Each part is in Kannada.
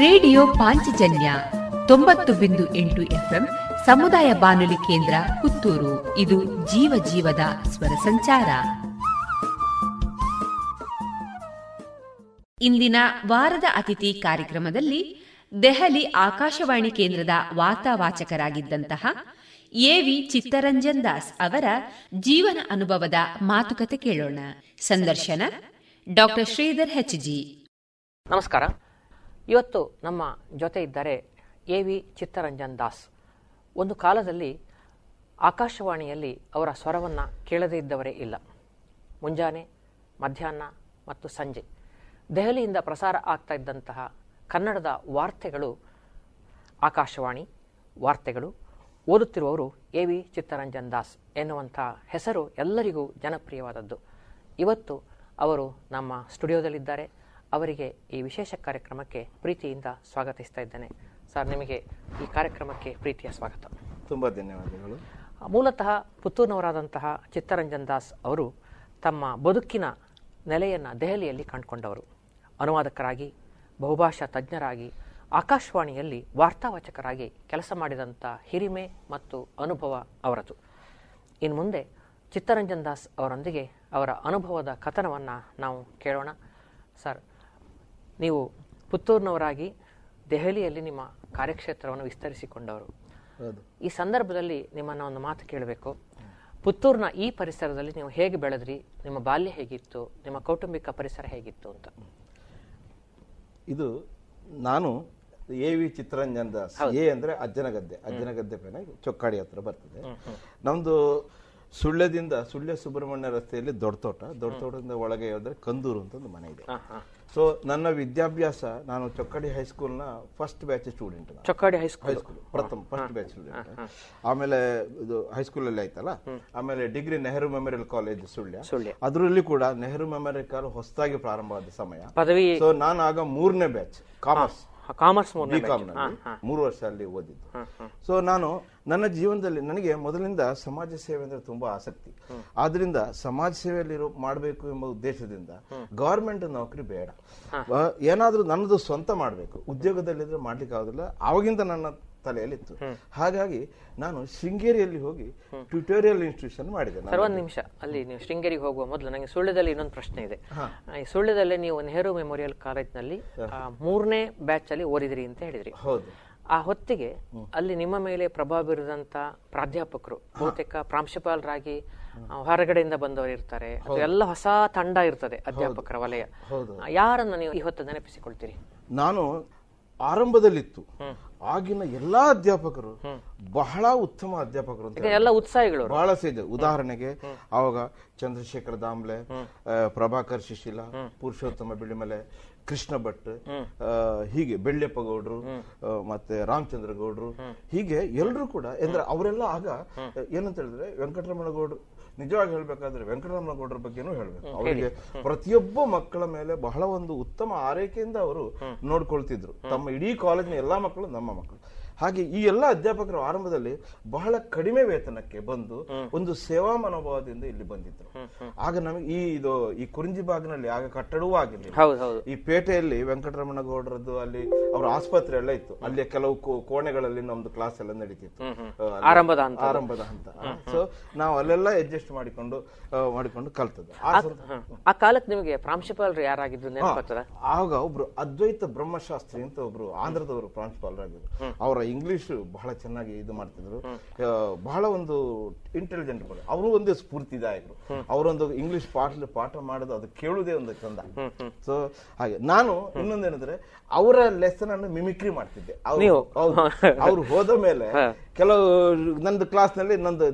ರೇಡಿಯೋ ಪಾಂಚಜನ್ಯ 90.8 FM ಸಮುದಾಯ ಬಾನುಲಿ ಕೇಂದ್ರ ಪುತ್ತೂರು. ಇದು ಜೀವ ಜೀವದ ಸ್ವರ ಸಂಚಾರ. ಇಂದಿನ ವಾರದ ಅತಿಥಿ ಕಾರ್ಯಕ್ರಮದಲ್ಲಿ ದೆಹಲಿ ಆಕಾಶವಾಣಿ ಕೇಂದ್ರದ ವಾರ್ತಾವಾಚಕರಾಗಿದ್ದಂತಹ ಎ ವಿ ಚಿತ್ತರಂಜನ್ ದಾಸ್ ಅವರ ಜೀವನ ಅನುಭವದ ಮಾತುಕತೆ ಕೇಳೋಣ. ಸಂದರ್ಶನ ಡಾಕ್ಟರ್ ಶ್ರೀಧರ್ ಹೆಚ್ ಜಿ. ನಮಸ್ಕಾರ. ಇವತ್ತು ನಮ್ಮ ಜೊತೆ ಇದ್ದಾರೆ ಎ ವಿ ಚಿತ್ತರಂಜನ್ ದಾಸ್. ಒಂದು ಕಾಲದಲ್ಲಿ ಆಕಾಶವಾಣಿಯಲ್ಲಿ ಅವರ ಸ್ವರವನ್ನು ಕೇಳದೇ ಇದ್ದವರೇ ಇಲ್ಲ. ಮುಂಜಾನೆ, ಮಧ್ಯಾಹ್ನ ಮತ್ತು ಸಂಜೆ ದೆಹಲಿಯಿಂದ ಪ್ರಸಾರ ಆಗ್ತಾ ಇದ್ದಂತಹ ಕನ್ನಡದ ವಾರ್ತೆಗಳು, ಆಕಾಶವಾಣಿ ವಾರ್ತೆಗಳು ಓದುತ್ತಿರುವವರು ಎ ವಿ ಚಿತ್ತರಂಜನ್ ದಾಸ್ ಎನ್ನುವಂಥ ಹೆಸರು ಎಲ್ಲರಿಗೂ ಜನಪ್ರಿಯವಾದದ್ದು. ಇವತ್ತು ಅವರು ನಮ್ಮ ಸ್ಟುಡಿಯೋದಲ್ಲಿದ್ದಾರೆ. ಅವರಿಗೆ ಈ ವಿಶೇಷ ಕಾರ್ಯಕ್ರಮಕ್ಕೆ ಪ್ರೀತಿಯಿಂದ ಸ್ವಾಗತಿಸ್ತಾ ಇದ್ದೇನೆ. ಸರ್, ನಿಮಗೆ ಈ ಕಾರ್ಯಕ್ರಮಕ್ಕೆ ಪ್ರೀತಿಯ ಸ್ವಾಗತ. ತುಂಬ ಧನ್ಯವಾದಗಳು. ಮೂಲತಃ ಪುತ್ತೂರಿನವರಾದಂತಹ ಚಿತ್ತರಂಜನ್ ದಾಸ್ ಅವರು ತಮ್ಮ ಬದುಕಿನ ನೆಲೆಯನ್ನು ದೆಹಲಿಯಲ್ಲಿ ಕಂಡುಕೊಂಡವರು. ಅನುವಾದಕರಾಗಿ, ಬಹುಭಾಷಾ ತಜ್ಞರಾಗಿ, ಆಕಾಶವಾಣಿಯಲ್ಲಿ ವಾರ್ತಾವಾಚಕರಾಗಿ ಕೆಲಸ ಮಾಡಿದಂಥ ಹಿರಿಮೆ ಮತ್ತು ಅನುಭವ ಅವರದು. ಇನ್ನು ಮುಂದೆ ಚಿತ್ತರಂಜನ್ ದಾಸ್ ಅವರೊಂದಿಗೆ ಅವರ ಅನುಭವದ ಕಥನವನ್ನು ನಾವು ಕೇಳೋಣ. ಸರ್, ನೀವು ಪುತ್ತೂರಿನವರಾಗಿ ದೆಹಲಿಯಲ್ಲಿ ನಿಮ್ಮ ಕಾರ್ಯಕ್ಷೇತ್ರವನ್ನು ವಿಸ್ತರಿಸಿಕೊಂಡವರು. ಈ ಸಂದರ್ಭದಲ್ಲಿ ನಿಮ್ಮನ್ನು ಒಂದು ಮಾತು ಕೇಳಬೇಕು. ಪುತ್ತೂರಿನ ಈ ಪರಿಸರದಲ್ಲಿ ನೀವು ಹೇಗೆ ಬೆಳೆದ್ರಿ? ನಿಮ್ಮ ಬಾಲ್ಯ ಹೇಗಿತ್ತು? ನಿಮ್ಮ ಕೌಟುಂಬಿಕ ಪರಿಸರ ಹೇಗಿತ್ತು ಅಂತ. ಇದು ನಾನು A V Chittaranjan Das. A ಅಂದರೆ ಅಜ್ಜನಗದ್ದೆ, ಅಜ್ಜನಗದ್ದೆ ಪೇನೆ ಚೊಕ್ಕಾಡಿ ಹತ್ರ ಬರ್ತದೆ. ನಮ್ಮದು ಸುಳ್ಯದಿಂದ, ಸುಳ್ಯ ಸುಬ್ರಹ್ಮಣ್ಯ ರಸ್ತೆಯಲ್ಲಿ ದೊಡ್ಡತೋಟ, ದೊಡ್ಡತೋಟದಿಂದ ಒಳಗೆ ಹೋದರೆ ಕಂದೂರು ಅಂತ ಒಂದು ಮನೆ ಇದೆ. ಸೊ ನನ್ನ ವಿದ್ಯಾಭ್ಯಾಸ, ನಾನು ಚೊಕ್ಕಾಡಿ ಹೈಸ್ಕೂಲ್ನ first batch student. Chokkadi high school ಪ್ರಥಮ ಫಸ್ಟ್ ಬ್ಯಾಚ್ ಸ್ಟೂಡೆಂಟ್. ಆಮೇಲೆ ಇದು ಹೈಸ್ಕೂಲಲ್ಲಿ ಆಯ್ತಲ್ಲ, ಆಮೇಲೆ degree Nehru memorial college Sullia, ಅದರಲ್ಲಿ ಕೂಡ ನೆಹರು ಮೆಮೋರಿಯಲ್ ಕಾಲೇಜ್ ಹೊಸದಾಗಿ ಪ್ರಾರಂಭವಾದ ಸಮಯ ಪದವಿ. ಸೊ ನಾನು ಆಗ 3ನೇ ಬ್ಯಾಚ್, ಕಾಮರ್ಸ್ ಮೂರು ವರ್ಷ ಅಲ್ಲಿ ಓದಿದ್ದು. ಸೊ ನಾನು ನನ್ನ ಜೀವನದಲ್ಲಿ ನನಗೆ ಮೊದಲಿಂದ ಸಮಾಜ ಸೇವೆ ಅಂದ್ರೆ ತುಂಬಾ ಆಸಕ್ತಿ. ಆದ್ರಿಂದ ಸಮಾಜ ಸೇವೆಯಲ್ಲಿ ಮಾಡಬೇಕು ಎಂಬ ಉದ್ದೇಶದಿಂದ ಗವರ್ಮೆಂಟ್ ನೌಕರಿ ಬೇಡ, ಏನಾದ್ರೂ ನನ್ನದು ಸ್ವಂತ ಮಾಡಬೇಕು, ಉದ್ಯೋಗದಲ್ಲಿದ್ರೆ ಮಾಡ್ಲಿಕ್ಕೆ ಆಗೋದಿಲ್ಲ, ಆವಾಗಿಂದ ನನ್ನ ತಲೆಯಲ್ಲಿತ್ತು. ಹಾಗಾಗಿ ನಾನು ಶೃಂಗೇರಿಯಲ್ಲಿ ಹೋಗಿ ಟ್ಯೂಟೋರಿಯಲ್ ಇನ್ಸ್ಟಿಟ್ಯೂಷನ್ ಮಾಡಿದೆ. ಸರ್, ಒಂದು ನಿಮಿಷ, ಅಲ್ಲಿ ನೀವು ಶೃಂಗೇರಿಗೆ ಹೋಗುವ ಮೊದಲು ನನಗೆ ಸುಳ್ಯದಲ್ಲಿ ಇನ್ನೊಂದು ಪ್ರಶ್ನೆ ಇದೆ. ಈ ಸುಳ್ಯದಲ್ಲೇ ನೀವು ನೆಹರು ಮೆಮೋರಿಯಲ್ ಕಾಲೇಜ್ನಲ್ಲಿ 3ನೇ ಬ್ಯಾಚ್ ಅಲ್ಲಿ ಓದಿದ್ರಿ ಅಂತ ಹೇಳಿದ್ರಿ. ಹೌದು. ಆ ಹೊತ್ತಿಗೆ ಅಲ್ಲಿ ನಿಮ್ಮ ಮೇಲೆ ಪ್ರಭಾವ ಬೀರಿದಂತ ಪ್ರಾಧ್ಯಾಪಕರು ಬಹುತೇಕ ಪ್ರಾಂಶುಪಾಲರಾಗಿ ಹೊರಗಡೆಯಿಂದ ಬಂದವರು ಇರ್ತಾರೆ, ಎಲ್ಲ ಹೊಸ ತಂಡ ಇರ್ತದೆ ಅಧ್ಯಾಪಕರ ವಲಯ. ಯಾರನ್ನ ನೀವು ಇವತ್ತು ನೆನಪಿಸಿಕೊಳ್ತೀರಿ? ನಾನು ಆರಂಭದಲ್ಲಿತ್ತು, ಆಗಿನ ಎಲ್ಲಾ ಅಧ್ಯಾಪಕರು ಬಹಳ ಉತ್ತಮ ಅಧ್ಯಾಪಕರು ಅಂತ, ಎಲ್ಲ ಉತ್ಸಾಹಿಗಳು ಬಹಳ ಸೇಜ. ಉದಾಹರಣೆಗೆ ಆವಾಗ ಚಂದ್ರಶೇಖರ್ ದಾಮ್ಲೆ, ಪ್ರಭಾಕರ್ ಶಿಶಿಲಾ, ಪುರುಷೋತ್ತಮ ಬಿಳಿಮಲೆ, ಕೃಷ್ಣ ಭಟ್, ಹೀಗೆ ಬೆಳ್ಳಿಯಪ್ಪ ಗೌಡ್ರು, ಮತ್ತೆ ರಾಮಚಂದ್ರ ಗೌಡ್ರು, ಹೀಗೆ ಎಲ್ಲರೂ ಕೂಡ. ಅಂದ್ರೆ ಅವರೆಲ್ಲ ಆಗ ಏನಂತ ಹೇಳಿದ್ರೆ, ವೆಂಕಟರಮಣ ಗೌಡ್ರು, ನಿಜವಾಗಿ ಹೇಳ್ಬೇಕಾದ್ರೆ ವೆಂಕಟರಮಣ ಗೌಡ್ರ ಬಗ್ಗೆನೂ ಹೇಳ್ಬೇಕು. ಅವರಿಗೆ ಪ್ರತಿಯೊಬ್ಬ ಮಕ್ಕಳ ಮೇಲೆ ಬಹಳ ಒಂದು ಉತ್ತಮ ಆರೈಕೆಯಿಂದ ಅವರು ನೋಡ್ಕೊಳ್ತಿದ್ರು. ತಮ್ಮ ಇಡೀ ಕಾಲೇಜ್ನ ಎಲ್ಲಾ ಮಕ್ಕಳು ನಮ್ಮ ಮಕ್ಕಳು. ಹಾಗೆ ಈ ಎಲ್ಲ ಅಧ್ಯಾಪಕರು ಆರಂಭದಲ್ಲಿ ಬಹಳ ಕಡಿಮೆ ವೇತನಕ್ಕೆ ಬಂದು ಒಂದು ಸೇವಾ ಮನೋಭಾವದಿಂದ ಇಲ್ಲಿ ಬಂದಿದ್ರು. ಆಗ ನಮಗೆ ಈ ಕುರಿಂಜಿ ಬಾಗ್ನಲ್ಲಿ ಆಗ ಕಟ್ಟಡವೂ ಆಗಿರಲಿಲ್ಲ. ಈ ಪೇಟೆಯಲ್ಲಿ ವೆಂಕಟರಮಣ ಗೌಡರದ್ದು ಅಲ್ಲಿ ಅವ್ರ ಆಸ್ಪತ್ರೆ ಎಲ್ಲ ಇತ್ತು. ಅಲ್ಲಿ ಕೆಲವು ಕೋಣೆಗಳಲ್ಲಿ ನಮ್ದು ಕ್ಲಾಸ್ ಎಲ್ಲ ನಡೀತಿತ್ತು ಆರಂಭದ ಹಂತ. ಸೊ ನಾವು ಅಲ್ಲೆಲ್ಲ ಅಡ್ಜಸ್ಟ್ ಮಾಡಿಕೊಂಡು ಕಲ್ತದ್ದು. ಆ ಕಾಲಕ್ಕೆ ನಿಮಗೆ ಪ್ರಾಂಶುಪಾಲರು ಯಾರಾಗಿದ್ರು ನೆನಪಾಗ್ತದ? ಆಗ ಒಬ್ರು ಅದ್ವೈತ ಬ್ರಹ್ಮಶಾಸ್ತ್ರಿ ಅಂತ ಒಬ್ರು ಆಂಧ್ರದವರು ಪ್ರಾಂಶುಪಾಲರಾಗಿದ್ರು. ಅವರ ಇಂಗ್ಲಿಷ್ ಬಹಳ ಚೆನ್ನಾಗಿ ಇದು ಮಾಡ್ತಿದ್ರು, ಬಹಳ ಒಂದು ಇಂಟೆಲಿಜೆಂಟ್. ಅವರು ಒಂದು ಸ್ಫೂರ್ತಿದಾಯಕರು. ಅವರೊಂದು ಇಂಗ್ಲಿಷ್ ಪಾಠ ಮಾಡೋದು, ಅದು ಕೇಳುವುದೇ ಒಂದು ಚಂದ. ಸೊ ಹಾಗೆ ನಾನು ಇನ್ನೊಂದೇನಂದ್ರೆ ಅವರ ಲೆಸನ್ ಅನ್ನು ಮಿಮಿಕ್ರಿ ಮಾಡ್ತಿದ್ದೆ. ಅವ್ರು ಹೋದ ಮೇಲೆ ಕೆಲವು ನಂದು ಕ್ಲಾಸ್ ನಲ್ಲಿ ನಂದು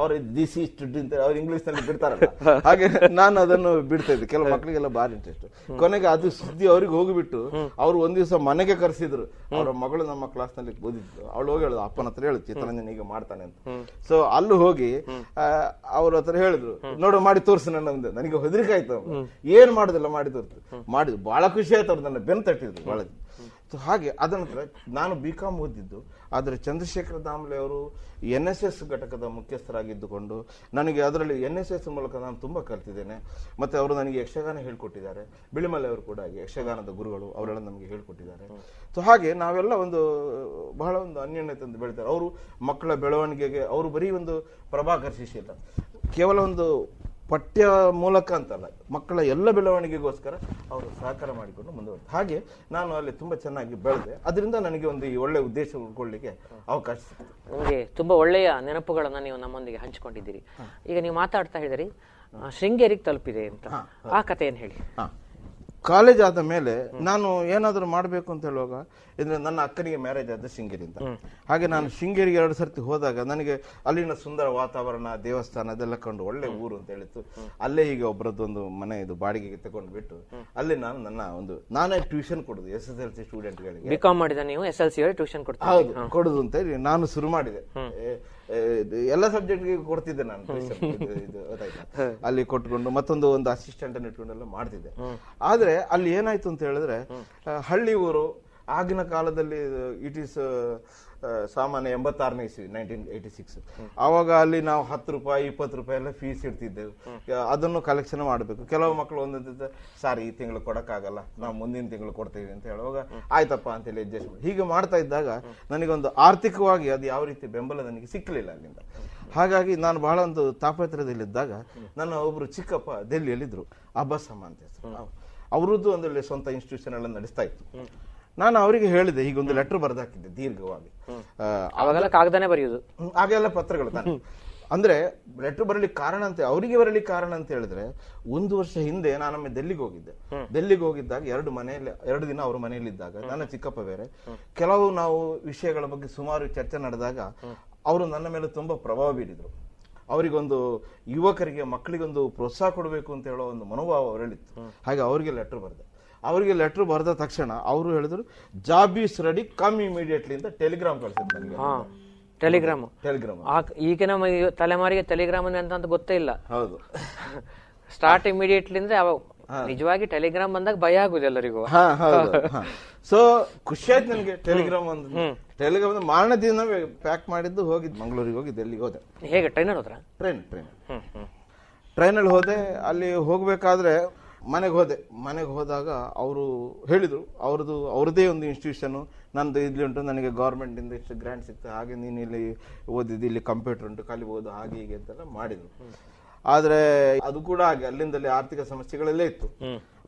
ಅವ್ರ ದಿಸ್ ಈಸ್ ಟು ಡು ಅಂತ ಅವ್ರು ಇಂಗ್ಲಿಷ್ ನಲ್ಲಿ ಬಿಡ್ತಾರಲ್ಲ, ಹಾಗೆ ನಾನು ಅದನ್ನು ಬಿಡ್ತಾ ಇದ್ದೆ. ಕೆಲವು ಮಕ್ಕಳಿಗೆಲ್ಲ ಬಾರಿ ಇಂಟ್ರೆಸ್ಟ್. ಕೊನೆಗೆ ಅದು ಸುದ್ದಿ ಅವ್ರಿಗೆ ಹೋಗಿಬಿಟ್ಟು ಅವ್ರು ಒಂದ್ ದಿವಸ ಮನೆಗೆ ಕರೆಸಿದ್ರು. ಅವರ ಮಗಳು ನಮ್ಮ ಕ್ಲಾಸ್ ನಲ್ಲಿ ಓದಿದ್ರು. ಅವಳು ಹೋಗಿ ಹೇಳಿದ್ರು ಅಪ್ಪನ ಹತ್ರ, ಹೇಳಿದ್ರು ಚಿತ್ತರಂಜನ್ ಈಗ ಮಾಡ್ತಾನೆ ಅಂತ. ಸೊ ಅಲ್ಲೂ ಹೋಗಿ ಅವ್ರ ಹತ್ರ ಹೇಳಿದ್ರು, ನೋಡು ಮಾಡಿ ತೋರಿಸು ನನ್ನ ಮುಂದೆ. ನನಗೆ ಹೆದರಿಕೆ ಆಯ್ತು. ಏನ್ ಮಾಡುದಿಲ್ಲ, ಮಾಡಿ ತೋರಿಸ್ತು, ಮಾಡಿದ್ರು. ಬಹಳ ಖುಷಿ ಆಯ್ತು. ಅವ್ರು ನನ್ನ ಬೆನ್ ತಟ್ಟಿದ್ರು ಬಹಳ. ಸೊ ಹಾಗೆ ಅದ ನಂತರ ನಾನು ಬಿ ಕಾಮ್ ಓದಿದ್ದು, ಆದರೆ ಚಂದ್ರಶೇಖರ ದಾಮ್ಲೆ ಅವರು NSS ಘಟಕದ ಮುಖ್ಯಸ್ಥರಾಗಿದ್ದುಕೊಂಡು ನನಗೆ ಅದರಲ್ಲಿ NSS ಮೂಲಕ ನಾನು ತುಂಬ ಕಲ್ತಿದ್ದೇನೆ. ಮತ್ತು ಅವರು ನನಗೆ ಯಕ್ಷಗಾನ ಹೇಳ್ಕೊಟ್ಟಿದ್ದಾರೆ, ಬಿಳಿಮಲೆ ಅವರು ಕೂಡ ಹಾಗೆ ಯಕ್ಷಗಾನದ ಗುರುಗಳು ಅವರೆಲ್ಲ ನಮಗೆ ಹೇಳ್ಕೊಟ್ಟಿದ್ದಾರೆ. ಸೊ ಹಾಗೆ ನಾವೆಲ್ಲ ಒಂದು ಬಹಳ ಒಂದು ಅನ್ಯೋನ್ಯತೆಯಿಂದ ಬೆಳಿತಾರೆ. ಅವರು ಮಕ್ಕಳ ಬೆಳವಣಿಗೆಗೆ ಅವರು ಬರೀ ಒಂದು ಪ್ರಭಾಕರ್ ಶಿಶಿಲ ಕೇವಲ ಒಂದು ಪಠ್ಯ ಮೂಲಕ ಅಂತಲ್ಲ, ಮಕ್ಕಳ ಎಲ್ಲ ಬೆಳವಣಿಗೆಗೋಸ್ಕರ ಅವರು ಸಹಕಾರ ಮಾಡಿಕೊಂಡು ಮುಂದುವರೆದ. ಹಾಗೆ ನಾನು ಅಲ್ಲಿ ತುಂಬ ಚೆನ್ನಾಗಿ ಬೆಳೆದೆ. ಅದರಿಂದ ನನಗೆ ಒಂದು ಈ ಒಳ್ಳೆಯ ಉದ್ದೇಶ ಉಳ್ಕೊಳ್ಳಿಕ್ಕೆ ಅವಕಾಶ ಸಿಕ್ಕಿದೆ. ನಿಮಗೆ ತುಂಬ ಒಳ್ಳೆಯ ನೆನಪುಗಳನ್ನು ನೀವು ನಮ್ಮೊಂದಿಗೆ ಹಂಚಿಕೊಂಡಿದ್ದೀರಿ. ಈಗ ನೀವು ಮಾತಾಡ್ತಾ ಹೇಳಿದಿರಿ ಶೃಂಗೇರಿಗೆ ತಲುಪಿದೆ ಅಂತ, ಆ ಕಥೆಯನ್ನು ಹೇಳಿ. ಕಾಲೇಜ್ ಆದ ಮೇಲೆ ನಾನು ಏನಾದರೂ ಮಾಡಬೇಕು ಅಂತ ಹೇಳುವಾಗ, ಅಂದರೆ ನನ್ನ ಅಕ್ಕನಿಗೆ ಮ್ಯಾರೇಜ್ ಆದ ಶೃಂಗೇರಿಯಿಂದ, ಹಾಗೆ ನಾನು ಶೃಂಗೇರಿಗೆ 2 ಸರ್ತಿ ಹೋದಾಗ ನನಗೆ ಅಲ್ಲಿನ ಸುಂದರ ವಾತಾವರಣ, ದೇವಸ್ಥಾನ ಅದೆಲ್ಲ ಕಂಡು ಒಳ್ಳೆ ಊರು ಅಂತ ಹೇಳಿತ್ತು. ಅಲ್ಲೇ ಹೀಗೆ ಒಬ್ಬರದ್ದೊಂದು ಮನೆ ಇದು ಬಾಡಿಗೆಗೆ ತಗೊಂಡ್ಬಿಟ್ಟು ಅಲ್ಲಿ ನಾನು ನಾನೇ ಟ್ಯೂಷನ್ ಕೊಡುದು SSLC ಸ್ಟೂಡೆಂಟ್ಗಳಿಗೆ. ಬಿಕಾಂ ಮಾಡಿದ ನೀವು SSLC ಟ್ಯೂಷನ್ ಕೊಡುದು ಅಂತ ಹೇಳಿ ನಾನು ಶುರು ಮಾಡಿದೆ. ಎಲ್ಲ ಸಬ್ಜೆಕ್ಟ್ಗೆ ಕೊಡ್ತಿದ್ದೆ ನಾನು ಟ್ಯೂಷನ್, ಅಲ್ಲಿ ಕೊಟ್ಕೊಂಡು ಮತ್ತೊಂದು ಅಸಿಸ್ಟೆಂಟ್ ಅನ್ನು ಇಟ್ಕೊಂಡೆಲ್ಲ ಮಾಡ್ತಿದ್ದೆ. ಆದ್ರೆ ಅಲ್ಲಿ ಏನಾಯ್ತು ಅಂತ ಹೇಳಿದ್ರೆ, ಹಳ್ಳಿ ಊರು, ಆಗಿನ ಕಾಲದಲ್ಲಿ ಇಟ್ ಈಸ್ ಸಾಮಾನ್ಯ 86ನೇ ಇಸ್ವಿ 1986, ಆವಾಗ ಅಲ್ಲಿ ನಾವು 10 ರೂಪಾಯಿ 20 ರೂಪಾಯಿ ಎಲ್ಲ ಫೀಸ್ ಇಡ್ತಿದ್ದೆವು. ಅದನ್ನು ಕಲೆಕ್ಷನ್ ಮಾಡಬೇಕು. ಕೆಲವು ಮಕ್ಕಳು ಒಂದೊಂದು ಸಾರಿ ಈ ತಿಂಗಳು ಕೊಡಕ್ಕಾಗಲ್ಲ, ನಾವು ಮುಂದಿನ ತಿಂಗಳು ಕೊಡ್ತೀವಿ ಅಂತ ಹೇಳುವಾಗ ಆಯ್ತಪ್ಪ ಅಂತೇಳಿ ಅಡ್ಜಸ್ಟ್ ಮಾಡಿ ಹೀಗೆ ಮಾಡ್ತಾ ಇದ್ದಾಗ ನನಗೊಂದು ಆರ್ಥಿಕವಾಗಿ ಅದು ಯಾವ ರೀತಿ ಬೆಂಬಲ ನನಗೆ ಸಿಕ್ಕಲಿಲ್ಲ ಅಲ್ಲಿಂದ. ಹಾಗಾಗಿ ನಾನು ಬಹಳ ಒಂದು ತಾಪತ್ರದಲ್ಲಿದ್ದಾಗ ನನ್ನ ಒಬ್ರು ಚಿಕ್ಕಪ್ಪ ದೆಹಲಿಯಲ್ಲಿದ್ದರು, ಅಬ್ಬಾಸಮ್ಮ ಅಂತ ಹೆಸರು. ಅವರದ್ದು ಒಂದಲ್ಲಿ ಸ್ವಂತ ಇನ್ಸ್ಟಿಟ್ಯೂಷನ್ ಎಲ್ಲ ನಡೆಸ್ತಾ ಇತ್ತು. ನಾನು ಅವರಿಗೆ ಹೇಳಿದೆ, ಹೀಗೆ ಒಂದು ಲೆಟರ್ ಬರೆದಾಕಿದ್ದೆ ದೀರ್ಘವಾಗಿ. ಕಾಗದನೇ ಬರೆಯೋದು, ಆಗೆಲ್ಲ ಪತ್ರಗಳು. ನಾನು ಅಂದ್ರೆ ಲೆಟರ್ ಬರಲಿಕ್ಕೆ ಕಾರಣ ಅಂತ, ಅವರಿಗೆ ಬರಲಿಕ್ಕೆ ಕಾರಣ ಅಂತ ಹೇಳಿದ್ರೆ, 1 ವರ್ಷ ಹಿಂದೆ ನಾನೊಮ್ಮೆ ದೆಲ್ಲಿಗೆ ಹೋಗಿದ್ದೆ. ದೆಲ್ಲಿಗೆ ಹೋಗಿದ್ದಾಗ 2 ದಿನ ಅವ್ರ ಮನೆಯಲ್ಲಿದ್ದಾಗ ನನ್ನ ಚಿಕ್ಕಪ್ಪ ಬೇರೆ ಕೆಲವು ನಾವು ವಿಷಯಗಳ ಬಗ್ಗೆ ಸುಮಾರು ಚರ್ಚೆ ನಡೆದಾಗ ಅವರು ನನ್ನ ಮೇಲೆ ತುಂಬಾ ಪ್ರಭಾವ ಬೀರಿದ್ರು. ಅವರಿಗೊಂದು ಯುವಕರಿಗೆ ಮಕ್ಕಳಿಗೊಂದು ಪ್ರೋತ್ಸಾಹ ಕೊಡಬೇಕು ಅಂತ ಹೇಳೋ ಒಂದು ಮನೋಭಾವ ಅವರಲ್ಲಿತ್ತು. ಹಾಗೆ ಅವರಿಗೆ ಲೆಟರ್ ಬರೆದೆ. ಅವರಿಗೆ ಲೆಟರ್ ಬರೆದ ತಕ್ಷಣ ಅವರು ಹೇಳಿದ್ರು, job is ready, come immediately ಅಂತ ಟೆಲಿಗ್ರಾಮ್ ಕಳಿಸಿದ್ರು. ಟೆಲಿಗ್ರಾಮ್ ಈಗಿನ ತಲೆಮಾರಿಗೆ ಟೆಲಿಗ್ರಾಮ್ ಅಂತ ಗೊತ್ತೇ ಇಲ್ಲ. ಹೌದು, ಸ್ಟಾರ್ಟ್ ಇಮಿಡಿಯೇಟ್ಲಿ ಅಂದ್ರೆ ನಿಜವಾಗಿ ಟೆಲಿಗ್ರಾಮ್ ಬಂದಾಗ ಭಯ ಆಗುದು ಎಲ್ಲರಿಗೂ. ಸೊ ಖುಷಿ ಆಯ್ತು ನನಗೆ. ಟೆಲಿಗ್ರಾಮ್ ಮಾರನೇ ದಿನ ಪ್ಯಾಕ್ ಮಾಡಿದ್ದು, ಹೋಗಿದ್ದು ಮಂಗಳೂರಿಗೆ, ಹೋಗಿದ್ದು ಎಲ್ಲಿಗೆ ಹೋದೆ. ಹೇಗೆ, ಟ್ರೈನಲ್ಲಿ ಹೋದ್ರ? ಟ್ರೈನಲ್ಲಿ ಹೋದೆ. ಅಲ್ಲಿ ಹೋಗ್ಬೇಕಾದ್ರೆ ಮನೆಗೆ ಹೋದಾಗ ಅವರು ಹೇಳಿದರು, ಅವ್ರದ್ದೇ ಒಂದು ಇನ್ಸ್ಟಿಟ್ಯೂಷನು, ನಂದು ಇಲ್ಲಿ ಉಂಟು, ನನಗೆ ಗೌರ್ಮೆಂಟಿಂದ ಇಷ್ಟು ಗ್ರ್ಯಾಂಟ್ ಸಿಗ್ತದೆ, ಹಾಗೆ ನೀನು ಇಲ್ಲಿ ಓದಿದ್ದು, ಇಲ್ಲಿ ಕಂಪ್ಯೂಟರ್ ಉಂಟು, ಖಾಲಿ ಓದು, ಹಾಗೆ ಹೀಗೆ ಅಂತೆಲ್ಲ ಮಾಡಿದರು. ಆದರೆ ಅದು ಕೂಡ ಹಾಗೆ ಅಲ್ಲಿಂದಲೇ ಆರ್ಥಿಕ ಸಮಸ್ಯೆಗಳಲ್ಲೇ ಇತ್ತು.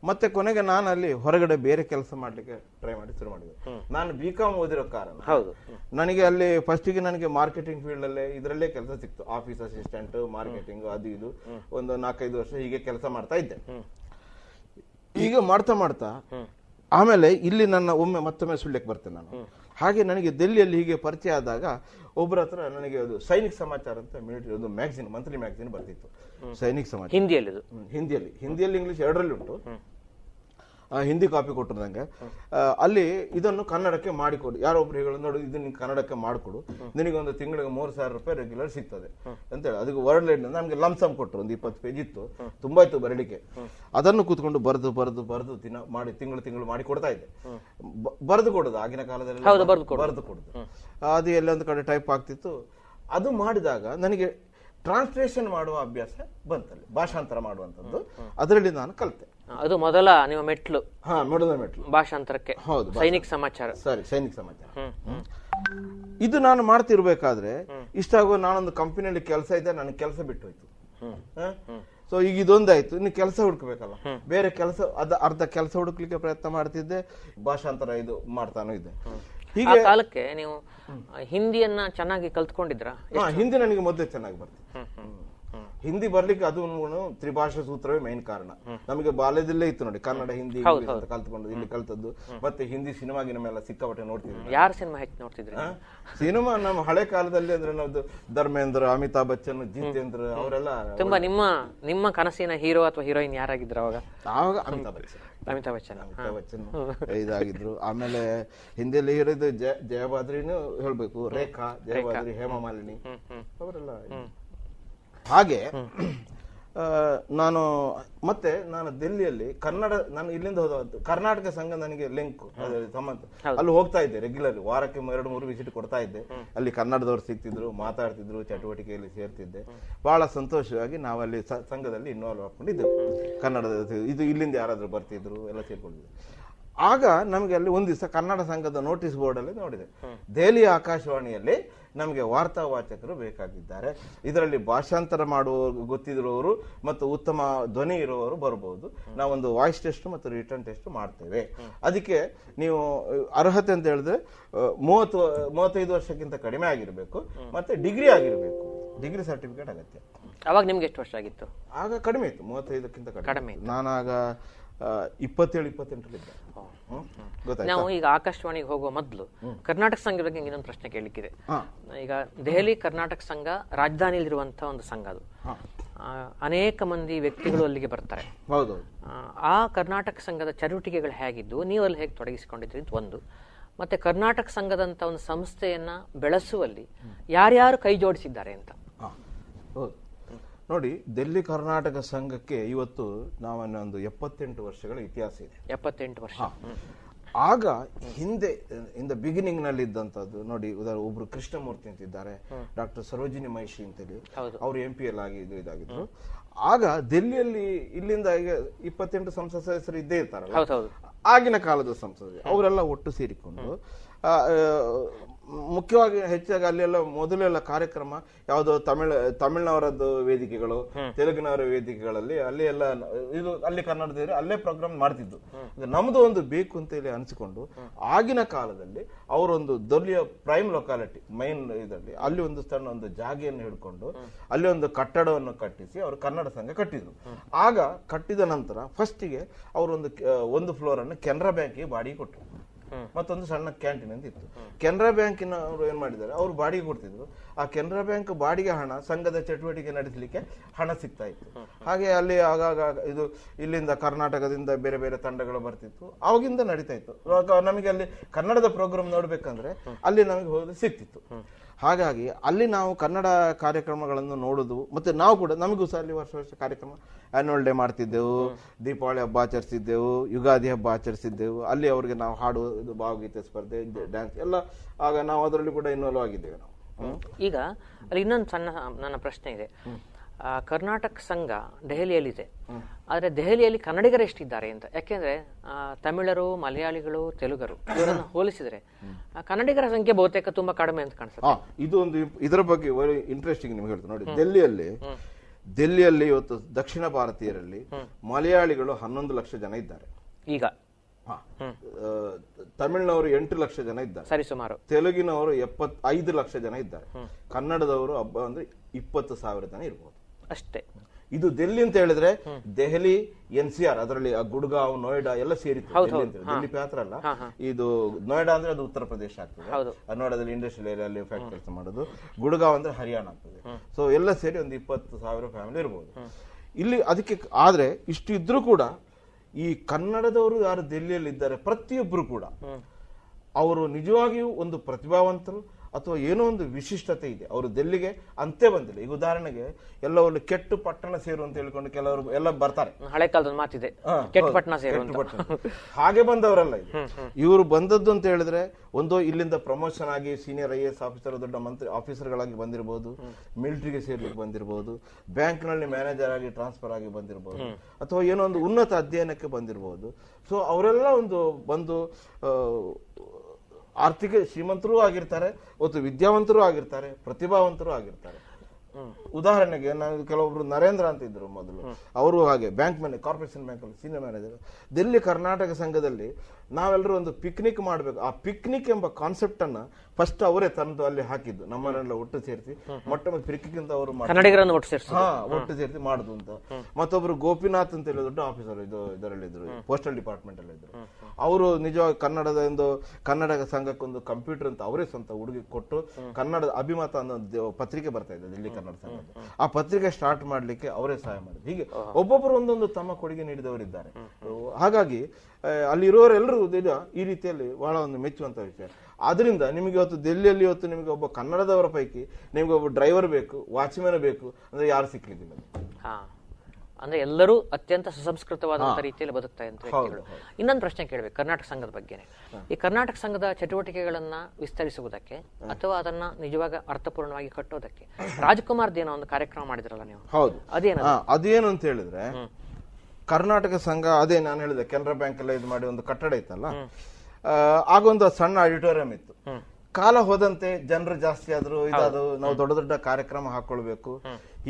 ಮತ್ತೆ ಕೊನೆಗೆ ನಾನು ಅಲ್ಲಿ ಹೊರಗಡೆ ಬೇರೆ ಕೆಲಸ ಮಾಡಲಿಕ್ಕೆ ಟ್ರೈ ಮಾಡಿ ಶುರು ಮಾಡಿದೆ. ನಾನು ಬಿ ಕಾಮ್ ಓದಿರೋ ಕಾರಣ ನನಗೆ ಅಲ್ಲಿ ಫಸ್ಟಿಗೆ ನನಗೆ ಮಾರ್ಕೆಟಿಂಗ್ ಫೀಲ್ಡ್ ಅಲ್ಲೇ ಇದರಲ್ಲೇ ಕೆಲಸ ಸಿಕ್ತು. ಆಫೀಸ್ ಅಸಿಸ್ಟೆಂಟ್, ಮಾರ್ಕೆಟಿಂಗ್, ಅದು ಇದು ಒಂದು 4-5 ವರ್ಷ ಹೀಗೆ ಕೆಲಸ ಮಾಡ್ತಾ ಇದ್ದೆ. ಈಗ ಮಾಡ್ತಾ ಆಮೇಲೆ ಇಲ್ಲಿ ನನ್ನ ಮತ್ತೊಮ್ಮೆ ಸುಳ್ಯಕ್ಕೆ ಬರ್ತೇನೆ ನಾನು. ಹಾಗೆ ನನಗೆ ದೆಹಲಿಯಲ್ಲಿ ಹೀಗೆ ಪರಿಚಯ ಆದಾಗ ಒಬ್ಬರ ಹತ್ರ ನನಗೆ ಅದು ಸೈನಿಕ ಸಮಾಚಾರ ಅಂತ ಮಿಲಿಟರಿ ಒಂದು ಮ್ಯಾಗಝಿನ್, ಮಂತ್ಲಿ ಮ್ಯಾಗಝಿನ್ ಬರ್ತಿತ್ತು ಸೈನಿಕ ಸಮಾಚಾರ. ಹಿಂದಿಯಲ್ಲಿ ಇಂಗ್ಲಿಷ್ ಎರಡರಲ್ಲಿ ಉಂಟು. ಹಿಂದಿ ಕಾಪಿ ಕೊಟ್ಟರು ನನಗೆ. ಅಲ್ಲಿ ಇದನ್ನು ಕನ್ನಡಕ್ಕೆ ಮಾಡಿಕೊಡು, ಯಾರೊಬ್ರು ಹೇಳೋದು ನೋಡು, ಇದನ್ನ ಕನ್ನಡಕ್ಕೆ ಮಾಡಿಕೊಡು, ನಿನಗೆ ಒಂದು ತಿಂಗಳಿಗೆ 3,000 ರೂಪಾಯಿ ರೆಗ್ಯುಲರ್ ಸಿಗ್ತದೆ ಅಂತೇಳಿ. ಅದಕ್ಕೆ ವರ್ಡ್ ಲೈಡ್ ನಮಗೆ ಲಮ್ಸಮ್ ಕೊಟ್ಟರು. ಒಂದು 20 ಪೇಜ್ ಇತ್ತು, ತುಂಬ ಇತ್ತು ಬರಲಿಕ್ಕೆ. ಅದನ್ನು ಕೂತ್ಕೊಂಡು ಬರೆದು ದಿನ ಮಾಡಿ ತಿಂಗಳು ಮಾಡಿ ಕೊಡ್ತಾ ಇದ್ದೆ. ಬರೆದು ಕೊಡೋದು ಆಗಿನ ಕಾಲದಲ್ಲಿ ಬರೆದು ಕೊಡೋದು, ಅದು ಎಲ್ಲೊಂದು ಕಡೆ ಟೈಪ್ ಆಗ್ತಿತ್ತು. ಅದು ಮಾಡಿದಾಗ ನನಗೆ ಟ್ರಾನ್ಸ್ಲೇಷನ್ ಮಾಡುವ ಅಭ್ಯಾಸ ಬಂತಲ್ಲಿ, ಭಾಷಾಂತರ ಮಾಡುವಂಥದ್ದು. ಅದರಲ್ಲಿ ನಾನು ಕಲಿತೆ. ಅದು ಮೊದಲ ನಿಮ್ಮ ಮೆಟ್ಲು? ಹಾ, ಮೊದಲ ಮೆಟ್ಲು ಭಾಷಾಂತರಕ್ಕೆ. ಹೌದು, ಸೈನಿಕ ಸಮಾಚಾರ. ಇದು ನಾನು ಮಾಡ್ತಿರ್ಬೇಕಾದ್ರೆ ಇಷ್ಟಾಗೋ ನಾನೊಂದು ಕಂಪನಿಯಲ್ಲಿ ಕೆಲಸ ಇದ್ದೆ, ನನಗೆ ಕೆಲಸ ಬಿಟ್ಟು ಹೋಯ್ತು. ಸೊ ಈಗ ಇದೊಂದಾಯ್ತು, ಇನ್ನು ಕೆಲಸ ಹುಡುಕ್ಬೇಕಲ್ಲ, ಬೇರೆ ಕೆಲಸ ಅರ್ಧ ಕೆಲಸ ಹುಡುಕ್ಲಿಕ್ಕೆ ಪ್ರಯತ್ನ ಮಾಡ್ತಿದ್ದೆ, ಭಾಷಾಂತರ ಇದು ಮಾಡ್ತಾನೂ ಇದ್ದೆ. ಹೀಗೆ ಕಾಲಕ್ಕೆ ನೀವು ಹಿಂದಿಯನ್ನ ಚೆನ್ನಾಗಿ ಕಲ್ತ್ಕೊಂಡಿದ್ರಾ? ಹಿಂದಿ ನನಗೆ ಮೊದಲೇ ಚೆನ್ನಾಗಿ ಬರ್ತಿತ್ತು. ಹಿಂದಿ ಬರ್ಲಿಕ್ಕೆ ಅದು ತ್ರಿಭಾಷಾ ಸೂತ್ರವೇ ಮೇನ್ ಕಾರಣ. ನಮಗೆ ಬಾಲ್ಯದಲ್ಲೇ ಇತ್ತು ನೋಡಿ, ಕನ್ನಡ ಹಿಂದಿ ಕಲ್ತ್ಕೊಂಡು ಇಲ್ಲಿ ಕಲ್ತದ್ದು. ಮತ್ತೆ ಹಿಂದಿ ಸಿನಿಮಾಗಿನ ಮೇಲೆ ಸಿಕ್ಕಾಪಟ್ಟೆ ನೋಡ್ತಿದ್ವಿ. ಯಾರ ಸಿನಿಮಾ ಹೆಚ್ಚು ನೋಡ್ತಿದ್ರಿ? ಸಿನಿಮಾ ನಮ್ಮ ಹಳೆ ಕಾಲದಲ್ಲಿ ಅಂದ್ರೆ ನಾವು ಧರ್ಮೇಂದ್ರ, ಅಮಿತಾಬ್ ಬಚ್ಚನ್, ಜಿತೇಂದ್ರ ಅವರೆಲ್ಲ ತುಂಬಾ. ನಿಮ್ಮ ಕನಸಿನ ಹೀರೋ ಅಥವಾ ಹೀರೋಯಿನ್ ಯಾರಾಗಿದ್ರು ಅವಾಗ? ಆವಾಗ ಅಮಿತಾಬ್ ಬಚ್ಚನ್ ಇದಾಗಿದ್ರು. ಆಮೇಲೆ ಹಿಂದಿಯಲ್ಲಿ ಹೀರೋದು ಜಯಭಾದ್ರಿನೂ ಹೇಳ್ಬೇಕು, ರೇಖಾ, ಜಯಭಾದ್ರಿ, ಹೇಮಾ ಮಾಲಿನಿ ಅವರೆಲ್ಲ. ಹಾಗೆ ನಾನು ದೆಹಲಿಯಲ್ಲಿ ನಾನು ಇಲ್ಲಿಂದ ಹೋದ ಕರ್ನಾಟಕ ಸಂಘ ನನಗೆ ಲಿಂಕ್ ಸಂಬಂಧ, ಅಲ್ಲಿ ಹೋಗ್ತಾ ಇದ್ದೆ ರೆಗ್ಯುಲರ್ಲಿ, ವಾರಕ್ಕೆ 2-3 ವಿಸಿಟ್ ಕೊಡ್ತಾ ಇದ್ದೆ. ಅಲ್ಲಿ ಕನ್ನಡದವ್ರು ಸಿಗ್ತಿದ್ರು, ಮಾತಾಡ್ತಿದ್ರು, ಚಟುವಟಿಕೆಯಲ್ಲಿ ಸೇರ್ತಿದ್ದೆ. ಬಹಳ ಸಂತೋಷವಾಗಿ ನಾವಲ್ಲಿ ಸಂಘದಲ್ಲಿ ಇನ್ವಾಲ್ವ್ ಹಾಕೊಂಡಿದ್ದೆವು. ಕನ್ನಡದ ಇದು ಇಲ್ಲಿಂದ ಯಾರಾದ್ರೂ ಬರ್ತಿದ್ರು, ಎಲ್ಲ ಸೇರ್ಕೊಂಡಿದ್ರು. ಆಗ ನಮಗೆ ಅಲ್ಲಿ ಒಂದು ದಿವಸ ಕನ್ನಡ ಸಂಘದ ನೋಟಿಸ್ ಬೋರ್ಡ್ ಅಲ್ಲಿ ನೋಡಿದೆ, ದೆಹಲಿ ಆಕಾಶವಾಣಿಯಲ್ಲಿ ನಮಗೆ ವಾರ್ತಾ ವಾಚಕರು ಬೇಕಾಗಿದ್ದಾರೆ, ಇದರಲ್ಲಿ ಭಾಷಾಂತರ ಮಾಡುವವರು ಗೊತ್ತಿರೋರು ಮತ್ತು ಉತ್ತಮ ಧ್ವನಿ ಇರುವವರು ಬರಬಹುದು, ನಾವೊಂದು ವಾಯ್ಸ್ ಟೆಸ್ಟ್ ಮತ್ತು ರಿಟರ್ನ್ ಟೆಸ್ಟ್ ಮಾಡ್ತೇವೆ. ಅದಕ್ಕೆ ನೀವು ಅರ್ಹತೆ ಅಂತ ಹೇಳಿದ್ರೆ 35 ವರ್ಷಕ್ಕಿಂತ ಕಡಿಮೆ ಆಗಿರಬೇಕು ಮತ್ತೆ ಡಿಗ್ರಿ ಆಗಿರಬೇಕು, ಡಿಗ್ರಿ ಸರ್ಟಿಫಿಕೇಟ್ ಅಗತ್ಯ. ಅವಾಗ ನಿಮ್ಗೆ ಎಷ್ಟು ವರ್ಷ ಆಗಿತ್ತು? ಆಗ ಕಡಿಮೆ ಇತ್ತು, 35ಕ್ಕಿಂತ ಕಡಿಮೆ. ನಾನಾಗ 27-28 ನಾವು ಈಗ ಆಕಾಶವಾಣಿಗೆ ಹೋಗುವ ಮೊದಲು ಕರ್ನಾಟಕ ಸಂಘದ ಬಗ್ಗೆ ಇನ್ನೊಂದು ಪ್ರಶ್ನೆ ಕೇಳಲಿಕ್ಕಿದೆ. ಈಗ ದೆಹಲಿ ಕರ್ನಾಟಕ ಸಂಘ ರಾಜಧಾನಿಯಲ್ಲಿರುವಂತಹ ಒಂದು ಸಂಘ, ಅದು ಅನೇಕ ಮಂದಿ ವ್ಯಕ್ತಿಗಳು ಅಲ್ಲಿಗೆ ಬರ್ತಾರೆ. ಆ ಕರ್ನಾಟಕ ಸಂಘದ ಚಟುವಟಿಕೆಗಳು ಹೇಗಿದ್ದು, ನೀವು ಅಲ್ಲಿ ಹೇಗೆ ತೊಡಗಿಸಿಕೊಂಡಿದ್ರಿ ಒಂದು, ಮತ್ತೆ ಕರ್ನಾಟಕ ಸಂಘದಂತ ಒಂದು ಸಂಸ್ಥೆಯನ್ನ ಬೆಳೆಸುವಲ್ಲಿ ಯಾರ್ಯಾರು ಕೈ ಜೋಡಿಸಿದ್ದಾರೆ ಅಂತ. ನೋಡಿ, ದೆಹಲಿ ಕರ್ನಾಟಕ ಸಂಘಕ್ಕೆ ಇವತ್ತು ನಾವನ್ನೊಂದು 78 ವರ್ಷಗಳ ಇತಿಹಾಸ ಇದೆ. 78 ವರ್ಷ. ಆಗ ಹಿಂದೆ ಇನ್ ದ ಬಿಗಿನಿಂಗ್ ನಲ್ಲಿ ಇದ್ದಂಥದ್ದು ನೋಡಿ, ಒಬ್ರು ಕೃಷ್ಣಮೂರ್ತಿ ಅಂತಿದ್ದಾರೆ, ಡಾಕ್ಟರ್ ಸರೋಜಿನಿ ಮಹೇಶಿ ಅಂತೇಳಿ, ಅವರು MPL ಆಗಿ ಇದಾಗಿದ್ರು. ಆಗ ದೆಹಲಿಯಲ್ಲಿ ಇಲ್ಲಿಂದ 28 ಸಂಸದ ಸದಸ್ಯರು ಇದ್ದೇ ಇರ್ತಾರಲ್ಲ, ಆಗಿನ ಕಾಲದ ಸಂಸದರು, ಅವರೆಲ್ಲ ಒಟ್ಟು ಸೇರಿಕೊಂಡು ಮುಖ್ಯವಾಗಿ ಹೆಚ್ಚಾಗಿ ಅಲ್ಲೆಲ್ಲ ಮೊದಲೆಲ್ಲ ಕಾರ್ಯಕ್ರಮ ಯಾವುದೋ ತಮಿಳ್ನವರದ್ದು ವೇದಿಕೆಗಳು, ತೆಲುಗಿನವರ ವೇದಿಕೆಗಳಲ್ಲಿ ಅಲ್ಲಿ ಎಲ್ಲ ಇದು ಅಲ್ಲಿ ಕನ್ನಡದಲ್ಲಿ ಅಲ್ಲೇ ಪ್ರೋಗ್ರಾಮ್ ಮಾಡ್ತಿದ್ದು. ನಮ್ದು ಒಂದು ಬೇಕು ಅಂತ ಹೇಳಿ ಅನಿಸಿಕೊಂಡು ಆಗಿನ ಕಾಲದಲ್ಲಿ ಅವರೊಂದು ದೊಡ್ಡ ಪ್ರೈಮ್ ಲೊಕಾಲಿಟಿ ಮೈನ್ ಇದರಲ್ಲಿ ಅಲ್ಲಿ ಒಂದು ಸಣ್ಣ ಒಂದು ಜಾಗೆಯನ್ನು ಹಿಡ್ಕೊಂಡು ಅಲ್ಲಿ ಒಂದು ಕಟ್ಟಡವನ್ನು ಕಟ್ಟಿಸಿ ಅವರು ಕನ್ನಡ ಸಂಘ ಕಟ್ಟಿದ್ರು. ಆಗ ಕಟ್ಟಿದ ನಂತರ ಫಸ್ಟಿಗೆ ಅವರೊಂದು ಫ್ಲೋರ್ ಅನ್ನು ಕೆನರಾ ಬ್ಯಾಂಕಿಗೆ ಬಾಡಿಗೆ ಕೊಟ್ಟರು, ಮತ್ತೊಂದು ಸಣ್ಣ ಕ್ಯಾಂಟೀನ್ ಅಂತ ಇತ್ತು. ಕೆನರಾ ಬ್ಯಾಂಕಿನ ಅವರು ಏನ್ ಮಾಡಿದ್ದಾರೆ, ಅವರು ಬಾಡಿಗೆ ಕೊಡ್ತಿದ್ರು. ಆ ಕೆನರಾ ಬ್ಯಾಂಕ್ ಬಾಡಿಗೆ ಹಣ ಸಂಘದ ಚಟುವಟಿಕೆ ನಡೆಸಲಿಕ್ಕೆ ಹಣ ಸಿಗ್ತಾ ಇತ್ತು. ಹಾಗೆ ಅಲ್ಲಿ ಆಗಾಗ ಇದು ಇಲ್ಲಿಂದ ಕರ್ನಾಟಕದಿಂದ ಬೇರೆ ಬೇರೆ ತಂಡಗಳು ಬರ್ತಿತ್ತು, ಅವಾಗಿಂದ ನಡೀತಾ ಇತ್ತು. ನಮಗೆ ಅಲ್ಲಿ ಕನ್ನಡದ ಪ್ರೋಗ್ರಾಮ್ ನೋಡ್ಬೇಕಂದ್ರೆ ಅಲ್ಲಿ ನಮಗೆ ಹೋಗಿ ಸಿಗ್ತಿತ್ತು. ಹಾಗಾಗಿ ಅಲ್ಲಿ ನಾವು ಕನ್ನಡ ಕಾರ್ಯಕ್ರಮಗಳನ್ನು ನೋಡೋದು, ಮತ್ತೆ ನಾವು ಕೂಡ ನಮಗೂ ಸಹ ಅಲ್ಲಿ ವರ್ಷ ಕಾರ್ಯಕ್ರಮ ಆ್ಯನ್ಯುವಲ್ ಡೇ ಮಾಡ್ತಿದ್ದೆವು, ದೀಪಾವಳಿ ಹಬ್ಬ ಆಚರಿಸಿದ್ದೆವು, ಯುಗಾದಿ ಹಬ್ಬ ಆಚರಿಸಿದ್ದೆವು. ಅಲ್ಲಿ ಅವರಿಗೆ ನಾವು ಹಾಡುವುದು, ಭಾವಗೀತೆ ಸ್ಪರ್ಧೆ, ಡ್ಯಾನ್ಸ್ ಎಲ್ಲ ಆಗ ನಾವು ಅದರಲ್ಲಿ ಕೂಡ ಇನ್ವಾಲ್ವ್ ಆಗಿದ್ದೇವೆ. ನಾವು ಈಗ ಅಲ್ಲಿ ಇನ್ನೊಂದು ಸಣ್ಣ ನನ್ನ ಪ್ರಶ್ನೆ ಇದೆ. ಕರ್ನಾಟಕ ಸಂಘ ದೆಹಲಿಯಲ್ಲಿದೆ, ಆದರೆ ದೆಹಲಿಯಲ್ಲಿ ಕನ್ನಡಿಗರು ಎಷ್ಟಿದ್ದಾರೆ ಅಂತ, ಯಾಕೆಂದರೆ ತಮಿಳರು, ಮಲಯಾಳಿಗಳು, ತೆಲುಗರು ಇವರನ್ನು ಹೋಲಿಸಿದರೆ ಕನ್ನಡಿಗರ ಸಂಖ್ಯೆ ಬಹುತೇಕ ತುಂಬಾ ಕಡಿಮೆ ಅಂತ ಕಾಣಿಸುತ್ತೆ. ಇದು ಒಂದು ಇದರ ಬಗ್ಗೆ ಇಂಟ್ರೆಸ್ಟಿಂಗ್ ನಿಮ್ಗೆ ಹೇಳ್ತಾರೆ. ನೋಡಿ, ದೆಹಲಿಯಲ್ಲಿ ಇವತ್ತು ದಕ್ಷಿಣ ಭಾರತೀಯರಲ್ಲಿ ಮಲಯಾಳಿಗಳು 11 ಲಕ್ಷ ಜನ ಇದ್ದಾರೆ ಈಗ, ತಮಿಳ್ನವರು 8 ಲಕ್ಷ ಜನ ಇದ್ದಾರೆ ಸರಿ ಸುಮಾರು, ತೆಲುಗಿನವರು 75 ಲಕ್ಷ ಜನ ಇದ್ದಾರೆ, ಕನ್ನಡದವರು ಹಬ್ಬ ಅಂದ್ರೆ 20,000 ಜನ ಇರ್ಬೋದು ಅಷ್ಟೇ. ಇದು ದೆಹಲಿ ಅಂತ ಹೇಳಿದ್ರೆ ದೆಹಲಿ NCR, ಅದರಲ್ಲಿ ಗುಡ್ಗಾಂವ್, ನೋಯ್ಡಾ ಎಲ್ಲ ಸೇರಿತ್ತು. ದೆಹಲಿ ಮಾತ್ರ ಅಲ್ಲ, ಇದು ನೋಯ್ಡಾ ಅಂದ್ರೆ ಅದು ಉತ್ತರ ಪ್ರದೇಶ ಆಗ್ತದೆ, ನೋಯ್ಡಾದಲ್ಲಿ ಇಂಡಸ್ಟ್ರಿಯಲ್ ಏರಿಯಲ್ಲಿ ಫ್ಯಾಕ್ಟರೀಸ್ ಮಾಡೋದು, ಗುಡ್ಗಾಂವ್ ಅಂದ್ರೆ ಹರಿಯಾಣ ಆಗ್ತದೆ. ಸೊ ಎಲ್ಲ ಸೇರಿ ಒಂದು 20,000 ಫ್ಯಾಮಿಲಿ ಇರ್ಬೋದು ಇಲ್ಲಿ. ಅದಕ್ಕೆ ಆದ್ರೆ ಇಷ್ಟು ಇದ್ರೂ ಕೂಡ ಈ ಕನ್ನಡದವರು ಯಾರು ದೆಹಲಿಯಲ್ಲಿ ಇದ್ದಾರೆ ಪ್ರತಿಯೊಬ್ಬರು ಕೂಡ ಅವರು ನಿಜವಾಗಿಯೂ ಒಂದು ಪ್ರತಿಭಾವಂತರು ಅಥವಾ ಏನೋ ಒಂದು ವಿಶಿಷ್ಟತೆ ಇದೆ, ಅವರು ದೆಲ್ಲಿಗೆ ಅಂತೇ ಬಂದಿಲ್ಲ. ಈಗ ಉದಾಹರಣೆಗೆ ಎಲ್ಲ ಒಂದು ಕೆಟ್ಟು ಪಟ್ಟಣ ಸೇರು ಅಂತ ಹೇಳ್ಕೊಂಡು ಕೆಲವರು ಎಲ್ಲ ಬರ್ತಾರೆ, ಹಳೆ ಕಾಲದ ಮಾತಿದೆ ಕೆಟ್ಟು ಪಟ್ಟಣ ಸೇರು ಅಂತ, ಹಾಗೆ ಬಂದವರಲ್ಲ ಇವರು. ಬಂದದ್ದು ಅಂತ ಹೇಳಿದ್ರೆ ಒಂದು ಇಲ್ಲಿಂದ ಪ್ರಮೋಷನ್ ಆಗಿ ಸೀನಿಯರ್ IAS ಆಫೀಸರ್, ದೊಡ್ಡ ಮಂತ್ರಿ ಆಫೀಸರ್ಗಳಾಗಿ ಬಂದಿರಬಹುದು, ಮಿಲಿಟರಿಗೆ ಸೇರ್ಲಿಕ್ಕೆ ಬಂದಿರಬಹುದು, ಬ್ಯಾಂಕ್ ನಲ್ಲಿ ಮ್ಯಾನೇಜರ್ ಆಗಿ ಟ್ರಾನ್ಸ್ಫರ್ ಆಗಿ ಬಂದಿರಬಹುದು, ಅಥವಾ ಏನೋ ಒಂದು ಉನ್ನತ ಅಧ್ಯಯನಕ್ಕೆ ಬಂದಿರಬಹುದು. ಸೊ ಅವರೆಲ್ಲ ಒಂದು ಬಂದು ಆರ್ಥಿಕ ಶ್ರೀಮಂತರೂ ಆಗಿರ್ತಾರೆ, ಮತ್ತು ವಿದ್ಯಾವಂತರೂ ಆಗಿರ್ತಾರೆ, ಪ್ರತಿಭಾವಂತರೂ ಆಗಿರ್ತಾರೆ. ಉದಾಹರಣೆಗೆ ನಾನು ಕೆಲವೊಬ್ರು ನರೇಂದ್ರ ಅಂತ ಇದ್ರು ಮೊದಲು, ಅವರು ಹಾಗೆ ಬ್ಯಾಂಕ್ ಮ್ಯಾನೇಜ್, ಕಾರ್ಪೊರೇಷನ್ ಬ್ಯಾಂಕ್ ಅಲ್ಲಿ ಸೀನಿಯರ್ ಮ್ಯಾನೇಜರ್. ದೆಹಲಿ ಕರ್ನಾಟಕ ಸಂಘದಲ್ಲಿ ನಾವೆಲ್ಲರೂ ಒಂದು ಪಿಕ್ನಿಕ್ ಮಾಡಬೇಕು, ಆ ಪಿಕ್ನಿಕ್ ಎಂಬ ಕಾನ್ಸೆಪ್ಟ್ ಅನ್ನ ಫಸ್ಟ್ ಅವರೇ ತಂದು ಅಲ್ಲಿ ಹಾಕಿದ್ದು, ನಮ್ಮನ್ನೆಲ್ಲ ಒಟ್ಟು ಸೇರಿಸಿ ಮೊಟ್ಟ ಪಿಕ್ನಿಕ್ ಅಂತ ಅವರು ಒಟ್ಟು ಸೇರಿಸಿ ಮಾಡುದು ಅಂತ. ಮತ್ತೊಬ್ರು ಗೋಪಿನಾಥ್ ಅಂತ ಹೇಳಿ ದೊಡ್ಡ ಆಫೀಸರ್ ಇದರಲ್ಲಿದ್ರು, ಪೋಸ್ಟಲ್ ಡಿಪಾರ್ಟ್ಮೆಂಟ್ ಅಲ್ಲಿ ಇದ್ರು, ಅವರು ನಿಜವಾಗಿ ಕನ್ನಡದ ಒಂದು ಕನ್ನಡ ಸಂಘಕ್ಕೊಂದು ಕಂಪ್ಯೂಟರ್ ಅಂತ ಅವರೇ ಸ್ವಂತ ಉಡುಗೆ ಕೊಟ್ಟು ಕನ್ನಡದ ಅಭಿಮತ ಅನ್ನೋ ಪತ್ರಿಕೆ ಬರ್ತಾ ಇದೆ ದೆಹಲಿ ಕನ್ನಡ ಸಂಘ, ಆ ಪತ್ರಿಕೆ ಸ್ಟಾರ್ಟ್ ಮಾಡ್ಲಿಕ್ಕೆ ಅವರೇ ಸಹಾಯ ಮಾಡಿದ್ರು. ಹೀಗೆ ಒಬ್ಬೊಬ್ಬರು ಒಂದೊಂದು ತಮ್ಮ ಕೊಡುಗೆ ನೀಡಿದವರಿದ್ದಾರೆ. ಹಾಗಾಗಿ ಅಲ್ಲಿರೋರೆಲ್ಲರೂ ನಿಜ ಈ ರೀತಿಯಲ್ಲಿ ಬಹಳ ಒಂದು ಮೆಚ್ಚುವಂತ ವಿಷಯ. ಆದ್ರಿಂದ ನಿಮಗೆ ಇವತ್ತು ದೆಹಲಿಯಲ್ಲಿ ಇವತ್ತು ನಿಮಗೆ ಒಬ್ಬ ಕನ್ನಡದವರ ಪೈಕಿ ನಿಮ್ಗೆ ಒಬ್ಬ ಡ್ರೈವರ್ ಬೇಕು, ವಾಚ್ಮ್ಯಾನ್ ಬೇಕು ಅಂದ್ರೆ ಯಾರು ಸಿಕ್ಕಿದ್ದಿಲ್ಲ. ಅಂದ್ರೆ ಎಲ್ಲರೂ ಅತ್ಯಂತ ಸುಸಂಸ್ಕೃತವಾದಂತಹ ರೀತಿಯಲ್ಲಿ ಬದುಕ್ತಾ ಇದ್ದ ವ್ಯಕ್ತಿಗಳು. ಇನ್ನೊಂದು ಪ್ರಶ್ನೆ ಕೇಳಬೇಕು ಕರ್ನಾಟಕ ಸಂಘದ ಬಗ್ಗೆನೆ. ಈ ಕರ್ನಾಟಕ ಸಂಘದ ಚಟುವಟಿಕೆಗಳನ್ನ ವಿಸ್ತರಿಸುವುದಕ್ಕೆ ಅಥವಾ ಅದನ್ನ ನಿಜವಾಗ ಅರ್ಥಪೂರ್ಣವಾಗಿ ಕಟ್ಟೋದಕ್ಕೆ ರಾಜ್ಕುಮಾರ್ದ ಏನೋ ಒಂದು ಕಾರ್ಯಕ್ರಮ ಮಾಡಿದ್ರಲ್ಲ ನೀವು, ಅದೇನು ಅಂತ ಹೇಳಿದ್ರೆ ಕರ್ನಾಟಕ ಸಂಘ, ಅದೇ ನಾನು ಹೇಳಿದೆ ಕೆನರಾ ಬ್ಯಾಂಕ್ ಎಲ್ಲ ಇದು ಮಾಡಿ ಒಂದು ಕಟ್ಟಡ ಇತ್ತಲ್ಲ, ಆಗೊಂದು ಸಣ್ಣ ಆಡಿಟೋರಿಯಂ ಇತ್ತು. ಕಾಲ ಹೋದಂತೆ ಜನರು ಜಾಸ್ತಿ ಆದ್ರು, ಇದಾದ್ರು, ನಾವು ದೊಡ್ಡ ದೊಡ್ಡ ಕಾರ್ಯಕ್ರಮ ಹಾಕೊಳ್ಬೇಕು.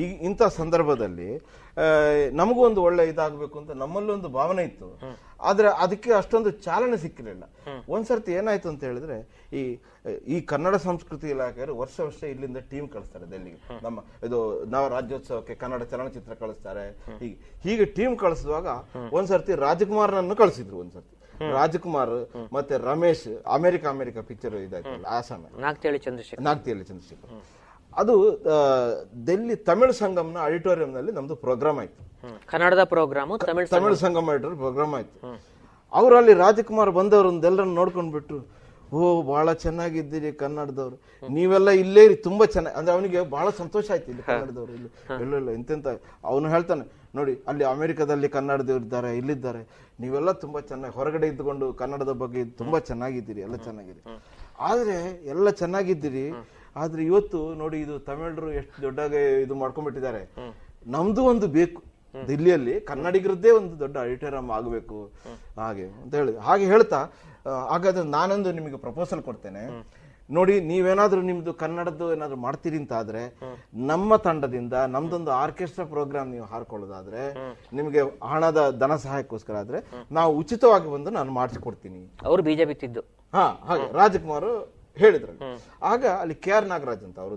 ಈಗ ಇಂಥ ಸಂದರ್ಭದಲ್ಲಿ ನಮಗೂ ಒಂದು ಒಳ್ಳೆ ಇದಾಗಬೇಕು ಅಂತ ನಮ್ಮಲ್ಲಿ ಒಂದು ಭಾವನೆ ಇತ್ತು, ಆದ್ರೆ ಅದಕ್ಕೆ ಅಷ್ಟೊಂದು ಚಾಲನೆ ಸಿಕ್ಕಿರಲಿಲ್ಲ. ಒಂದ್ಸರ್ತಿ ಏನಾಯ್ತು ಅಂತ ಹೇಳಿದ್ರೆ ಈ ಈ ಕನ್ನಡ ಸಂಸ್ಕೃತಿ ಇಲಾಖೆಯವರು ವರ್ಷ ವರ್ಷ ಇಲ್ಲಿಂದ ಟೀಮ್ ಕಳಿಸ್ತಾರೆ ದೆಲ್ಲಿಗೆ. ನಮ್ಮ ಇದು ನವ ರಾಜ್ಯೋತ್ಸವಕ್ಕೆ ಕನ್ನಡ ಚಲನಚಿತ್ರ ಕಳಿಸ್ತಾರೆ. ಹೀಗೆ ಹೀಗೆ ಟೀಮ್ ಕಳಿಸುವಾಗ ಒಂದ್ಸರ್ತಿ ರಾಜ್ಕುಮಾರ್ನನ್ನು ಕಳಿಸಿದ್ರು. ಒಂದ್ಸರ್ತಿ ರಾಜ್ಕುಮಾರ್ ಮತ್ತೆ ರಮೇಶ್, ಅಮೆರಿಕ ಪಿಕ್ಚರ್ ಇದಾಯ್ತಲ್ಲ ಆಸಾಮ್, ನಾಗ್ತಿಹಳ್ಳಿ ಚಂದ್ರಶೇಖರ್, ಅದು ಡೆಲ್ಲಿ ತಮಿಳು ಸಂಗಮ್ನ ಆಡಿಟೋರಿಯಂನಲ್ಲಿ ನಮ್ದು ಪ್ರೋಗ್ರಾಮ್ ಆಯ್ತು. ಕನ್ನಡದ program Tamil Sangam auditorium program ಆಯ್ತು. ಅವರಲ್ಲಿ ರಾಜ್ಕುಮಾರ್ ಬಂದವರನ್ನೆಲ್ಲರನ್ನ ನೋಡ್ಕೊಂಡ್ಬಿಟ್ರು. ಓ, ಬಹಳ ಚೆನ್ನಾಗಿದ್ದೀರಿ ಕನ್ನಡದವ್ರು, ನೀವೆಲ್ಲ ಇಲ್ಲೇ ಇರಿ, ತುಂಬಾ ಚೆನ್ನಾಗಿ ಅಂದ್ರೆ ಅವನಿಗೆ ಬಹಳ ಸಂತೋಷ ಆಯ್ತು. ಇಲ್ಲಿ ಕನ್ನಡದವ್ರು ಇಲ್ಲ ಇಂತೆಂತ ಅವನು ಹೇಳ್ತಾನೆ, ನೋಡಿ ಅಲ್ಲಿ ಅಮೆರಿಕದಲ್ಲಿ ಕನ್ನಡದವ್ರು ಇದ್ದಾರೆ, ಇಲ್ಲಿದ್ದಾರೆ, ನೀವೆಲ್ಲ ತುಂಬಾ ಚೆನ್ನಾಗಿ ಹೊರಗಡೆ ಇದ್ದುಕೊಂಡು ಕನ್ನಡದ ಬಗ್ಗೆ ತುಂಬಾ ಚೆನ್ನಾಗಿದ್ದೀರಿ, ಎಲ್ಲ ಚೆನ್ನಾಗಿದೆ, ಆದ್ರೆ ಎಲ್ಲ ಚೆನ್ನಾಗಿದ್ದೀರಿ, ಆದ್ರೆ ಇವತ್ತು ನೋಡಿ ಇದು ತಮಿಳರು ಎಷ್ಟು ದೊಡ್ಡಾಗಿ ಇದು ಮಾಡ್ಕೊಂಡ್ಬಿಟ್ಟಿದ್ದಾರೆ, ನಮ್ದು ಒಂದು ಬೇಕು, ದಿಲ್ಲಿಯಲ್ಲಿ ಕನ್ನಡಿಗರದ್ದೇ ಒಂದು ದೊಡ್ಡ ಆಡಿಟೋರಿಯಂ ಆಗಬೇಕು ಹಾಗೆ ಅಂತ ಹೇಳಿ. ಹಾಗೆ ಹೇಳ್ತಾ ಹಾಗಾದ್ರೆ ನಾನೊಂದು ನಿಮಗೆ ಪ್ರಪೋಸಲ್ ಕೊಡ್ತೇನೆ, ನೋಡಿ ನೀವೇನಾದ್ರೂ ನಿಮ್ದು ಕನ್ನಡದ್ದು ಏನಾದ್ರು ಮಾಡ್ತೀರಿ ಅಂತ ಆದ್ರೆ ನಮ್ಮ ತಂಡದಿಂದ ನಮ್ದೊಂದು ಆರ್ಕೆಸ್ಟ್ರಾ ಪ್ರೋಗ್ರಾಮ್ ನೀವು ಹಾರ್ಕೊಳ್ಳೋದಾದ್ರೆ, ನಿಮಗೆ ಹಣದ ಧನ ಸಹಾಯಕ್ಕೋಸ್ಕರ ಆದ್ರೆ ನಾವು ಉಚಿತವಾಗಿ ಬಂದು ನಾನು ಮಾಡಿಸ್ಕೊಡ್ತೀನಿ. ಅವರು ಬಿಜೆಪಿ ತಿದ್ದು ಹಾಗೆ ರಾಜ್ಕುಮಾರ್ ಹೇಳಿದ್ರು. ಆಗ ಅಲ್ಲಿ ಕೆ ಆರ್ ನಾಗರಾಜ್ ಅಂತ ಅವರು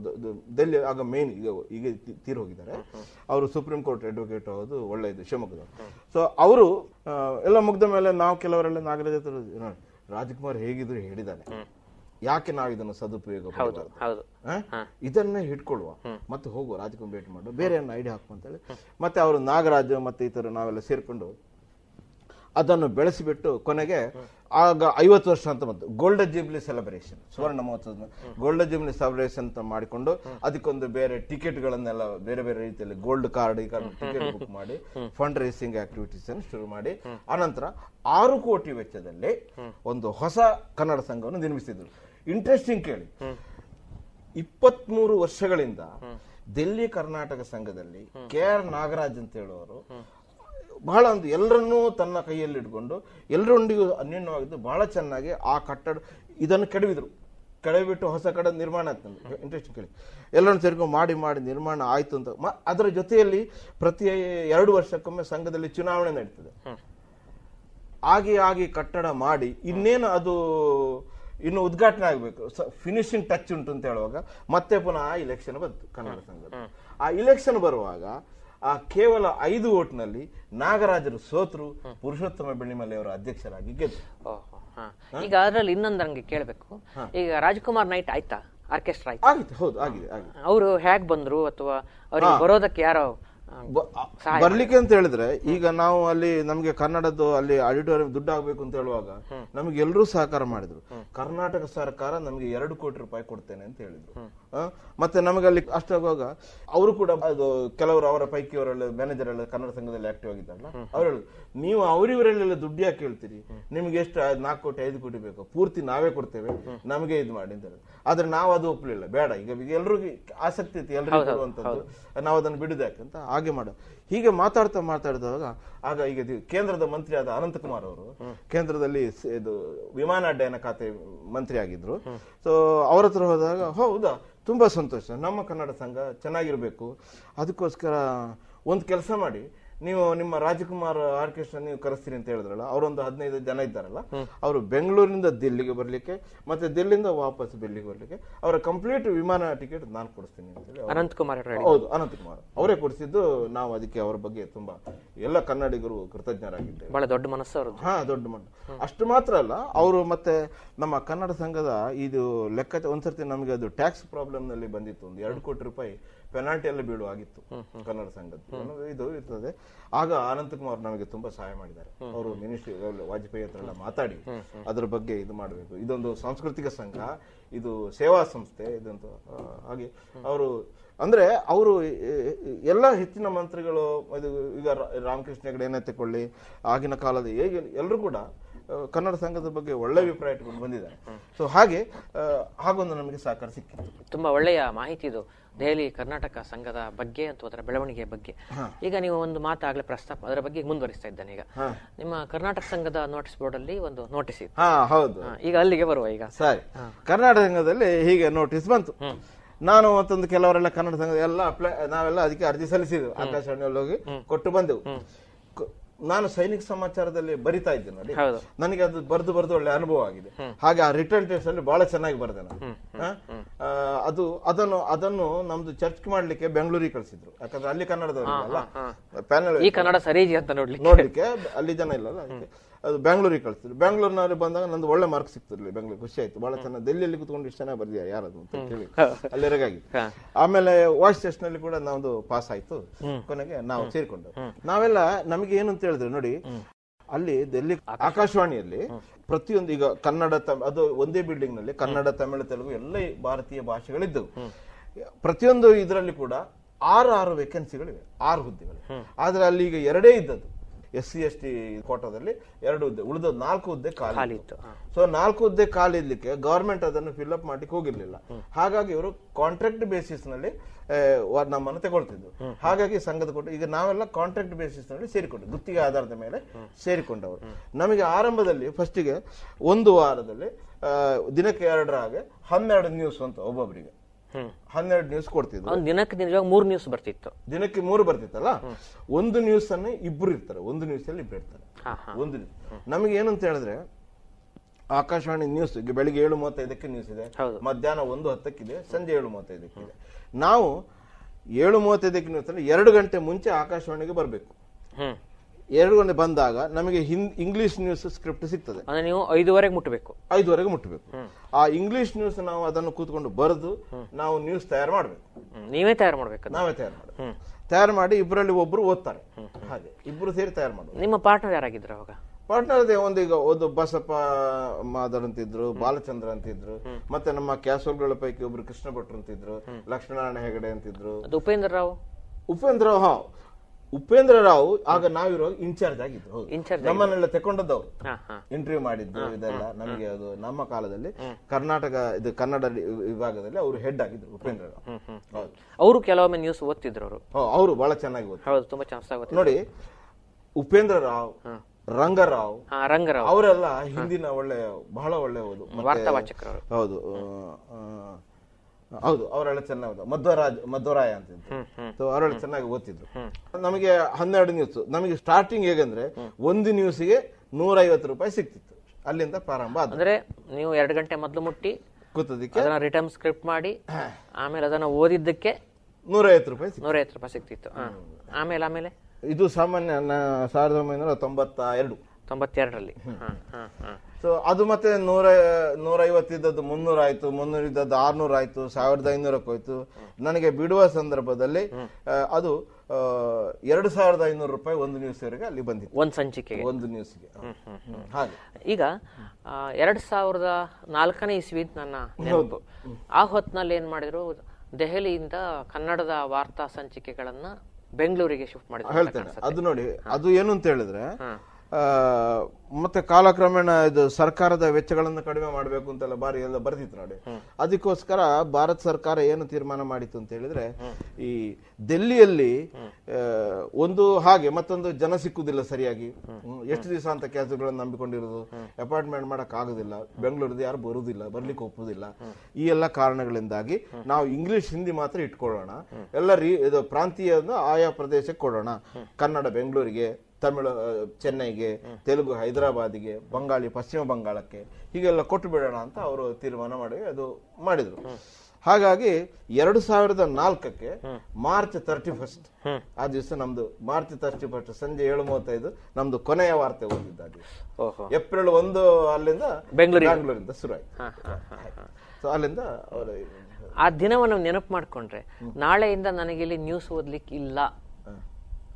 ಡೆಲ್ಲಿ ಆಗ ಮೇನ್, ಈಗ ತೀರ್ ಹೋಗಿದ್ದಾರೆ, ಅವರು ಸುಪ್ರೀಂ ಕೋರ್ಟ್ ಅಡ್ವೊಕೇಟ್ ಆಗೋದು, ಒಳ್ಳೆಯದು, ಶಿವಮೊಗ್ಗದವರು. ಸೊ ಅವರು ಎಲ್ಲ ಮುಗ್ದ ಮೇಲೆ ನಾವು ಕೆಲವರೆಲ್ಲ ನಾಗರಾಜ್ ಹತ್ರ, ನೋಡಿ ರಾಜ್ಕುಮಾರ್ ಹೇಗಿದ್ರು ಹೇಳಿದ್ದಾನೆ, ಯಾಕೆ ನಾವು ಇದನ್ನು ಸದುಪಯೋಗ ಇದನ್ನ ಹಿಡ್ಕೊಳ್ಳುವ, ಮತ್ತೆ ಹೋಗುವ ರಾಜ್ಕುಮಾರ್ ಭೇಟಿ ಮಾಡುವ, ಬೇರೆ ಐಡಿಯಾ ಹಾಕುವ ಅಂತ ಹೇಳಿ ಮತ್ತೆ ಅವರು ನಾಗರಾಜ್ ಮತ್ತೆ ಈ ತರ ನಾವೆಲ್ಲ ಸೇರ್ಕೊಂಡು ಅದನ್ನು ಬೆಳೆಸಿಬಿಟ್ಟು ಕೊನೆಗೆ ಆಗ 50 ವರ್ಷ ಅಂತ ಬಂತು, ಗೋಲ್ಡನ್ ಜೂಬ್ಲಿ ಸೆಲೆಬ್ರೇಷನ್, ಸುವರ್ಣ ಮಹೋತ್ಸವ ಗೋಲ್ಡನ್ ಜೂಬ್ಲಿ ಸೆಲೆಬ್ರೇಷನ್ ಅಂತ ಮಾಡಿಕೊಂಡು ಅದಕ್ಕೊಂದು ಬೇರೆ ಟಿಕೆಟ್ಗಳನ್ನೆಲ್ಲ ಬೇರೆ ಬೇರೆ ರೀತಿಯಲ್ಲಿ ಗೋಲ್ಡ್ ಕಾರ್ಡ್, ಈ ಕಾರ್ಡ್ ಟಿಕೆಟ್ ಬುಕ್ ಮಾಡಿ ಫಂಡ್ ರೇಸಿಂಗ್ ಆಕ್ಟಿವಿಟೀಸ್ ಅನ್ನು ಶುರು ಮಾಡಿ ಅನಂತರ 6 ಕೋಟಿ ವೆಚ್ಚದಲ್ಲಿ ಒಂದು ಹೊಸ ಕನ್ನಡ ಸಂಘವನ್ನು ನಿರ್ಮಿಸಿದ್ರು. ಇಂಟ್ರೆಸ್ಟಿಂಗ್ ಕೇಳಿ, 23 ವರ್ಷಗಳಿಂದ ದಿಲ್ಲಿ ಕರ್ನಾಟಕ ಸಂಘದಲ್ಲಿ ಕೆ ಆರ್ ನಾಗರಾಜ್ ಅಂತ ಹೇಳುವರು ಬಹಳ ಒಂದು ಎಲ್ಲರನ್ನೂ ತನ್ನ ಕೈಯಲ್ಲಿ ಇಟ್ಕೊಂಡು ಎಲ್ಲರೊಂದಿಗೂ ಅನ್ಯೋನ್ಯವಾಗಿದ್ದು ಬಹಳ ಚೆನ್ನಾಗಿ ಆ ಕಟ್ಟಡ ಇದನ್ನು ಕೆಡವಿಬಿಟ್ಟು ಹೊಸ ಕಡೆ ನಿರ್ಮಾಣ ಆಯ್ತು. ನಮಗೆ ಇಂಟ್ರೆಸ್ಟಿಂಗ್ ಕೇಳಿ, ಎಲ್ಲರನ್ನು ಸೇರ್ಕೊಂಡು ಮಾಡಿ ನಿರ್ಮಾಣ ಆಯ್ತು ಅಂತ. ಅದರ ಜೊತೆಯಲ್ಲಿ ಪ್ರತಿ 2 ವರ್ಷಕ್ಕೊಮ್ಮೆ ಸಂಘದಲ್ಲಿ ಚುನಾವಣೆ ನಡೀತದೆ. ಆಗಿ ಕಟ್ಟಡ ಮಾಡಿ ಇನ್ನೇನು ಅದು ಇನ್ನು ಉದ್ಘಾಟನೆ ಆಗಬೇಕು, ಫಿನಿಶಿಂಗ್ ಟಚ್ ಉಂಟು ಅಂತ ಹೇಳುವಾಗ ಮತ್ತೆ ಪುನಃ ಇಲೆಕ್ಷನ್ ಬಂತು ಕನ್ನಡ ಸಂಘದ. ಆ ಇಲೆಕ್ಷನ್ ಬರುವಾಗ ಆ ಕೇವಲ 5 ವೋಟ್ನಲ್ಲಿ ನಾಗರಾಜರು ಸೋತರು, ಪುರುಷೋತ್ತಮ ಬೆಳ್ಳಿಮಲೆ ಅವರ ಅಧ್ಯಕ್ಷರಾಗಿ ಗೆದ್ದರು. ಈಗ ಅದರಲ್ಲಿ ಇನ್ನೊಂದು ನನಗೆ ಕೇಳಬೇಕು, ಈಗ ರಾಜ್ಕುಮಾರ್ ನೈಟ್ ಆಯ್ತಾ, ಆರ್ಕೆಸ್ಟ್ರಾ ಆಯ್ತು, ಹೌದು ಆಗಿದೆ. ಅವರು ಹೇಗೆ ಬಂದ್ರು ಅಥವಾ ಅವ್ರಿಗೆ ಬರೋದಕ್ಕೆ ಯಾರೋ ಬರ್ಲಿಕ್ಕೆ ಅಂತ ಹೇಳಿದ್ರೆ, ಈಗ ನಾವು ಅಲ್ಲಿ ನಮ್ಗೆ ಕನ್ನಡದ್ದು ಅಲ್ಲಿ ಆಡಿಟೋರಿಯಂ ದುಡ್ಡು ಆಗ್ಬೇಕು ಅಂತ ಹೇಳುವಾಗ ನಮ್ಗೆ ಎಲ್ಲರೂ ಸಹಕಾರ ಮಾಡಿದ್ರು. ಕರ್ನಾಟಕ ಸರ್ಕಾರ ನಮ್ಗೆ 2 ಕೋಟಿ ರೂಪಾಯಿ ಕೊಡ್ತೇನೆ ಅಂತ ಹೇಳಿದ್ರು. ಮತ್ತೆ ನಮಗೆ ಅಲ್ಲಿ ಅಷ್ಟಾಗುವಾಗ ಅವರು ಕೂಡ ಕೆಲವರು ಅವರ ಪೈಕಿ ಅವರೆಲ್ಲ ಮ್ಯಾನೇಜರ್ ಎಲ್ಲ ಕನ್ನಡ ಸಂಘದಲ್ಲಿ ಆಕ್ಟಿವ್ ಆಗಿದ್ದಾರಲ್ಲ, ಅವ್ರು ಹೇಳಿದ್ರು ನೀವು ಅವರಿವರೆಲ್ಲ ದುಡ್ಡು ಯಾಕೆ ಹೇಳ್ತೀರಿ, ನಿಮ್ಗೆ ಎಷ್ಟು 4 ಕೋಟಿ 5 ಕೋಟಿ ಬೇಕು, ಪೂರ್ತಿ ನಾವೇ ಕೊಡ್ತೇವೆ, ನಮಗೆ ಇದು ಮಾಡಿ ಅಂತ ಹೇಳಿದ್ರು. ಆದ್ರೆ ನಾವು ಅದು ಒಪ್ಪಲಿಲ್ಲ, ಬೇಡ ಈಗ ಎಲ್ರಿಗೂ ಆಸಕ್ತಿ ಇತ್ತು, ಎಲ್ರಿಗೂ ಕೊಡುವಂಥದ್ದು, ನಾವು ಅದನ್ನು ಬಿಡುದಾಕಂತ ಹಾಗೆ ಮಾಡ. ಹೀಗೆ ಮಾತಾಡಿದಾಗ ಆಗ ಈಗ ಕೇಂದ್ರದ ಮಂತ್ರಿ ಆದ ಅನಂತಕುಮಾರ್ ಅವರು ಕೇಂದ್ರದಲ್ಲಿ ಇದು ವಿಮಾನಾಡ್ಡಯನ ಖಾತೆ ಮಂತ್ರಿ ಆಗಿದ್ರು. ಸೊ ಅವ್ರ ಹತ್ರ ಹೋದಾಗ, ಹೌದಾ ತುಂಬಾ ಸಂತೋಷ, ನಮ್ಮ ಕನ್ನಡ ಸಂಘ ಚೆನ್ನಾಗಿರ್ಬೇಕು, ಅದಕ್ಕೋಸ್ಕರ ಒಂದು ಕೆಲಸ ಮಾಡಿ, ನೀವು ನಿಮ್ಮ ರಾಜ್ಕುಮಾರ್ ಆರ್ಕೆಸ್ಟ್ರಾ ನೀವು ಕರೆಸ್ತೀರಿ ಅಂತ ಹೇಳಿದ್ರಲ್ಲ, ಅವರೊಂದು 15 ಜನ ಇದ್ದಾರಲ್ಲ, ಅವರು ಬೆಂಗಳೂರಿನಿಂದ ದಿಲ್ಲಿಗೆ ಬರ್ಲಿಕ್ಕೆ ಮತ್ತೆ ದಿಲ್ಲಿಯಿಂದ ವಾಪಸ್ ಬೆಲ್ಲಿಗೆ ಬರ್ಲಿಕ್ಕೆ ಅವರ ಕಂಪ್ಲೀಟ್ ವಿಮಾನ ಟಿಕೆಟ್ ನಾನು ಕೊಡಿಸ್ತೀನಿ ಅಂತ ಹೇಳಿ ಅನಂತಕುಮಾರ್ ಅವರೇ ಕೊಡಿಸಿದ್ದು. ನಾವು ಅದಕ್ಕೆ ಅವರ ಬಗ್ಗೆ ತುಂಬಾ ಎಲ್ಲ ಕನ್ನಡಿಗರು ಕೃತಜ್ಞರಾಗಿದ್ದೇವೆ. ಬಹಳ ದೊಡ್ಡ ಮನಸ್ಸು ಅವ್ರದ್ದು. ದೊಡ್ಡ ಮನಸ್ಸು. ಅಷ್ಟು ಮಾತ್ರ ಅಲ್ಲ, ಅವರು ಮತ್ತೆ ನಮ್ಮ ಕನ್ನಡ ಸಂಘದ ಇದು ಲೆಕ್ಕ ಒಂದ್ಸರ್ತಿ ನಮಗೆ ಅದು ಟ್ಯಾಕ್ಸ್ ಪ್ರಾಬ್ಲಮ್ ನಲ್ಲಿ ಬಂದಿತ್ತು, ಒಂದು 2 ಕೋಟಿ ರೂಪಾಯಿ ಪೆನಾಲ್ಟಿ ಎಲ್ಲ ಬೀಳುವಾಗಿತ್ತು ಕನ್ನಡ ಸಂಘದ ಇದು ಇರ್ತದೆ. ಆಗ ಅನಂತಕುಮಾರ್ ನಮಗೆ ತುಂಬಾ ಸಹಾಯ ಮಾಡಿದ್ದಾರೆ. ಅವರು ಮಿನಿಸ್ಟ್ರಿ ವಾಜಪೇಯಿ ಹತ್ರ ಎಲ್ಲ ಮಾತಾಡಿ ಅದ್ರ ಬಗ್ಗೆ ಇದು ಮಾಡಬೇಕು, ಇದೊಂದು ಸಾಂಸ್ಕೃತಿಕ ಸಂಘ, ಇದು ಸೇವಾ ಸಂಸ್ಥೆ, ಇದಂತ ಹಾಗೆ ಅವರು ಅಂದರೆ ಅವರು ಎಲ್ಲ ಹೆಚ್ಚಿನ ಮಂತ್ರಿಗಳು, ಇದು ಈಗ ರಾಮಕೃಷ್ಣ ಹೆಗಡೆಯನ್ನು ತಗೊಳ್ಳಿ, ಆಗಿನ ಕಾಲದ ಹೇಗೆ ಎಲ್ಲರೂ ಕೂಡ ಕನ್ನಡ ಸಂಘದ ಬಗ್ಗೆ ಒಳ್ಳೆ ಅಭಿಪ್ರಾಯ ಇಟ್ಕೊಂಡು ಬಂದಿದ್ದಾರೆ. ಸೊ ಹಾಗೆ ಹಾಗೊಂದು ನಮಗೆ ಸಹಕಾರ ಸಿಕ್ಕಿತ್ತು. ತುಂಬಾ ಒಳ್ಳೆಯ ಮಾಹಿತಿ ಇದು ದೆಹಲಿ ಕರ್ನಾಟಕ ಸಂಘದ ಬಗ್ಗೆ ಅಥವಾ ಅದರ ಬೆಳವಣಿಗೆಯ ಬಗ್ಗೆ. ಈಗ ನೀವು ಒಂದು ಮಾತಾಗಲೇ ಪ್ರಸ್ತಾಪ ಅದರ ಬಗ್ಗೆ ಮುಂದುವರಿಸ್ತಾ ಇದ್ದೇನೆ. ಈಗ ನಿಮ್ಮ ಕರ್ನಾಟಕ ಸಂಘದ ನೋಟಿಸ್ ಬೋರ್ಡ್ ಅಲ್ಲಿ ಒಂದು ನೋಟಿಸ್ ಇತ್ತು. ಹೌದು, ಈಗ ಅಲ್ಲಿಗೆ ಬರುವ. ಈಗ ಸರಿ, ಕರ್ನಾಟಕ ಸಂಘದಲ್ಲಿ ಹೀಗೆ ನೋಟಿಸ್ ಬಂತು. ನಾನು ಮತ್ತೊಂದು ಕೆಲವರೆಲ್ಲ ಕನ್ನಡ ಸಂಘದ ಎಲ್ಲ ಅಪ್ಲೈ, ನಾವೆಲ್ಲ ಅದಕ್ಕೆ ಅರ್ಜಿ ಸಲ್ಲಿಸಿದ್ವು, ಆಕಾಶವಾಣಿಯಲ್ಲಿ ಹೋಗಿ ಕೊಟ್ಟು ಬಂದೆವು. ನಾನು ಸೈನಿಕ ಸಮಾಚಾರದಲ್ಲಿ ಬರಿತಾ ಇದ್ದೆ ನೋಡಿ, ನನಗೆ ಅದು ಬರ್ದು ಬರ್ದು ಒಳ್ಳೆ ಅನುಭವ ಆಗಿದೆ. ಹಾಗೆ ಆ ರಿಟರ್ನ್ ಟೆಸ್ಟ್ ಅಲ್ಲಿ ಬಹಳ ಚೆನ್ನಾಗಿ ಬರ್ದೆ ನಾನು. ಅದು ಅದನ್ನು ಅದನ್ನು ನಮ್ದು ಚರ್ಚ್ ಮಾಡ್ಲಿಕ್ಕೆ ಬೆಂಗಳೂರಿಗೆ ಕಳಿಸಿದ್ರು. ಯಾಕಂದ್ರೆ ಅಲ್ಲಿ ಕನ್ನಡದವರಿಲ್ಲ ಪ್ಯಾನೆಲ್, ಈ ಕನ್ನಡ ಸರಿ ಅಂತ ನೋಡ್ಲಿಕ್ಕೆ ಅಲ್ಲಿ ಜನ ಇಲ್ಲಲ್ಲ, ಅದು ಬೆಂಗಳೂರಿಗೆ ಕಳಿಸಿದ್ರು. ಬೆಂಗಳೂರಿನಲ್ಲಿ ಬಂದಾಗ ನಂದು ಒಳ್ಳೆ ಮಾರ್ಕ್ ಸಿಕ್ತಿರ್ಲಿ, ಬೆಂಗಳೂರು ಖುಷಿ ಆಯ್ತು ಬಹಳ ಚೆನ್ನಾಗಿ. ಡೆಲ್ಲಿಯಲ್ಲಿ ಕೂತ್ಕೊಂಡು ಇಷ್ಟು ಚೆನ್ನಾಗಿ ಬರ್ದಿಯಾ ಯಾರದು ಅಂತ ಹೇಳಿ ಅಲ್ಲಿರಗಾಗಿ. ಆಮೇಲೆ ವಾಯ್ಸ್ ಟೆಸ್ಟ್ ನಲ್ಲಿ ಕೂಡ ನಮ್ದು ಪಾಸ್ ಆಯ್ತು. ಕೊನೆಗೆ ನಾವು ಸೇರ್ಕೊಂಡು ನಾವೆಲ್ಲ ನಮಗೆ ಏನಂತ ಹೇಳಿದ್ರೆ ನೋಡಿ, ಅಲ್ಲಿ ಡೆಲ್ಲಿ ಆಕಾಶವಾಣಿಯಲ್ಲಿ ಪ್ರತಿಯೊಂದು ಈಗ ಕನ್ನಡ ಅದು ಒಂದೇ ಬಿಲ್ಡಿಂಗ್ ನಲ್ಲಿ ಕನ್ನಡ, ತಮಿಳು, ತೆಲುಗು ಎಲ್ಲ ಭಾರತೀಯ ಭಾಷೆಗಳಿದ್ದವು. ಪ್ರತಿಯೊಂದು ಇದರಲ್ಲಿ ಕೂಡ 6 ವೇಕೆನ್ಸಿಗಳಿವೆ, 6 ಹುದ್ದೆಗಳು. ಆದ್ರೆ ಅಲ್ಲಿ ಈಗ 2 ಇದ್ದದ್ದು. SC ST ಕೋಟಾದಲ್ಲಿ 2 ಹುದ್ದೆ ಉಳಿದ 4 ಹುದ್ದೆ ಖಾಲಿ ಇತ್ತು. ಸೊ 4 ಹುದ್ದೆ ಖಾಲಿ ಇರ್ಲಿಕ್ಕೆ ಗವರ್ಮೆಂಟ್ ಅದನ್ನು ಫಿಲ್ಅಪ್ ಮಾಡ್ಲಿಕ್ಕೆ ಹೋಗಿರ್ಲಿಲ್ಲ. ಹಾಗಾಗಿ ಇವರು ಕಾಂಟ್ರಾಕ್ಟ್ ಬೇಸಿಸ್ ನಲ್ಲಿ ನಮ್ಮನ್ನು ತಗೊಳ್ತಿದ್ರು. ಹಾಗಾಗಿ ಸಂಘದ ಕೊಟ್ಟು ಈಗ ನಾವೆಲ್ಲ ಕಾಂಟ್ರಾಕ್ಟ್ ಬೇಸಿಸ್ ನಲ್ಲಿ ಸೇರಿಕೊಂಡು ಗುತ್ತಿಗೆ ಆಧಾರದ ಮೇಲೆ ಸೇರಿಕೊಂಡವರು. ನಮಗೆ ಆರಂಭದಲ್ಲಿ ಫಸ್ಟಿಗೆ 1 ವಾರದಲ್ಲಿ ದಿನಕ್ಕೆ 2 ಹಾಗೆ 12 ನ್ಯೂಸ್ ಅಂತ ಒಬ್ಬೊಬ್ಬರಿಗೆ 12 ನ್ಯೂಸ್ ಕೊಡ್ತಿದ್ರು. ದಿನಕ್ಕೆ ನಿಜವಾಗಿ 3 ನ್ಯೂಸ್ ಬರ್ತಿತ್ತು, ದಿನಕ್ಕೆ 3 ಬರ್ತಿತ್ತಲ್ಲ. ಒಂದು ನ್ಯೂಸ್ ಅನ್ನ ಇಬ್ರು ಇರ್ತಾರೆ, ಒಂದು ನ್ಯೂಸ್ ಅಲ್ಲಿ ಇಬ್ರು ಇರ್ತಾರೆ. ಒಂದು ನಮಗೆ ಏನಂತ ಹೇಳಿದ್ರೆ ಆಕಾಶವಾಣಿ ನ್ಯೂಸ್ ಬೆಳಿಗ್ಗೆ 7:35 ನ್ಯೂಸ್ ಇದೆ, ಮಧ್ಯಾಹ್ನ 1:10, ಸಂಜೆ 7:35 ಇದೆ. ನಾವು 7:35 ನ್ಯೂಸ್ ಅಲ್ಲಿ 2 ಗಂಟೆ ಮುಂಚೆ ಆಕಾಶವಾಣಿಗೆ ಬರ್ಬೇಕು. 2 ಗಂಟೆ ಬಂದಾಗ ನಮಗೆ ಇಂಗ್ಲಿಷ್ ನ್ಯೂಸ್ ಸ್ಕ್ರಿಪ್ಟ್ ಸಿಗ್ತದೆ. ನೀವು 5:30 ಮುಟ್ಟಬೇಕು, 5:30 ಮುಟ್ಟಬೇಕು. ಆ ಇಂಗ್ಲಿಷ್ ನ್ಯೂಸ್ ನಾವು ಅದನ್ನು ಕೂತ್ಕೊಂಡು ಬರೆದು ನಾವು ನ್ಯೂಸ್ ತಯಾರು ಮಾಡ್ಬೇಕು. ನೀವೇ ತಯಾರು ಮಾಡ್ಬೇಕು? ನಾವೇ ತಯಾರು ಮಾಡ್ಬೇಕು. ತಯಾರು ಮಾಡಿ ಇಬ್ಬರಲ್ಲಿ ಒಬ್ರು ಓದ್ತಾರೆ, ಹಾಗೆ ಇಬ್ರು ಸೇರಿ ತಯಾರು ಮಾಡೋದು. ನಿಮ್ಮ ಪಾರ್ಟ್ನರ್ ಯಾರಾಗಿದ್ರು ಅವಾಗ? ಪಾರ್ಟ್ನರ್ ಅದೇ ಒಂದು ಬಸಪ್ಪ ಮಾದರ್ ಅಂತಿದ್ರು, ಬಾಲಚಂದ್ರ ಅಂತಿದ್ರು, ಮತ್ತೆ ನಮ್ಮ ಕ್ಯಾಸೋಲ್ಗಳ ಪೈಕಿ ಒಬ್ರು ಕೃಷ್ಣ ಭಟ್ ಅಂತಿದ್ರು, ಲಕ್ಷ್ಮೀನಾರಾಯಣ ಹೆಗಡೆ ಅಂತಿದ್ರು, ಉಪೇಂದ್ರ ರಾವ್. ಹಾ, ಉಪೇಂದ್ರ ರಾವ್ ಆಗ ನಾವಿರೋ ಇನ್ಚಾರ್ಜ್ ಆಗಿದ್ರು. ನಮ್ಮನ್ನೆಲ್ಲ ತಗೊಂಡದ್ದವ್ರು, ಇಂಟರ್ವ್ಯೂ ಮಾಡಿದ್ರು. ಇದೆಲ್ಲ ನಮಗೆ ಅದು ನಮ್ಮ ಕಾಲದಲ್ಲಿ ಕರ್ನಾಟಕ ಇದು ಕನ್ನಡ ವಿಭಾಗದಲ್ಲಿ ಅವರು ಹೆಡ್ ಆಗಿದ್ರು ಉಪೇಂದ್ರ ರಾವ್. ಅವರು ಕೆಲವೊಮ್ಮೆ ನ್ಯೂಸ್ ಓದ್ತಿದ್ರು. ಅವರು ಬಹಳ ಚೆನ್ನಾಗಿ ಓದ್ತಾರೆ ನೋಡಿ. ಉಪೇಂದ್ರ ರಾವ್, ರಂಗರಾವ್ ಅವರೆಲ್ಲ ಹಿಂದಿನ ಒಳ್ಳೆ ಬಹಳ ಒಳ್ಳೆ ಓದು ವಾರ್ತಾವಾಚಕರು. ಹೌದು, ಅವರೆಲ್ಲ ಚೆನ್ನಾಗಿ ಮಧ್ವರಾಯ ಅಂತಿದ್ರು, ಅವರೆಲ್ಲ ಚೆನ್ನಾಗಿ ಓದ್ತಿದ್ರು. ನಮಗೆ 12 ನ್ಯೂಸ್. ನಮಗೆ ಸ್ಟಾರ್ಟಿಂಗ್ ಹೇಗಂದ್ರೆ ಒಂದು ನ್ಯೂಸ್ಗೆ $150 ಸಿಕ್ತಿತ್ತು. ಅಲ್ಲಿಂದ ಪ್ರಾರಂಭ ಆದ. ಅಂದ್ರೆ ನೀವು 2 ಗಂಟೆ ಮೊದಲು ಮುಟ್ಟಿ ಕೂತದಕ್ಕೆ ರಿಟರ್ನ್ ಸ್ಕ್ರಿಪ್ಟ್ ಮಾಡಿ ಆಮೇಲೆ ಅದನ್ನ ಓದಿದ್ದಕ್ಕೆ $150 ಸಿಕ್ತಿತ್ತು. ಆಮೇಲೆ ಇದು ಸಾಮಾನ್ಯ 1992 ಸೊ ಅದು ಮತ್ತೆ 150 300 ಆಯ್ತು, 300 ಇದ್ದದ್ದು 600 ಆಯ್ತು, 1500 ಹೋಯ್ತು. ನನಗೆ ಬಿಡುವ ಸಂದರ್ಭದಲ್ಲಿ ಅದು $2500 ಒಂದು ನ್ಯೂಸ್ ವರೆಗೆ ಅಲ್ಲಿ ಬಂದಿತ್ತು, ಒಂದು ಸಂಚಿಕೆಗೆ, ಒಂದು ನ್ಯೂಸ್ಗೆ. ಹಾಗೆ ಈಗ 2004 ನನ್ನ ನೆನಪು. ಆ ಹೊತ್ತಿನಲ್ಲಿ ಏನ್ ಮಾಡಿದ್ರು, ದೆಹಲಿಯಿಂದ ಕನ್ನಡದ ವಾರ್ತಾ ಸಂಚಿಕೆಗಳನ್ನ ಬೆಂಗಳೂರಿಗೆ ಶಿಫ್ಟ್ ಮಾಡಿದ್ರು. ಹೇಳ್ತೇನೆ ಅದು ನೋಡಿ. ಅದು ಏನು ಅಂತ ಹೇಳಿದ್ರೆ, ಮತ್ತೆ ಕಾಲಕ್ರಮೇಣ ಇದು ಸರ್ಕಾರದ ವೆಚ್ಚಗಳನ್ನು ಕಡಿಮೆ ಮಾಡಬೇಕು ಅಂತೆಲ್ಲ ಬಾರಿ ಎಲ್ಲ ಬರ್ತಿತ್ತು ನೋಡಿ. ಅದಕ್ಕೋಸ್ಕರ ಭಾರತ ಸರ್ಕಾರ ಏನು ತೀರ್ಮಾನ ಮಾಡಿತ್ತು ಅಂತ ಹೇಳಿದ್ರೆ, ಈ ಡೆಲ್ಲಿಯಲ್ಲಿ ಒಂದು ಹಾಗೆ ಮತ್ತೊಂದು ಜನ ಸಿಕ್ಕುದಿಲ್ಲ ಸರಿಯಾಗಿ. ಎಷ್ಟು ದಿವಸ ಅಂತ ಕೆಲಸಗಳನ್ನು ನಂಬಿಕೊಂಡಿರೋದು, ಅಪಾಯಿಂಟ್ಮೆಂಟ್ ಮಾಡಕ್ ಆಗುದಿಲ್ಲ, ಬೆಂಗಳೂರದ ಯಾರು ಬರುವುದಿಲ್ಲ, ಬರ್ಲಿಕ್ಕೆ ಒಪ್ಪುದಿಲ್ಲ. ಈ ಎಲ್ಲ ಕಾರಣಗಳಿಂದಾಗಿ ನಾವು ಇಂಗ್ಲಿಷ್, ಹಿಂದಿ ಮಾತ್ರ ಇಟ್ಕೊಳ್ಳೋಣ, ಎಲ್ಲ ಇದು ಪ್ರಾಂತೀಯ ಆಯಾ ಪ್ರದೇಶಕ್ಕೆ ಕೊಡೋಣ. ಕನ್ನಡ ಬೆಂಗಳೂರಿಗೆ, ತಮಿಳು ಚೆನ್ನೈಗೆ, ತೆಲುಗು ಹೈದರಾಬಾದಿಗೆ, ಬಂಗಾಳಿ ಪಶ್ಚಿಮ ಬಂಗಾಳಕ್ಕೆ, ಹೀಗೆಲ್ಲ ಕೊಟ್ಟು ಬಿಡೋಣ ಅಂತ ಅವರು ತೀರ್ಮಾನ ಮಾಡಿ ಅದು ಮಾಡಿದ್ರು. ಹಾಗಾಗಿ 2004 ಮಾರ್ಚ್ 31 ಆ ದಿವಸ ನಮ್ದು, ಮಾರ್ಚ್ 31 ಸಂಜೆ 7:35 ನಮ್ದು ಕೊನೆಯ ವಾರ್ತೆ ಓದಿದ್ದ. ಏಪ್ರಿಲ್ 1 ಅಲ್ಲಿಂದ ಬೆಂಗಳೂರಿಂದ ಶುರು ಆಯ್ತು. ಅಲ್ಲಿಂದ ಆ ದಿನವನ್ನು ನೆನಪು ಮಾಡ್ಕೊಂಡ್ರೆ ನಾಳೆಯಿಂದ ನನಗೆ ಇಲ್ಲಿ ನ್ಯೂಸ್ ಓದ್ಲಿಕ್ಕೆ ಇಲ್ಲ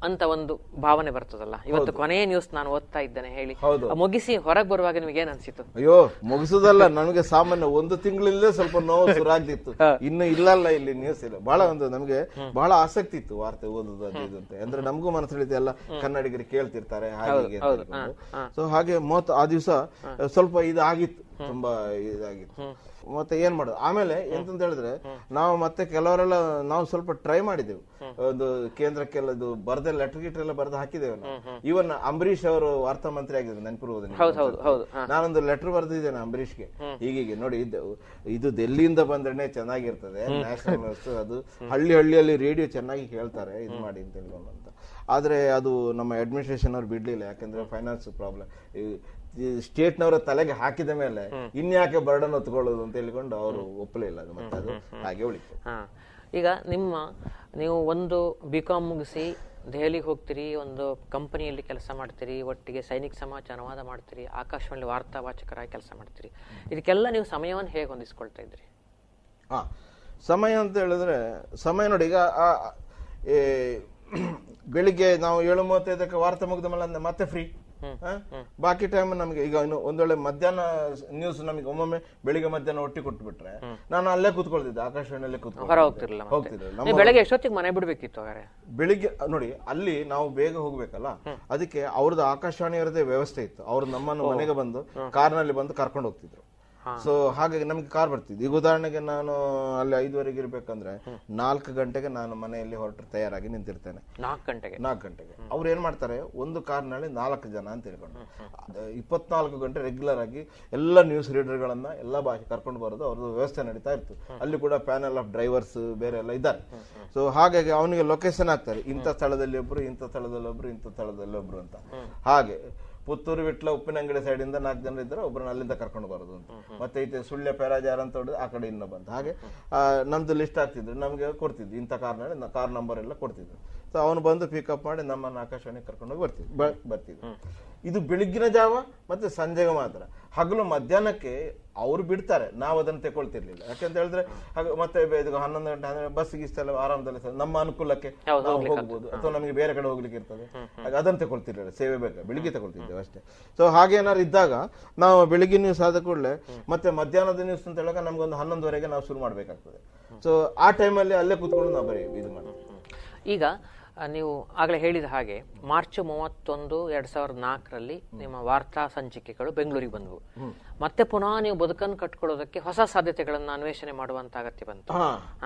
ಅಂತ ಒಂದು ಭಾವನೆ ಬರ್ತದಲ್ಲ. ಇವತ್ತು ಕೊನೆಯ ನ್ಯೂಸ್ ನಾನು ಓದ್ತಾ ಇದ್ದೇನೆ ಹೇಳಿ, ಮುಗಿಸಿ ಹೊರಗೆ ಬರುವಾಗ ನಿಮ್ಗೆ ಏನ್ ಅನ್ಸಿತ್ತು? ಅಯ್ಯೋ ಮುಗಿಸುದಲ್ಲ, ನನಗೆ ಸಾಮಾನ್ಯ ಒಂದು ತಿಂಗಳಿಂದ ಸ್ವಲ್ಪ ನೋವು ಶುರುವಾಗಿತ್ತು. ಇನ್ನು ಇಲ್ಲಲ್ಲ ಇಲ್ಲಿ ನ್ಯೂಸ್ ಇಲ್ಲ. ಬಹಳ ಒಂದು ನಮ್ಗೆ ಬಹಳ ಆಸಕ್ತಿ ಇತ್ತು ವಾರ್ತೆ ಓದುದು ಅದು ಇದು ಅಂತ. ಅಂದ್ರೆ ನಮಗೂ ಮನಸ್ಸು ಹೇಳಿದೆ ಎಲ್ಲ ಕನ್ನಡಿಗರು ಕೇಳ್ತಿರ್ತಾರೆ ಹಾಗೆ. ಸೊ ಹಾಗೆ ಆ ದಿವಸ ಸ್ವಲ್ಪ ಇದಾಗಿತ್ತು, ತುಂಬಾ ಇದಾಗಿತ್ತು. ಮತ್ತೆ ಏನ್ ಮಾಡೋದು ಆಮೇಲೆ ಎಂತಂತ ಹೇಳಿದ್ರೆ, ನಾವು ಮತ್ತೆ ಕೆಲವರೆಲ್ಲ ನಾವು ಸ್ವಲ್ಪ ಟ್ರೈ ಮಾಡಿದೆವು. ಒಂದು ಕೇಂದ್ರಕ್ಕೆಲ್ಲ ಬರ್ದ ಲೆಟರ್ ಗಿಟರ್ ಎಲ್ಲ ಬರ್ದು ಹಾಕಿದ್ದೇವೆ ನಾವು. ಇವನ್ ಅಂಬರೀಶ್ ಅವರು ವಾರ್ತಾ ಮಂತ್ರಿ ಆಗಿದ್ರು, ನೆನಪಿರುವುದು. ನಾನೊಂದು ಲೆಟರ್ ಬರ್ದಿದ್ದೇನೆ ಅಂಬರೀಶ್ಗೆ, ಹೀಗೀಗೆ ನೋಡಿ ಇದು ಡೆಲ್ಲಿಯಿಂದ ಬಂದ್ರೆ ಚೆನ್ನಾಗಿರ್ತದೆ, ನ್ಯಾಷನಲ್ ನ್ಯೂಸ್ ಅದು ಹಳ್ಳಿ ಹಳ್ಳಿಯಲ್ಲಿ ರೇಡಿಯೋ ಚೆನ್ನಾಗಿ ಹೇಳ್ತಾರೆ, ಇದು ಮಾಡಿ ಅಂತ ಹೇಳ್ಕೊಂಡು ಅಂತ. ಆದ್ರೆ ಅದು ನಮ್ಮ ಅಡ್ಮಿನಿಸ್ಟ್ರೇಷನ್ ಅವ್ರು ಬಿಡ್ಲಿಲ್ಲ, ಯಾಕಂದ್ರೆ ಫೈನಾನ್ಸ್ ಪ್ರಾಬ್ಲಮ್, ಸ್ಟೇಟ್ನವರ ತಲೆಗೆ ಹಾಕಿದ ಮೇಲೆ ಇನ್ಯಾಕೆ ಬರ್ಡನ್ ಹೊತ್ಕೊಳ್ಳೋದು ಅಂತ ಹೇಳಿಕೊಂಡು ಅವರು ಒಪ್ಪಲಿಲ್ಲ. ಅದು ಮತ್ತೆ ಅದು ಹಾಗೆ ಉಳಿತು. ಈಗ ನೀವು ಒಂದು ಬಿ ಕಾಮ್ ಮುಗಿಸಿ ದೆಹಲಿಗೆ ಹೋಗ್ತೀರಿ, ಒಂದು ಕಂಪನಿಯಲ್ಲಿ ಕೆಲಸ ಮಾಡ್ತೀರಿ, ಒಟ್ಟಿಗೆ ಸೈನಿಕ ಸಮಾಜ ಅನುವಾದ ಮಾಡ್ತೀರಿ, ಆಕಾಶವಾಣಿ ವಾರ್ತಾ ವಾಚಕರಾಗಿ ಕೆಲಸ ಮಾಡ್ತೀರಿ. ಇದಕ್ಕೆಲ್ಲ ನೀವು ಸಮಯವನ್ನು ಹೇಗೆ ಹೊಂದಿಸ್ಕೊಳ್ತಾ ಇದ್ರಿ? ಸಮಯ ಅಂತ ಹೇಳಿದ್ರೆ, ಸಮಯ ನೋಡಿ, ಈಗ ಬೆಳಿಗ್ಗೆ ನಾವು 7:35 ವಾರ್ತೆ ಮುಗಿದ ಮೇಲೆ ಮತ್ತೆ ಫ್ರೀ. ಬಾಕಿ ಟೈಮ್ ನಮ್ಗೆ ಈಗ ಇನ್ನು ಒಂದೊಳ್ಳೆ ಮಧ್ಯಾಹ್ನ ನ್ಯೂಸ್ ನಮಗೆ ಒಮ್ಮೊಮ್ಮೆ ಬೆಳಿಗ್ಗೆ ಮಧ್ಯಾಹ್ನ ಒಟ್ಟಿ ಕೊಟ್ಟು ಬಿಟ್ರೆ ನಾನು ಅಲ್ಲೇ ಕೂತ್ಕೊಳ್ತಿದ್ದೆ, ಆಕಾಶವಾಣಿಯಲ್ಲೇ ಕೂತ್ಕೊಳ್ತಿದ್ದೆ. ಬೆಳಿಗ್ಗೆ ಎಷ್ಟೊತ್ತಿಗೆ ಮನೆ ಬಿಡ್ಬೇಕಿತ್ತು? ಬೆಳಿಗ್ಗೆ ನೋಡಿ ಅಲ್ಲಿ ನಾವು ಬೇಗ ಹೋಗ್ಬೇಕಲ್ಲ, ಅದಕ್ಕೆ ಅವ್ರದ್ದು ಆಕಾಶವಾಣಿಯವರದೇ ವ್ಯವಸ್ಥೆ ಇತ್ತು. ಅವ್ರು ನಮ್ಮನ್ನು ಮನೆಗೆ ಬಂದು ಕಾರ್ನಲ್ಲಿ ಬಂದು ಕರ್ಕೊಂಡು ಹೋಗ್ತಿದ್ರು. ಸೊ ಹಾಗಾಗಿ ನಮ್ಗೆ ಕಾರ್ ಬರ್ತಿದ್ದು. ಈಗ ಉದಾಹರಣೆಗೆ ನಾನು ಅಲ್ಲಿ 5:30 ಇರ್ಬೇಕಂದ್ರೆ 4 ಗಂಟೆಗೆ ನಾನು ಮನೆಯಲ್ಲಿ ಹೊರಟು ತಯಾರಾಗಿ ನಿಂತಿರ್ತೇನೆ. 4 ಗಂಟೆಗೆ ಅವ್ರು ಏನ್ ಮಾಡ್ತಾರೆ, ಒಂದು ಕಾರ್ನಲ್ಲಿ 4 ಜನ ಅಂತ ಹೇಳ್ಕೊಂಡು 24 ಗಂಟೆ ರೆಗ್ಯುಲರ್ ಆಗಿ ಎಲ್ಲ ನ್ಯೂಸ್ ರೀಡರ್ ಗಳನ್ನ ಎಲ್ಲ ಭಾಷೆ ಕರ್ಕೊಂಡು ಬರೋದು ಅವ್ರದ್ದು ವ್ಯವಸ್ಥೆ ನಡೀತಾ ಇತ್ತು. ಅಲ್ಲಿ ಕೂಡ ಪ್ಯಾನೆಲ್ ಆಫ್ ಡ್ರೈವರ್ಸ್ ಬೇರೆ ಎಲ್ಲ ಇದ್ದಾರೆ. ಸೊ ಹಾಗಾಗಿ ಅವನಿಗೆ ಲೊಕೇಶನ್ ಹಾಕ್ತಾರೆ, ಇಂಥ ಸ್ಥಳದಲ್ಲಿ ಒಬ್ರು, ಇಂಥ ಸ್ಥಳದಲ್ಲಿ ಒಬ್ರು, ಇಂಥ ಸ್ಥಳದಲ್ಲಿ ಒಬ್ರು ಅಂತ. ಹಾಗೆ ಪುತ್ತೂರು ವಿಟ್ಲ ಉಪ್ಪಿನಂಗಡಿ ಸೈಡ್ ಇಂದ 4 ಜನ ಇದ್ರೆ ಒಬ್ಬರನ್ನ ಅಲ್ಲಿಂದ ಕರ್ಕೊಂಡು ಬರೋದು ಅಂತ. ಮತ್ತೆ ಇದು ಸುಳ್ಯ ಪೆರಾಜಾರ ಅಂತ ಹೊಡೆದು ಆ ಕಡೆ ಇನ್ನೂ ಬಂತು. ಹಾಗೆ ನಮ್ದು ಲಿಸ್ಟ್ ಹಾಕ್ತಿದ್ರು, ನಮಗೆ ಕೊಡ್ತಿದ್ರು, ಇಂಥ ಕಾರ್ನಲ್ಲಿ ಕಾರ್ ನಂಬರ್ ಎಲ್ಲ ಕೊಡ್ತಿದ್ರು. ಸೊ ಅವನು ಬಂದು ಪಿಕಪ್ ಮಾಡಿ ನಮ್ಮನ್ನು ಆಕಾಶವಾಣಿಗೆ ಕರ್ಕೊಂಡೋಗಿ ಬರ್ತಿದ್ರು. ಇದು ಬೆಳಿಗ್ಗಿನ ಜಾವ ಮತ್ತೆ ಸಂಜೆಗೆ ಮಾತ್ರ. ಹಗಲು ಮಧ್ಯಾಹ್ನಕ್ಕೆ ಅವ್ರು ಬಿಡ್ತಾರೆ, ನಾವು ಅದನ್ನು ತೆಕೊಳ್ತಿರ್ಲಿಲ್ಲ. ಯಾಕೆಂತ ಹೇಳಿದ್ರೆ ಮತ್ತೆ 11 ಗಂಟೆ ಬಸ್ ಗಿಸ್ಟೆಲ್ಲ ಆರಾಮದಲ್ಲಿ ನಮ್ಮ ಅನುಕೂಲಕ್ಕೆ ನಾವು ಹೋಗ್ಬೋದು, ಅಥವಾ ನಮಗೆ ಬೇರೆ ಕಡೆ ಹೋಗ್ಲಿಕ್ಕೆ ಇರ್ತದೆ, ಹಾಗೆ ಅದನ್ನು ತೆಕೊಳ್ತಿರ್ಲಿಲ್ಲ. ಸೇವೆ ಬೇಕಾ ಬೆಳಿಗ್ಗೆ ತಗೊಳ್ತಿದ್ದೇವೆ ಅಷ್ಟೇ. ಸೊ ಹಾಗೆ ಏನಾದ್ರು ಇದ್ದಾಗ ನಾವು ಬೆಳಿಗ್ಗೆ ನ್ಯೂಸ್ ಆದ ಕೂಡಲೇ ಮತ್ತೆ ಮಧ್ಯಾಹ್ನದ ನ್ಯೂಸ್ ಅಂತ ಹೇಳುವಾಗ ನಮ್ಗೊಂದು 11:30ಗೆ ನಾವು ಶುರು ಮಾಡ್ಬೇಕಾಗ್ತದೆ. ಸೊ ಆ ಟೈಮಲ್ಲಿ ಅಲ್ಲೇ ಕೂತ್ಕೊಂಡು ನಾವು ಬರೀ ಇದು ಮಾಡ್ತೀವಿ. ಈಗ ನೀವು ಆಗಲೇ ಹೇಳಿದ ಹಾಗೆ ಮಾರ್ಚ್ 31, 2004ರಲ್ಲಿ ನಿಮ್ಮ ವಾರ್ತಾ ಸಂಚಿಕೆಗಳು ಬೆಂಗಳೂರಿಗೆ ಬಂದವು. ಮತ್ತೆ ಪುನಃ ನೀವು ಬದುಕನ್ನು ಕಟ್ಕೊಳ್ಳೋದಕ್ಕೆ ಹೊಸ ಸಾಧ್ಯತೆಗಳನ್ನು ಅನ್ವೇಷಣೆ ಮಾಡುವಂತ ಅಗತ್ಯ ಬಂತು.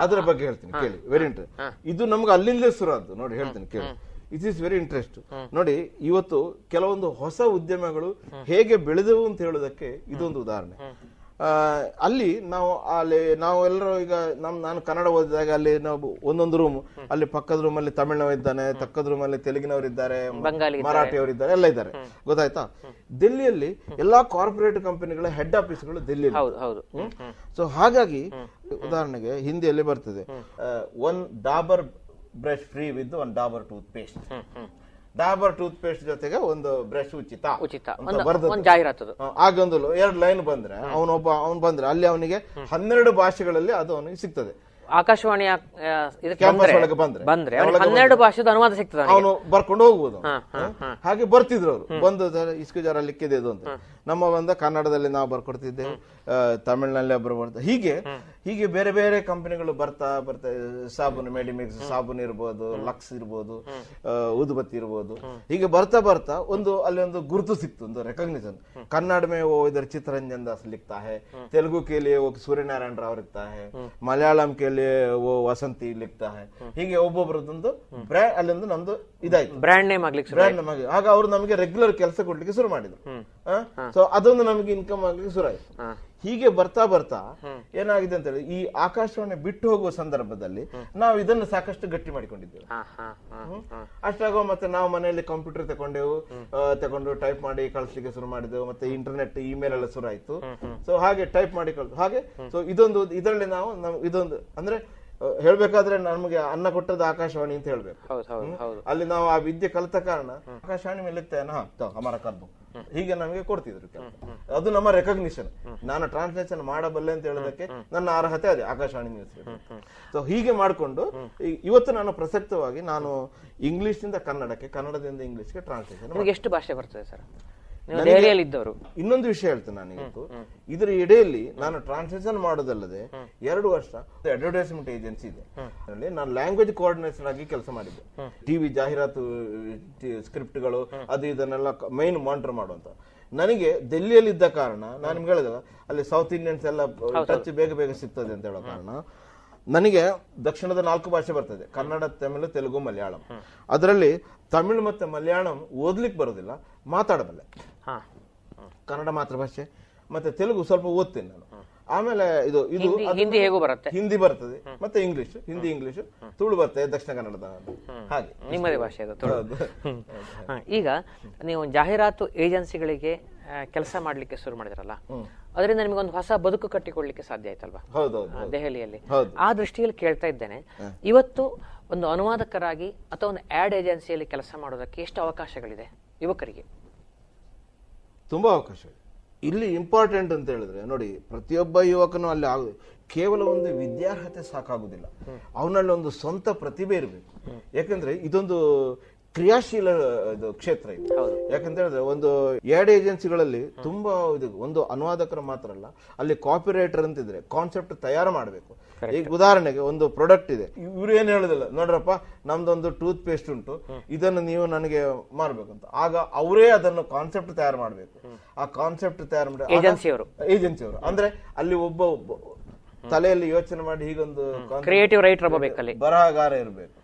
ಅದರ ಬಗ್ಗೆ ಹೇಳ್ತೀನಿ ಕೇಳಿ. Very interest. ಇದು ನಮ್ಗೆ ಅಲ್ಲಿಂದಲೇ ಶುರು ಆದ್ದು ನೋಡಿ, ಹೇಳ್ತೀನಿ ಕೇಳಿ. It is very interest. ನೋಡಿ ಇವತ್ತು ಕೆಲವೊಂದು ಹೊಸ ಉದ್ಯಮಗಳು ಹೇಗೆ ಬೆಳೆದವು ಅಂತ ಹೇಳೋದಕ್ಕೆ ಇದೊಂದು ಉದಾಹರಣೆ. ಅಲ್ಲಿ ನಾವೆಲ್ಲರೂ ಈಗ ನಾನು ಕನ್ನಡ ಓದಿದಾಗ ಅಲ್ಲಿ ನಾವು ಒಂದೊಂದು ರೂಮ್, ಅಲ್ಲಿ ಪಕ್ಕದ ರೂಮಲ್ಲಿ ತಮಿಳ್ನವ ಇದ್ದಾನೆ, ತಕ್ಕದ ರೂಮಲ್ಲಿ ತೆಲುಗಿನವರು ಇದ್ದಾರೆ, ಮರಾಠಿಯವರು ಇದ್ದಾರೆ, ಎಲ್ಲ ಇದ್ದಾರೆ. ಗೊತ್ತಾಯ್ತಾ? ದಿಲ್ಲಿಯಲ್ಲಿ ಎಲ್ಲಾ ಕಾರ್ಪೊರೇಟ್ ಕಂಪನಿಗಳ ಹೆಡ್ ಆಫೀಸ್ಗಳು ದಿಲ್ಲಿಯಲ್ಲಿ. ಸೊ ಹಾಗಾಗಿ ಉದಾಹರಣೆಗೆ ಹಿಂದಿಯಲ್ಲಿ ಬರ್ತದೆ, one Dabur brush free with one Dabur toothpaste, Dabur toothpaste ಜೊತೆಗೆ ಒಂದು ಬ್ರಷ್ ಉಚಿತ ಹಾಗೆ ಒಂದು 2 ಲೈನ್ ಬಂದ್ರೆ ಅವನು ಬಂದ್ರೆ ಅಲ್ಲಿ ಅವನಿಗೆ 12 ಭಾಷೆಗಳಲ್ಲಿ ಅದು ಅವನಿಗೆ ಸಿಗ್ತದೆ. ಆಕಾಶವಾಣಿಯ ಕ್ಯಾಂಪಸ್ ಒಳಗೆ ಬಂದ್ರೆ 12 ಭಾಷೆ ಅನುವಾದ ಸಿಗ್ತದೆ, ಅವನು ಬರ್ಕೊಂಡು ಹೋಗ್ಬೋದು. ಹಾಗೆ ಬರ್ತಿದ್ರು ಅವರು ಬಂದು ಇಸ್ಕು ಜರ ಲಿಕ್ಕಿದೆ ಅಂತ. ನಮ್ಮ ಬಂದ ಕನ್ನಡದಲ್ಲಿ ನಾವು ಬರ್ಕೊಡ್ತಿದ್ದೇವೆ, ತಮಿಳ್ನಲ್ಲಿ ಒಬ್ಬರು ಬರ್ತಾರೆ. ಹೀಗೆ ಬೇರೆ ಬೇರೆ ಕಂಪನಿಗಳು ಬರ್ತಾ ಸಾಬೂನು ಮೆಡಿಮಿಕ್ಸ್ ಸಾಬೂನು ಇರ್ಬೋದು, ಲಕ್ಸ್ ಇರ್ಬೋದು, ಊದುಬತ್ತಿ ಇರ್ಬೋದು, ಹೀಗೆ ಬರ್ತಾ ಒಂದು ಅಲ್ಲಿ ಒಂದು ಗುರುತು ಸಿಕ್ತು, ಒಂದು ರೆಕಗ್ನಿಷನ್. ಕನ್ನಡ ಮೇ ಓ ಇದರ ಚಿತ್ತರಂಜನ್ ದಾಸ್ ಲಿಕ್ತಾ ಹೇ, ತೆಲುಗು ಕೇಲಿ ಓ ಸೂರ್ಯನಾರಾಯಣ ರಾವ್ ಲಿಕ್ತಾ ಹೇ, ಮಲಯಾಳಂ ಕೇಲಿ ಓ ವಸಂತಿ ಲಿಕ್ತಾ ಹೇ, ಹೀಗೆ ಒಬ್ಬೊಬ್ಬರದೊಂದು ಬ್ರ್ಯಾಂಡ್ ಅಲ್ಲೊಂದು ನಮ್ದು ಇದಾಯ್ತು, ಬ್ರ್ಯಾಂಡ್ ನೇಮ್ ಆಗಿ. ಆಗ ಅವರು ನಮಗೆ ರೆಗ್ಯುಲರ್ ಕೆಲಸ ಕೊಡ್ಲಿಕ್ಕೆ ಶುರು ಮಾಡಿದ್ರು. ಸೊ ಅದೊಂದು ನಮಗೆ ಇನ್ಕಮ್ ಆಗ್ಲಿಕ್ಕೆ ಶುರು ಆಯ್ತು. ಹೀಗೆ ಬರ್ತಾ ಏನಾಗಿದೆ ಅಂತ ಹೇಳಿ, ಈ ಆಕಾಶವಾಣಿ ಬಿಟ್ಟು ಹೋಗುವ ಸಂದರ್ಭದಲ್ಲಿ ನಾವು ಇದನ್ನು ಸಾಕಷ್ಟು ಗಟ್ಟಿ ಮಾಡಿಕೊಂಡಿದ್ದೇವೆ. ಅಷ್ಟಾಗುವ ಮತ್ತೆ ನಾವು ಮನೆಯಲ್ಲಿ ಕಂಪ್ಯೂಟರ್ ತಗೊಂಡು ಟೈಪ್ ಮಾಡಿ ಕಳಿಸ್ಲಿಕ್ಕೆ ಶುರು ಮಾಡಿದೆವು. ಮತ್ತೆ ಇಂಟರ್ನೆಟ್ ಇಮೇಲ್ ಎಲ್ಲ ಶುರು ಆಯ್ತು. ಸೊ ಹಾಗೆ ಟೈಪ್ ಮಾಡಿ ಹಾಗೆ ಸೊ ಇದೊಂದು ಇದರಲ್ಲಿ ನಾವು ಇದೊಂದು ಅಂದ್ರೆ ಹೇಳ್ಬೇಕಾದ್ರೆ ನಮ್ಗೆ ಅನ್ನ ಕೊಟ್ಟದ ಆಕಾಶವಾಣಿ ಅಂತ ಹೇಳ್ಬೇಕು. ಅಲ್ಲಿ ನಾವು ಆ ವಿದ್ಯೆ ಕಲಿತ ಕಾರಣ ಆಕಾಶವಾಣಿ ಮೇಲೆ ಹೀಗೆ ನಮಗೆ ಕೊಡ್ತಿದ್ರು. ಅದು ನಮ್ಮ ರೆಕಗ್ನಿಷನ್. ನಾನು ಟ್ರಾನ್ಸ್ಲೇಷನ್ ಮಾಡಬಲ್ಲೆ ಅಂತ ಹೇಳೋದಕ್ಕೆ ನನ್ನ ಅರ್ಹತೆ ಅದೇ ಆಕಾಶವಾಣಿ ನ್ಯೂಸ್. ಸೊ ಹೀಗೆ ಮಾಡಿಕೊಂಡು ಇವತ್ತು ನಾನು ಪ್ರಸಕ್ತವಾಗಿ ನಾನು ಇಂಗ್ಲಿಷ್ ನಿಂದ ಕನ್ನಡಕ್ಕೆ, ಕನ್ನಡದಿಂದ ಇಂಗ್ಲಿಷ್ಗೆ ಟ್ರಾನ್ಸ್ಲೇಷನ್. ಎಷ್ಟು ಭಾಷೆ ಬರ್ತದೆ ಸರ್? ಇನ್ನೊಂದು ವಿಷಯ ಹೇಳ್ತೇನೆ ನಾನು. ಇವತ್ತು ಇದರ ಎಡೆಯಲ್ಲಿ ನಾನು ಟ್ರಾನ್ಸ್ಲೇಷನ್ ಮಾಡೋದಲ್ಲದೆ 2 ವರ್ಷ ಅಡ್ವರ್ಟೈಸ್ಮೆಂಟ್ ಏಜೆನ್ಸಿ ಇದೆ, ಅದರಲ್ಲಿ ನಾನು ಲ್ಯಾಂಗ್ವೇಜ್ ಕೋಆರ್ಡಿನೇಟರ್ ಆಗಿ ಕೆಲಸ ಮಾಡಿದ್ದೆ. ಟಿವಿ ಜಾಹೀರಾತು ಸ್ಕ್ರಿಪ್ಟ್ಗಳು ಅದು ಇದನ್ನೆಲ್ಲ ಮೈನ್ ಮಾನಿಟರ್ ಮಾಡುವಂತ. ನನಗೆ ದೆಹಲಿಯಲ್ಲಿ ಇದ್ದ ಕಾರಣ, ನಾನು ನಿಮ್ಗೆ ಹೇಳಿದಾಗ ಅಲ್ಲಿ ಸೌತ್ ಇಂಡಿಯನ್ಸ್ ಎಲ್ಲ ಟಚ್ ಬೇಗ ಬೇಗ ಸಿಗ್ತದೆ ಅಂತ ಹೇಳೋ ಕಾರಣ ನನಗೆ ದಕ್ಷಿಣದ 4 ಭಾಷೆ ಬರ್ತದೆ: ಕನ್ನಡ, ತಮಿಳು, ತೆಲುಗು, ಮಲಯಾಳಂ. ಅದರಲ್ಲಿ ತಮಿಳು ಮತ್ತೆ ಮಲಯಾಳಂ ಓದ್ಲಿಕ್ಕೆ ಬರೋದಿಲ್ಲ, ಮಾತಾಡಬಲ್ಲೆ. ಕನ್ನಡ ಮಾತೃಭಾಷೆ ಮತ್ತೆ ತೆಲುಗು ಸ್ವಲ್ಪ ಓದ್ತೀನಿ ನಾನು. ಆಮೇಲೆ ಇದು ಇದು ಹಿಂದಿ ಬರ್ತದೆ, ಮತ್ತೆ ಇಂಗ್ಲಿಷ್, ಹಿಂದಿ ಇಂಗ್ಲಿಷ್ ತುಳು ಬರ್ತದೆ ದಕ್ಷಿಣ ಕನ್ನಡದ ಹಾಗೆ ನಿಮ್ಮದೇ ಭಾಷೆ. ಈಗ ನೀವು ಜಾಹೀರಾತು ಏಜೆನ್ಸಿಗಳಿಗೆ ಕೆಲಸ ಮಾಡ್ಲಿಕ್ಕೆ ಶುರು ಮಾಡಿದ್ರಲ್ಲ, ಅದರಿಂದ ನಿಮಗೆ ಒಂದು ಹೊಸ ಬದುಕು ಕಟ್ಟಿಕೊಳ್ಳಲಿಕ್ಕೆ ಸಾಧ್ಯ ಆಯ್ತಲ್ವಾ ದೆಹಲಿಯಲ್ಲಿ? ಆ ದೃಷ್ಟಿಯಲ್ಲಿ ಕೇಳ್ತಾ ಇದ್ದೇನೆ. ಇವತ್ತು ಒಂದು ಅನುವಾದಕರಾಗಿ ಅಥವಾ ಒಂದು ಆಡ್ ಏಜೆನ್ಸಿಯಲ್ಲಿ ಕೆಲಸ ಮಾಡೋದಕ್ಕೆ ಎಷ್ಟು ಅವಕಾಶಗಳಿದೆ ಯುವಕರಿಗೆ? ತುಂಬಾ ಅವಕಾಶಗಳು. ಇಲ್ಲಿ ಇಂಪಾರ್ಟೆಂಟ್ ಅಂತ ಹೇಳಿದ್ರೆ ನೋಡಿ, ಪ್ರತಿಯೊಬ್ಬ ಯುವಕನು ಅಲ್ಲಿ ಆಗುದು ಕೇವಲ ಒಂದು ವಿದ್ಯಾರ್ಹತೆ ಸಾಕಾಗುದಿಲ್ಲ, ಅವನಲ್ಲಿ ಒಂದು ಸ್ವಂತ ಪ್ರತಿಭೆ ಇರಬೇಕು. ಯಾಕಂದ್ರೆ ಇದೊಂದು ಕ್ರಿಯಾಶೀಲ ಕ್ಷೇತ್ರ ಇದು. ಯಾಕಂತ ಹೇಳಿದ್ರೆ ಒಂದು ಆಡ್ ಏಜೆನ್ಸಿಗಳಲ್ಲಿ ತುಂಬಾ ಇದು, ಒಂದು ಅನುವಾದಕರು ಮಾತ್ರ ಅಲ್ಲ, ಅಲ್ಲಿ ಕಾಪಿ ರೈಟರ್ ಅಂತಿದ್ರೆ ಕಾನ್ಸೆಪ್ಟ್ ತಯಾರು ಮಾಡಬೇಕು. ಈಗ ಉದಾಹರಣೆಗೆ ಒಂದು ಪ್ರಾಡಕ್ಟ್ ಇದೆ, ಇವ್ರು ಏನ್ ಹೇಳುದಿಲ್ಲ, ನೋಡ್ರಪ್ಪ ನಮ್ದೊಂದು ಟೂತ್ ಪೇಸ್ಟ್ ಉಂಟು, ಇದನ್ನು ನೀವು ನನಗೆ ಮಾಡ್ಬೇಕಂತ. ಆಗ ಅವರೇ ಅದನ್ನು ಕಾನ್ಸೆಪ್ಟ್ ತಯಾರು ಮಾಡ್ಬೇಕು. ಆ ಕಾನ್ಸೆಪ್ಟ್ ತಯಾರು ಮಾಡಿ ಏಜೆನ್ಸಿಯವರು ಅಂದ್ರೆ ಅಲ್ಲಿ ಒಬ್ಬ ತಲೆಯಲ್ಲಿ ಯೋಚನೆ ಮಾಡಿ ಹೀಗೊಂದು ಕ್ರಿಯೇಟಿವ್ ರೈಟರ್ ಬರಹಗಾರ ಇರಬೇಕು.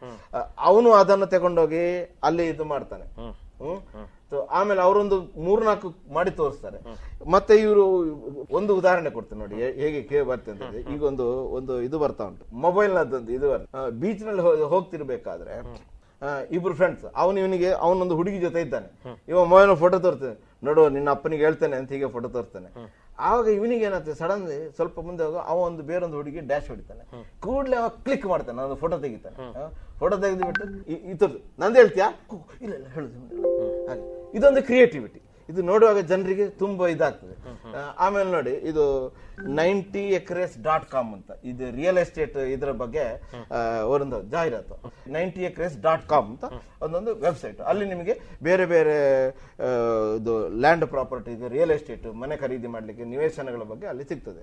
ಅವನು ಅದನ್ನು ತಗೊಂಡೋಗಿ ಅಲ್ಲಿ ಇದು ಮಾಡ್ತಾನೆ. ಆಮೇಲೆ ಅವರೊಂದು 3-4 ಮಾಡಿ ತೋರಿಸ್ತಾರೆ. ಮತ್ತೆ ಇವರು ಒಂದು ಉದಾಹರಣೆ ಕೊಡ್ತಾರೆ ನೋಡಿ ಹೇಗೆ ಬರ್ತದೆ ಅಂತಂದ್ರೆ, ಈಗ ಒಂದು ಒಂದು ಇದು ಬರ್ತಾ ಉಂಟು ಮೊಬೈಲ್ ನದ್ದು. ಇದು ಬೀಚ್ ನಲ್ಲಿ ಹೋಗ್ತಿರ್ಬೇಕಾದ್ರೆ ಇಬ್ರು ಫ್ರೆಂಡ್ಸ್, ಅವನೊಂದು ಹುಡುಗಿ ಜೊತೆ ಇದ್ದಾನೆ, ಇವ ಮೊಬೈಲ್ ಫೋಟೋ ತೋರ್ತಾನೆ, ನೋಡುವ ನಿನ್ನ ಅಪ್ಪನಿಗೆ ಹೇಳ್ತಾನೆ ಅಂತ ಹೀಗೆ ಫೋಟೋ ತೋರ್ತಾನೆ. ಆವಾಗ ಇವನಿಗೆ ಏನಾಗ್ತದೆ, ಸಡನ್ಲಿ ಸ್ವಲ್ಪ ಮುಂದೆ ಹೋಗೋ ಅವೊಂದು ಬೇರೊಂದು ಹುಡುಗಿ ಡ್ಯಾಶ್ ಹೊಡಿತಾನೆ. ಕೂಡಲೇ ಅವಾಗ ಕ್ಲಿಕ್ ಮಾಡ್ತಾನೆ, ನಾನು ಫೋಟೋ ತೆಗಿತಾನೆ. ಫೋಟೋ ತೆಗೆದ್ಬಿಟ್ಟು ಇತರದ್ದು ನಂದು ಹೇಳ್ತೀಯಾ, ಇಲ್ಲ ಇಲ್ಲ ಹೇಳುದು ಹಾಗೆ. ಇದೊಂದು ಕ್ರಿಯೇಟಿವಿಟಿ, ಇದು ನೋಡುವಾಗ ಜನರಿಗೆ ತುಂಬಾ ಇದಾಗ್ತದೆ. ಆಮೇಲೆ ನೋಡಿ ಇದು 90acres.com ಅಂತ, ಇದು ರಿಯಲ್ ಎಸ್ಟೇಟ್ ಇದರ ಬಗ್ಗೆ ಒಂದು ಜಾಹೀರಾತು. 90acres.com ಅಂತ ಒಂದೊಂದು ವೆಬ್ಸೈಟ್, ಅಲ್ಲಿ ನಿಮಗೆ ಬೇರೆ ಬೇರೆ ಇದು ಲ್ಯಾಂಡ್ ಪ್ರಾಪರ್ಟಿ, ಇದು ರಿಯಲ್ ಎಸ್ಟೇಟ್, ಮನೆ ಖರೀದಿ ಮಾಡಲಿಕ್ಕೆ ನಿವೇಶನಗಳ ಬಗ್ಗೆ ಅಲ್ಲಿ ಸಿಗ್ತದೆ.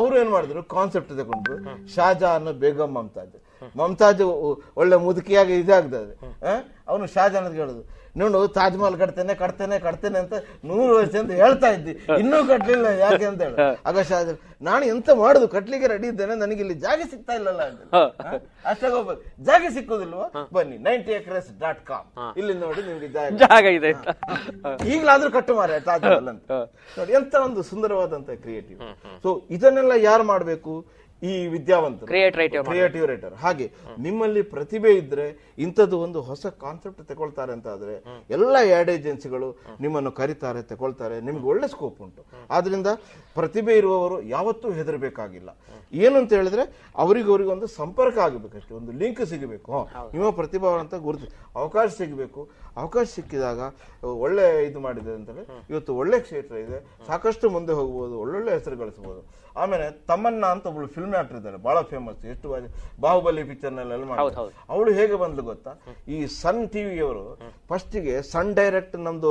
ಅವರು ಏನ್ ಮಾಡಿದ್ರು, ಕಾನ್ಸೆಪ್ಟ್ ತಗೊಂಡ್ರು. ಶಾಜಾನ್ ಬೇಗಂ ಮಮತಾಜ್ ಒಳ್ಳೆ ಮುದುಕಿಯಾಗಿ ಇದಾಗ್ತದೆ. ಅವನು ಶಾಜಾನ್ ಅಂತ ಹೇಳುದು, ನೋಡು ತಾಜ್ ಮಹಲ್ ಕಟ್ತೇನೆ ಕಟ್ತೇನೆ ಕಟ್ತೇನೆ ಅಂತ 100 ವರ್ಷ ಅಂತ ಹೇಳ್ತಾ ಇದ್ದಿ, ಇನ್ನೂ ಕಟ್ಲಿಲ್ಲ ಯಾಕೆ ಅಂತ ಹೇಳ. ಆಗ ಶಾಜಾನ್, ನಾನು ಎಂತ ಮಾಡುದು, ಕಟ್ಲಿಕ್ಕೆ ರೆಡಿ ಇದ್ದೇನೆ, ನನಗೆ ಇಲ್ಲಿ ಜಾಗ ಸಿಗ್ತಾ ಇಲ್ಲಲ್ಲ. ಅಷ್ಟಾಗ ಜಾಗ ಸಿಕ್ಕುದಿಲ್ವಾ, ಬನ್ನಿ 90acres.com, ಇಲ್ಲಿ ನೋಡಿ ನಿಮ್ಗೆ ಜಾಗ ಇದೆ, ಈಗಲಾದ್ರೂ ಕಟ್ಟು ಮಾರ ತಾಜ್ ಮಹಲ್ ಅಂತ ನೋಡಿ. ಎಂತ ಒಂದು ಸುಂದರವಾದಂತ ಕ್ರಿಯೇಟಿವ್. ಸೊ ಇದನ್ನೆಲ್ಲ ಯಾರು ಮಾಡ್ಬೇಕು, ಈ ವಿದ್ಯಾವಂತರು, ಕ್ರಿಯೇಟಿವ್ ರೈಟರ್. ಹಾಗೆ ನಿಮ್ಮಲ್ಲಿ ಪ್ರತಿಭೆ ಇದ್ರೆ ಇಂಥದ್ದು ಒಂದು ಹೊಸ ಕಾನ್ಸೆಪ್ಟ್ ತಗೊಳ್ತಾರೆ ಅಂತ ಆದ್ರೆ ಎಲ್ಲ ಆಡ್ ಏಜೆನ್ಸಿಗಳು ನಿಮ್ಮನ್ನು ಕರೀತಾರೆ, ತಗೊಳ್ತಾರೆ. ನಿಮ್ಗೆ ಒಳ್ಳೆ ಸ್ಕೋಪ್ ಉಂಟು. ಆದ್ರಿಂದ ಪ್ರತಿಭೆ ಇರುವವರು ಯಾವತ್ತೂ ಹೆದರಬೇಕಾಗಿಲ್ಲ. ಏನು ಅಂತ ಹೇಳಿದ್ರೆ ಅವರಿಗೊಂದು ಸಂಪರ್ಕ ಆಗಬೇಕಷ್ಟೇ, ಒಂದು ಲಿಂಕ್ ಸಿಗಬೇಕು, ನಿಮ್ಮ ಪ್ರತಿಭಾವಂತ ಗುರುತು ಅವಕಾಶ ಸಿಗಬೇಕು. ಅವಕಾಶ ಸಿಕ್ಕಿದಾಗ ಒಳ್ಳೆ ಇದು ಮಾಡಿದೆ ಅಂತೇಳಿ ಇವತ್ತು ಒಳ್ಳೆ ಕ್ಷೇತ್ರ ಇದೆ, ಸಾಕಷ್ಟು ಮುಂದೆ ಹೋಗ್ಬೋದು, ಒಳ್ಳೊಳ್ಳೆ ಹೆಸರು ಗಳಿಸಬಹುದು. ಆಮೇಲೆ ತಮನ್ನಾ ಅಂತ ಒಬ್ಳು ಫಿಲ್ಮ್ ಆಕ್ಟರ್ ಇದ್ದಾರೆ, ಬಹಳ ಫೇಮಸ್, ಎಷ್ಟು ಬಾಹುಬಲಿ ಪಿಕ್ಚರ್ ನಲ್ಲೆಲ್ಲ ಮಾಡ್ತಾರೆ. ಅವಳು ಹೇಗೆ ಬಂದ್ಲು ಗೊತ್ತಾ, ಈ ಸನ್ ಟಿವಿ ಅವರು ಫಸ್ಟ್ ಗೆ ಸನ್ ಡೈರೆಕ್ಟ್ ನಮ್ದು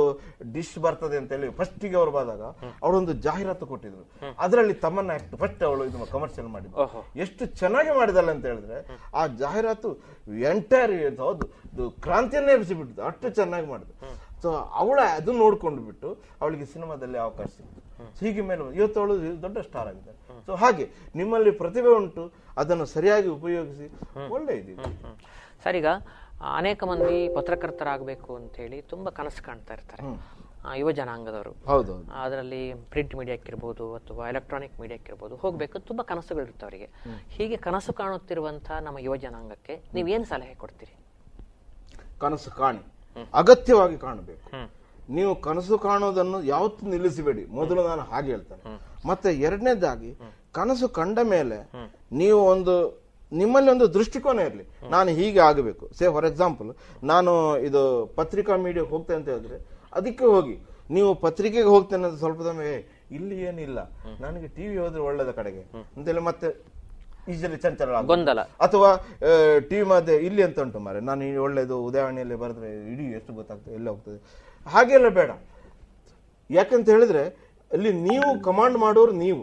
ಡಿಶ್ ಬರ್ತದೆ ಅಂತ ಹೇಳಿ ಫಸ್ಟ್ ಗೆ ಅವ್ರು ಬಂದಾಗ ಅವಳೊಂದು ಜಾಹೀರಾತು ಕೊಟ್ಟಿದ್ರು. ಅದರಲ್ಲಿ ತಮನ್ನಾ ಆಕ್ಟ್ ಫಸ್ಟ್ ಅವಳು ಇದು ಕಮರ್ಷಿಯಲ್ ಮಾಡಿದ್ರು. ಎಷ್ಟು ಚೆನ್ನಾಗಿ ಮಾಡಿದಲ್ಲ ಅಂತ ಹೇಳಿದ್ರೆ ಆ ಜಾಹೀರಾತು ಎಂಟೈರ್ ಹೌದು ಕ್ರಾಂತಿಯನ್ನೇ ಎಬ್ಬಿಸಿಬಿಟ್ಟು ಅಷ್ಟು ಚೆನ್ನಾಗಿ ಮಾಡಿದ್ರು. ಸೊ ಅವಳ ಅದು ನೋಡ್ಕೊಂಡು ಬಿಟ್ಟು ಅವಳಿಗೆ ಸಿನಿಮಾದಲ್ಲಿ ಅವಕಾಶ ಸಿಕ್ತು. ಹೀಗೆ ಮೇಲೆ ಇವತ್ತು ಅವಳು ದೊಡ್ಡ ಸ್ಟಾರ್ ಆಗಿದ್ದಾರೆ. ಸೊ ಹಾಗೆ ನಿಮ್ಮಲ್ಲಿ ಪ್ರತಿಭೆ ಉಂಟು, ಅದನ್ನು ಸರಿಯಾಗಿ ಉಪಯೋಗಿಸಿ ಒಳ್ಳೆ ಇದೆ. ಸರ್, ಈಗ ಅನೇಕ ಮಂದಿ ಪತ್ರಕರ್ತರಾಗಬೇಕು ಅಂತ ಹೇಳಿ ತುಂಬಾ ಕನಸು ಕಾಣ್ತಾ ಇರ್ತಾರೆ ಯುವ ಜನಾಂಗದವರು. ಹೌದು, ಅದರಲ್ಲಿ ಪ್ರಿಂಟ್ ಮೀಡಿಯಕ್ಕಿರ್ಬೋದು ಅಥವಾ ಎಲೆಕ್ಟ್ರಾನಿಕ್ ಮೀಡಿಯಕ್ಕಿರ್ಬೋದು ಹೋಗ್ಬೇಕು, ತುಂಬಾ ಕನಸುಗಳಿರುತ್ತೆ ಅವರಿಗೆ. ಹೀಗೆ ಕನಸು ಕಾಣುತ್ತಿರುವಂತಹ ನಮ್ಮ ಯುವ ಜನಾಂಗಕ್ಕೆ ನೀವೇನು ಸಲಹೆ ಕೊಡ್ತೀರಿ? ಕನಸು ಕಾಣಿ, ಅಗತ್ಯವಾಗಿ ಕಾಣಬೇಕು. ನೀವು ಕನಸು ಕಾಣೋದನ್ನು ಯಾವತ್ತೂ ನಿಲ್ಲಿಸಬೇಡಿ, ಮೊದಲು ನಾನು ಹಾಗೆ ಹೇಳ್ತೇನೆ. ಮತ್ತೆ 2ನೇದಾಗಿ, ಕನಸು ಕಂಡ ಮೇಲೆ ನೀವು ಒಂದು ನಿಮ್ಮಲ್ಲಿ ಒಂದು ದೃಷ್ಟಿಕೋನ ಇರಲಿ, ನಾನು ಹೀಗೆ ಆಗಬೇಕು. ಸೇ ಫಾರ್ ಎಕ್ಸಾಂಪಲ್, ನಾನು ಇದು ಪತ್ರಿಕಾ ಮೀಡಿಯಾಗೆ ಹೋಗ್ತೇನೆ ಅಂತ ಹೇಳಿದ್ರೆ ಅದಕ್ಕೆ ಹೋಗಿ ನೀವು ಪತ್ರಿಕೆಗೆ ಹೋಗ್ತೇನೆ ಸ್ವಲ್ಪ ಸಮಯ, ಇಲ್ಲಿ ಏನಿಲ್ಲ, ನನಗೆ ಟಿವಿ ಹೋದ್ರೆ ಒಳ್ಳೇದ ಕಡೆಗೆ ಅಂತೆಲ್ಲ ಮತ್ತೆ ಈಜಲ್ಲಿ ಚಂಚಲ ಗೊಂದಲ. ಅಥವಾ ಟಿವಿ ಮಧ್ಯೆ ಇಲ್ಲಿ ಅಂತ ಉಂಟು ಮಾರೆ, ನಾನು ಒಳ್ಳೇದು ಉದಾಹರಣೆಯಲ್ಲಿ ಬರೆದ್ರೆ ಇಡೀ ಎಷ್ಟು ಗೊತ್ತಾಗ್ತದೆ ಎಲ್ಲ ಹೋಗ್ತದೆ, ಹಾಗೆಲ್ಲ ಬೇಡ. ಯಾಕಂತ ಹೇಳಿದ್ರೆ ಅಲ್ಲಿ ನೀವು ಕಮಾಂಡ್ ಮಾಡೋರು ನೀವು,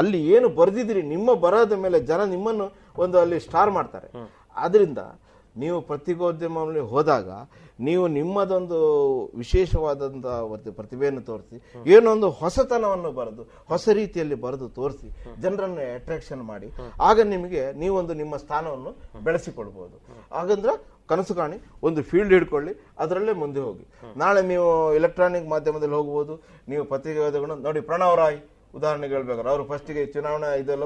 ಅಲ್ಲಿ ಏನು ಬರೆದಿದ್ರಿ ನಿಮ್ಮ ಬರದ ಮೇಲೆ ಜನ ನಿಮ್ಮನ್ನು ಒಂದು ಅಲ್ಲಿ ಸ್ಟಾರ್ ಮಾಡ್ತಾರೆ. ಆದ್ರಿಂದ ನೀವು ಪತ್ರಿಕೋದ್ಯಮದಲ್ಲಿ ಹೋದಾಗ ನೀವು ನಿಮ್ಮದೊಂದು ವಿಶೇಷವಾದಂತಹ ಪ್ರತಿಭೆಯನ್ನು ತೋರಿಸಿ, ಏನೊಂದು ಹೊಸತನವನ್ನು ಬರೆದು ಹೊಸ ರೀತಿಯಲ್ಲಿ ಬರೆದು ತೋರಿಸಿ, ಜನರನ್ನು ಅಟ್ರಾಕ್ಷನ್ ಮಾಡಿ, ಆಗ ನಿಮಗೆ ನೀವೊಂದು ನಿಮ್ಮ ಸ್ಥಾನವನ್ನು ಬೆಳೆಸಿಕೊಳ್ಬಹುದು. ಹಾಗಂದ್ರೆ ಕನಸು ಕಾಣಿ, ಒಂದು ಫೀಲ್ಡ್ ಹಿಡ್ಕೊಳ್ಳಿ, ಅದರಲ್ಲೇ ಮುಂದೆ ಹೋಗಿ. ನಾಳೆ ನೀವು ಎಲೆಕ್ಟ್ರಾನಿಕ್ ಮಾಧ್ಯಮದಲ್ಲಿ ಹೋಗ್ಬೋದು, ನೀವು ಪತ್ರಿಕೋದ್ಯಮಗಳು ನೋಡಿ, ಪ್ರಣವ್ ರಾಯ್ ಉದಾಹರಣೆಗೆ ಹೇಳ್ಬೇಕಾದ್ರೆ ಅವರು ಫಸ್ಟಿಗೆ ಚುನಾವಣಾ ಇದೆಲ್ಲ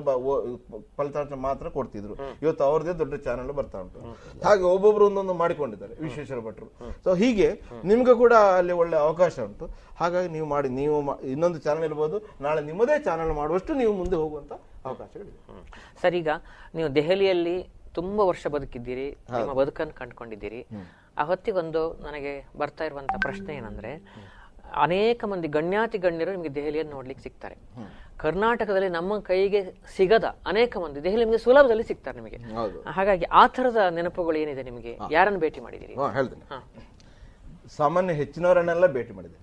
ಫಲಿತಾಂಶ ಮಾತ್ರ ಕೊಡ್ತಿದ್ರು, ಇವತ್ತು ಅವ್ರದೇ ದೊಡ್ಡ ಚಾನೆಲ್ ಬರ್ತಾ ಉಂಟು. ಹಾಗೆ ಒಬ್ಬೊಬ್ರು ಒಂದೊಂದು ಮಾಡಿಕೊಂಡಿದ್ದಾರೆ, ವಿಶ್ವೇಶ್ವರ ಭಟ್ರು. ಸೊ ಹೀಗೆ ನಿಮ್ಗೆ ಕೂಡ ಅಲ್ಲಿ ಒಳ್ಳೆ ಅವಕಾಶ ಉಂಟು. ಹಾಗಾಗಿ ನೀವು ಮಾಡಿ, ನೀವು ಇನ್ನೊಂದು ಚಾನೆಲ್ ಇರ್ಬೋದು, ನಾಳೆ ನಿಮ್ಮದೇ ಚಾನೆಲ್ ಮಾಡುವಷ್ಟು ನೀವು ಮುಂದೆ ಹೋಗುವಂತ ಅವಕಾಶಗಳಿದೆ. ಸರ್, ಈಗ ನೀವು ದೆಹಲಿಯಲ್ಲಿ ತುಂಬಾ ವರ್ಷ ಬದುಕಿದ್ದೀರಿ, ನಿಮ್ಮ ಬದುಕನ್ನು ಕಂಡುಕೊಂಡಿದ್ದೀರಿ. ಅವತ್ತಿಗೊಂದು ನನಗೆ ಬರ್ತಾ ಇರುವಂತ ಪ್ರಶ್ನೆ ಏನಂದ್ರೆ, ಅನೇಕ ಮಂದಿ ಗಣ್ಯಾತಿ ಗಣ್ಯರು ನಿಮಗೆ ದೆಹಲಿಯನ್ನು ನೋಡ್ಲಿಕ್ಕೆ ಸಿಗ್ತಾರೆ. ಕರ್ನಾಟಕದಲ್ಲಿ ನಮ್ಮ ಕೈಗೆ ಸಿಗದ ಅನೇಕ ಮಂದಿ ದೆಹಲಿ ನಿಮಗೆ ಸುಲಭದಲ್ಲಿ ಸಿಗ್ತಾರೆ ನಿಮಗೆ. ಹಾಗಾಗಿ ಆ ಥರದ ನೆನಪುಗಳು ಏನಿದೆ ನಿಮಗೆ? ಯಾರನ್ನು ಭೇಟಿ ಮಾಡಿದ್ದೀರಿ? ಸಾಮಾನ್ಯ ಹೆಚ್ಚಿನವರನ್ನೆಲ್ಲ ಭೇಟಿ ಮಾಡಿದೆ.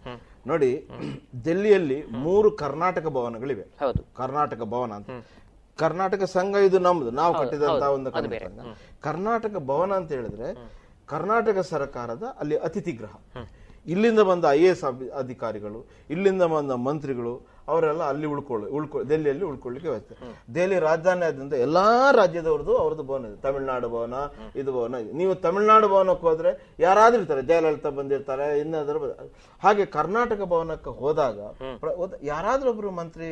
ನೋಡಿ, ದೆಹಲಿಯಲ್ಲಿ 3 ಕರ್ನಾಟಕ ಭವನಗಳಿವೆ. ಕರ್ನಾಟಕ ಭವನ ಅಂತ, ಕರ್ನಾಟಕ ಸಂಘ ಇದು ನಮ್ದು, ನಾವು ಕಟ್ಟಿದಂತಹ ಒಂದು ಕರ್ನಾಟಕ ಭವನ ಅಂತ ಹೇಳಿದ್ರೆ ಕರ್ನಾಟಕ ಸರ್ಕಾರದ ಅಲ್ಲಿ ಅತಿಥಿ ಗೃಹ. ಇಲ್ಲಿಂದ ಬಂದ IAS ಅಧಿಕಾರಿಗಳು, ಇಲ್ಲಿಂದ ಬಂದ ಮಂತ್ರಿಗಳು ಅವರೆಲ್ಲ ಅಲ್ಲಿ ದೆಹಲಿಯಲ್ಲಿ ಉಳ್ಕೊಳ್ಳಿಕ್ಕೆ ವ್ಯವಸ್ಥೆ. ದೆಹಲಿ ರಾಜಧಾನಿ ಆದ್ರಿಂದ ಎಲ್ಲಾ ರಾಜ್ಯದವ್ರದ್ದು ಅವ್ರದ್ದು ಭವನ ಇದೆ. ತಮಿಳುನಾಡು ಭವನ, ಇದು ಭವನ. ನೀವು ತಮಿಳುನಾಡು ಭವನಕ್ಕೆ ಹೋದ್ರೆ ಯಾರಾದ್ರೂ ಇರ್ತಾರೆ, ಜಯಲಲಿತಾ ಬಂದಿರ್ತಾರೆ, ಇನ್ನಾದ್ರೂ. ಹಾಗೆ ಕರ್ನಾಟಕ ಭವನಕ್ಕೆ ಹೋದಾಗ ಯಾರಾದ್ರೂ ಒಬ್ರು ಮಂತ್ರಿ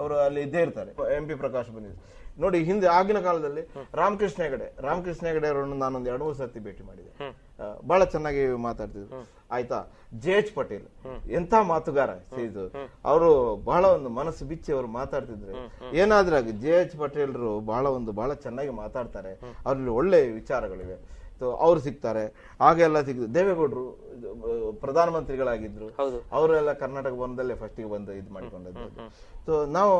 ಅವರು ಅಲ್ಲಿ ಇದ್ದೇ ಇರ್ತಾರೆ. MP ಪ್ರಕಾಶ್ ಬಂದಿದ್ದಾರೆ. ನೋಡಿ, ಹಿಂದೆ ಆಗಿನ ಕಾಲದಲ್ಲಿ ರಾಮಕೃಷ್ಣ ಹೆಗಡೆ, ಅವರನ್ನು ನಾನೊಂದು 2-3 ಸರ್ತಿ ಭೇಟಿ ಮಾಡಿದೆ. ಬಹಳ ಚೆನ್ನಾಗಿ ಮಾತಾಡ್ತಿದ್ರು, ಆಯ್ತಾ. JH ಪಟೇಲ್ ಎಂತ ಮಾತುಗಾರ ಇದು, ಅವರು ಬಹಳ ಒಂದು ಮನಸ್ಸು ಬಿಚ್ಚಿ ಅವರು ಮಾತಾಡ್ತಿದ್ರು. ಏನಾದ್ರೆ JH ಪಟೇಲ್ರು ಬಹಳ ಚೆನ್ನಾಗಿ ಮಾತಾಡ್ತಾರೆ, ಅವ್ರಲ್ಲಿ ಒಳ್ಳೆ ವಿಚಾರಗಳಿವೆ. ಅವ್ರು ಸಿಗ್ತಾರೆ, ಆಗೆಲ್ಲ ಸಿಗ್ತಾರೆ. ದೇವೇಗೌಡರು ಪ್ರಧಾನಮಂತ್ರಿಗಳಾಗಿದ್ರು, ಅವರೆಲ್ಲ ಕರ್ನಾಟಕ ಭವನದಲ್ಲೇ ಫಸ್ಟಿಗೆ ಬಂದು ಇದು ಮಾಡಿಕೊಂಡಿದ್ರು. ನಾವು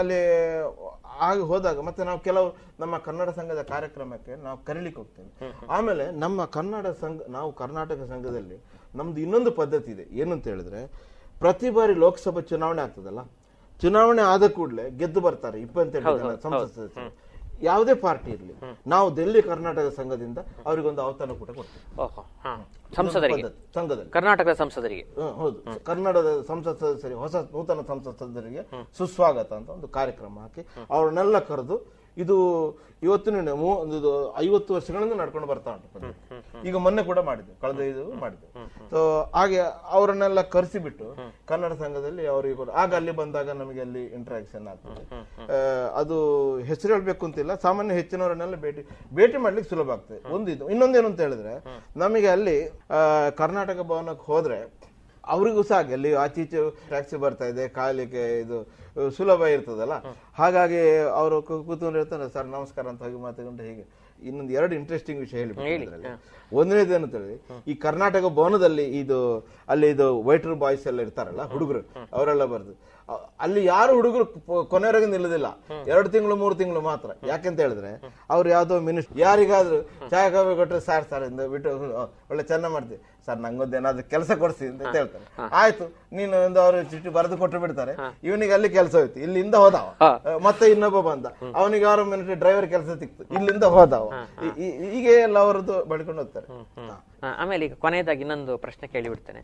ಅಲ್ಲಿ ಆಗಿ ಹೋದಾಗ ಮತ್ತೆ ನಾವು ಕೆಲವು ನಮ್ಮ ಕನ್ನಡ ಸಂಘದ ಕಾರ್ಯಕ್ರಮಕ್ಕೆ ನಾವು ಕರೀಲಿಕ್ಕೆ ಹೋಗ್ತೇವೆ. ಆಮೇಲೆ ನಮ್ಮ ಕನ್ನಡ ಸಂಘ, ನಾವು ಕರ್ನಾಟಕ ಸಂಘದಲ್ಲಿ ನಮ್ದು ಇನ್ನೊಂದು ಪದ್ಧತಿ ಇದೆ. ಏನಂತ ಹೇಳಿದ್ರೆ, ಪ್ರತಿ ಬಾರಿ ಲೋಕಸಭಾ ಚುನಾವಣೆ ಆಗ್ತದಲ್ಲ, ಚುನಾವಣೆ ಆದ ಕೂಡಲೇ ಗೆದ್ದು ಬರ್ತಾರೆ 27 ಜನ ಸಂಸತ್ ಸದಸ್ಯರು, ಯಾವುದೇ ಪಾರ್ಟಿ ಇರಲಿ. ನಾವು ದೆಹಲಿ ಕರ್ನಾಟಕ ಸಂಘದಿಂದ ಅವರಿಗೊಂದು ಔತಣ ಕೂಟ ಕೊಡ್ತೀವಿ ಸಂಘದಲ್ಲಿ, ಕರ್ನಾಟಕದ ಸಂಸದರಿಗೆ. ಹೌದು, ಕನ್ನಡದ ಸಂಸತ್ ಸದಸ್ಯರಿಗೆ, ಹೊಸ ನೂತನ ಸಂಸತ್ ಸದಸ್ಯರಿಗೆ ಸುಸ್ವಾಗತ ಅಂತ ಒಂದು ಕಾರ್ಯಕ್ರಮ ಹಾಕಿ ಅವ್ರನ್ನೆಲ್ಲ ಕರೆದು, ಇದು ಇವತ್ತಿನ 50 ವರ್ಷಗಳಿಂದ ನಡ್ಕೊಂಡು ಬರ್ತಾ ಉಂಟು. ಈಗ ಮೊನ್ನೆ ಕೂಡ ಮಾಡಿದ್ದೆ, ಕಳೆದ ಇದು ಮಾಡಿದ್ದೆ. ಸೊ ಹಾಗೆ ಅವರನ್ನೆಲ್ಲ ಕರೆಸಿ ಬಿಟ್ಟು ಕನ್ನಡ ಸಂಘದಲ್ಲಿ ಅವರಿಗೆ ಆಗ ಅಲ್ಲಿ ಬಂದಾಗ ನಮಗೆ ಅಲ್ಲಿ ಇಂಟ್ರಾಕ್ಷನ್ ಆಗ್ತದೆ. ಅದು ಹೆಸರು ಹೇಳ್ಬೇಕು ಅಂತಿಲ್ಲ, ಸಾಮಾನ್ಯ ಹೆಚ್ಚಿನವರನ್ನೆಲ್ಲ ಭೇಟಿ ಮಾಡ್ಲಿಕ್ಕೆ ಸುಲಭ ಆಗ್ತದೆ. ಒಂದಿದು. ಇನ್ನೊಂದೇನು ಅಂತ ಹೇಳಿದ್ರೆ, ನಮಗೆ ಅಲ್ಲಿ ಕರ್ನಾಟಕ ಭವನಕ್ಕೆ ಹೋದ್ರೆ ಅವರಿಗೂ ಸಹ ಹಾಗೆ ಅಲ್ಲಿ ಆಚೆ ಈಚೆ ಟ್ಯಾಕ್ಸಿ ಬರ್ತಾ ಇದೆ, ಕಾಯಲಿಕ್ಕೆ ಇದು ಸುಲಭ ಇರ್ತದಲ್ಲ. ಹಾಗಾಗಿ ಅವರು ಕೂತ್ಕೊಂಡಿರ್ತಾರೆ, ಸರ್ ನಮಸ್ಕಾರ ಅಂತ ಹೋಗಿ ಮಾತಾಡ್ಕೊಂಡು. ಹೀಗೆ ಇನ್ನೊಂದು 2 ಇಂಟ್ರೆಸ್ಟಿಂಗ್ ವಿಷಯ ಹೇಳಿಬಿಟ್ಟು, ಒಂದನೇದು ಏನಂತ ಹೇಳಿ, ಈ ಕರ್ನಾಟಕ ಭವನದಲ್ಲಿ ಅಲ್ಲಿ ವೈಟರ್ ಬಾಯ್ಸ್ ಎಲ್ಲ ಇರ್ತಾರಲ್ಲ, ಹುಡುಗರು, ಅವರೆಲ್ಲ ಬರ್ದು ಅಲ್ಲಿ ಯಾರು ಹುಡುಗರು ಕೊನೆವರೆಗೆ ನಿಲ್ಲದಿಲ್ಲ, 2-3 ತಿಂಗಳು ಮಾತ್ರ. ಯಾಕೆಂತ ಹೇಳಿದ್ರೆ ಅವ್ರು ಯಾವುದೋ ಮಿನಿಸ್ಟರ್ ಯಾರಿಗಾದ್ರೂ ಚಾಯ ಕಾಫಿ ಕೊಟ್ಟರೆ, ಸಾರ್ ಸರ್ ಇಂದ ಬಿಟ್ಟು ಒಳ್ಳೆ ಚೆನ್ನಾಗಿ ಮಾಡ್ತೀವಿ ಸರ್, ನಂಗೊಂದು ಏನಾದ್ರು ಕೆಲಸ ಕೊಡಿಸಿ ಅಂತ ಹೇಳ್ತಾರೆ. ಆಯ್ತು, ನೀನು ಅವರು ಚಿಟ್ಟಿ ಬರೆದು ಕೊಟ್ಟು ಬಿಡ್ತಾರೆ. ಇವನಿಗೆ ಅಲ್ಲಿ ಕೆಲಸ ಹೋಯ್ತು, ಇಲ್ಲಿಂದ ಹೋದಾವ. ಮತ್ತೆ ಇನ್ನೊಬ್ಬ ಬಂದ, ಅವನಿಗೆ ಯಾರು ಮಿನಿಸ್ಟರ್ ಡ್ರೈವರ್ ಕೆಲಸ ಸಿಕ್ತು, ಇಲ್ಲಿಂದ ಹೋದಾವ. ಹೀಗೆ ಎಲ್ಲ ಅವರದ್ದು ಬಳ್ಕೊಂಡು ಹೋಗ್ತಾರೆ. ಆಮೇಲೆ ಈಗ ಕೊನೆಯದಾಗಿ ಇನ್ನೊಂದು ಪ್ರಶ್ನೆ ಕೇಳಿಬಿಡ್ತೇನೆ.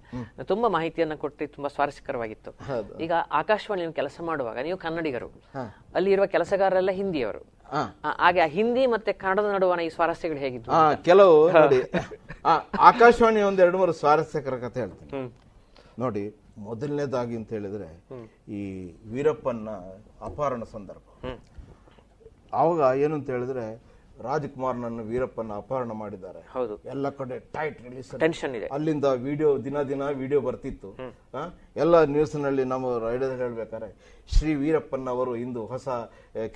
ತುಂಬಾ ಮಾಹಿತಿಯನ್ನು ಕೊಟ್ಟು ತುಂಬಾ ಸ್ವಾರಸ್ಯಕರವಾಗಿತ್ತು. ಈಗ ಆಕಾಶವಾಣಿ ಕೆಲಸ ಮಾಡುವಾಗ ನೀವು ಕನ್ನಡಿಗರು, ಅಲ್ಲಿ ಇರುವ ಕೆಲಸಗಾರರೆಲ್ಲ ಹಿಂದಿಯವರು. ಹಾಗೆ ಆ ಹಿಂದಿ ಮತ್ತೆ ಕನ್ನಡದ ನಡುವಣ ಈ ಸ್ವಾರಸ್ಯಗಳು ಹೇಗಿತ್ತು? ಕೆಲವು ನೋಡಿ, ಆಕಾಶವಾಣಿ ಒಂದು 2-3 ಸ್ವಾರಸ್ಯಕರ ಕಥೆ ಹೇಳ್ತೀನಿ ನೋಡಿ. ಮೊದಲನೇದಾಗಿ ಅಂತ ಹೇಳಿದ್ರೆ, ಈ ವೀರಪ್ಪನ ಅಪಹರಣ ಸಂದರ್ಭ. ಅವಾಗ ಏನಂತ ಹೇಳಿದ್ರೆ, ರಾಜಕುಮಾರ್ನನ್ನು ವೀರಪ್ಪನ ಅಪಹರಣ ಮಾಡಿದ್ದಾರೆ. ಎಲ್ಲ ಕಡೆ ಟೈಟ್ ರಿಲೀಸ್ ಟೆನ್ಷನ್ ಇದೆ. ಅಲ್ಲಿಂದ ವಿಡಿಯೋ ದಿನ ವಿಡಿಯೋ ಬರ್ತಿತ್ತು. ಎಲ್ಲ ನ್ಯೂಸ್ನಲ್ಲಿ ನಮ್ಮ ರೈಡರ್ ಹೇಳ್ಬೇಕಾರೆ ಶ್ರೀ ವೀರಪ್ಪನ್ ಅವರು ಇಂದು ಹೊಸ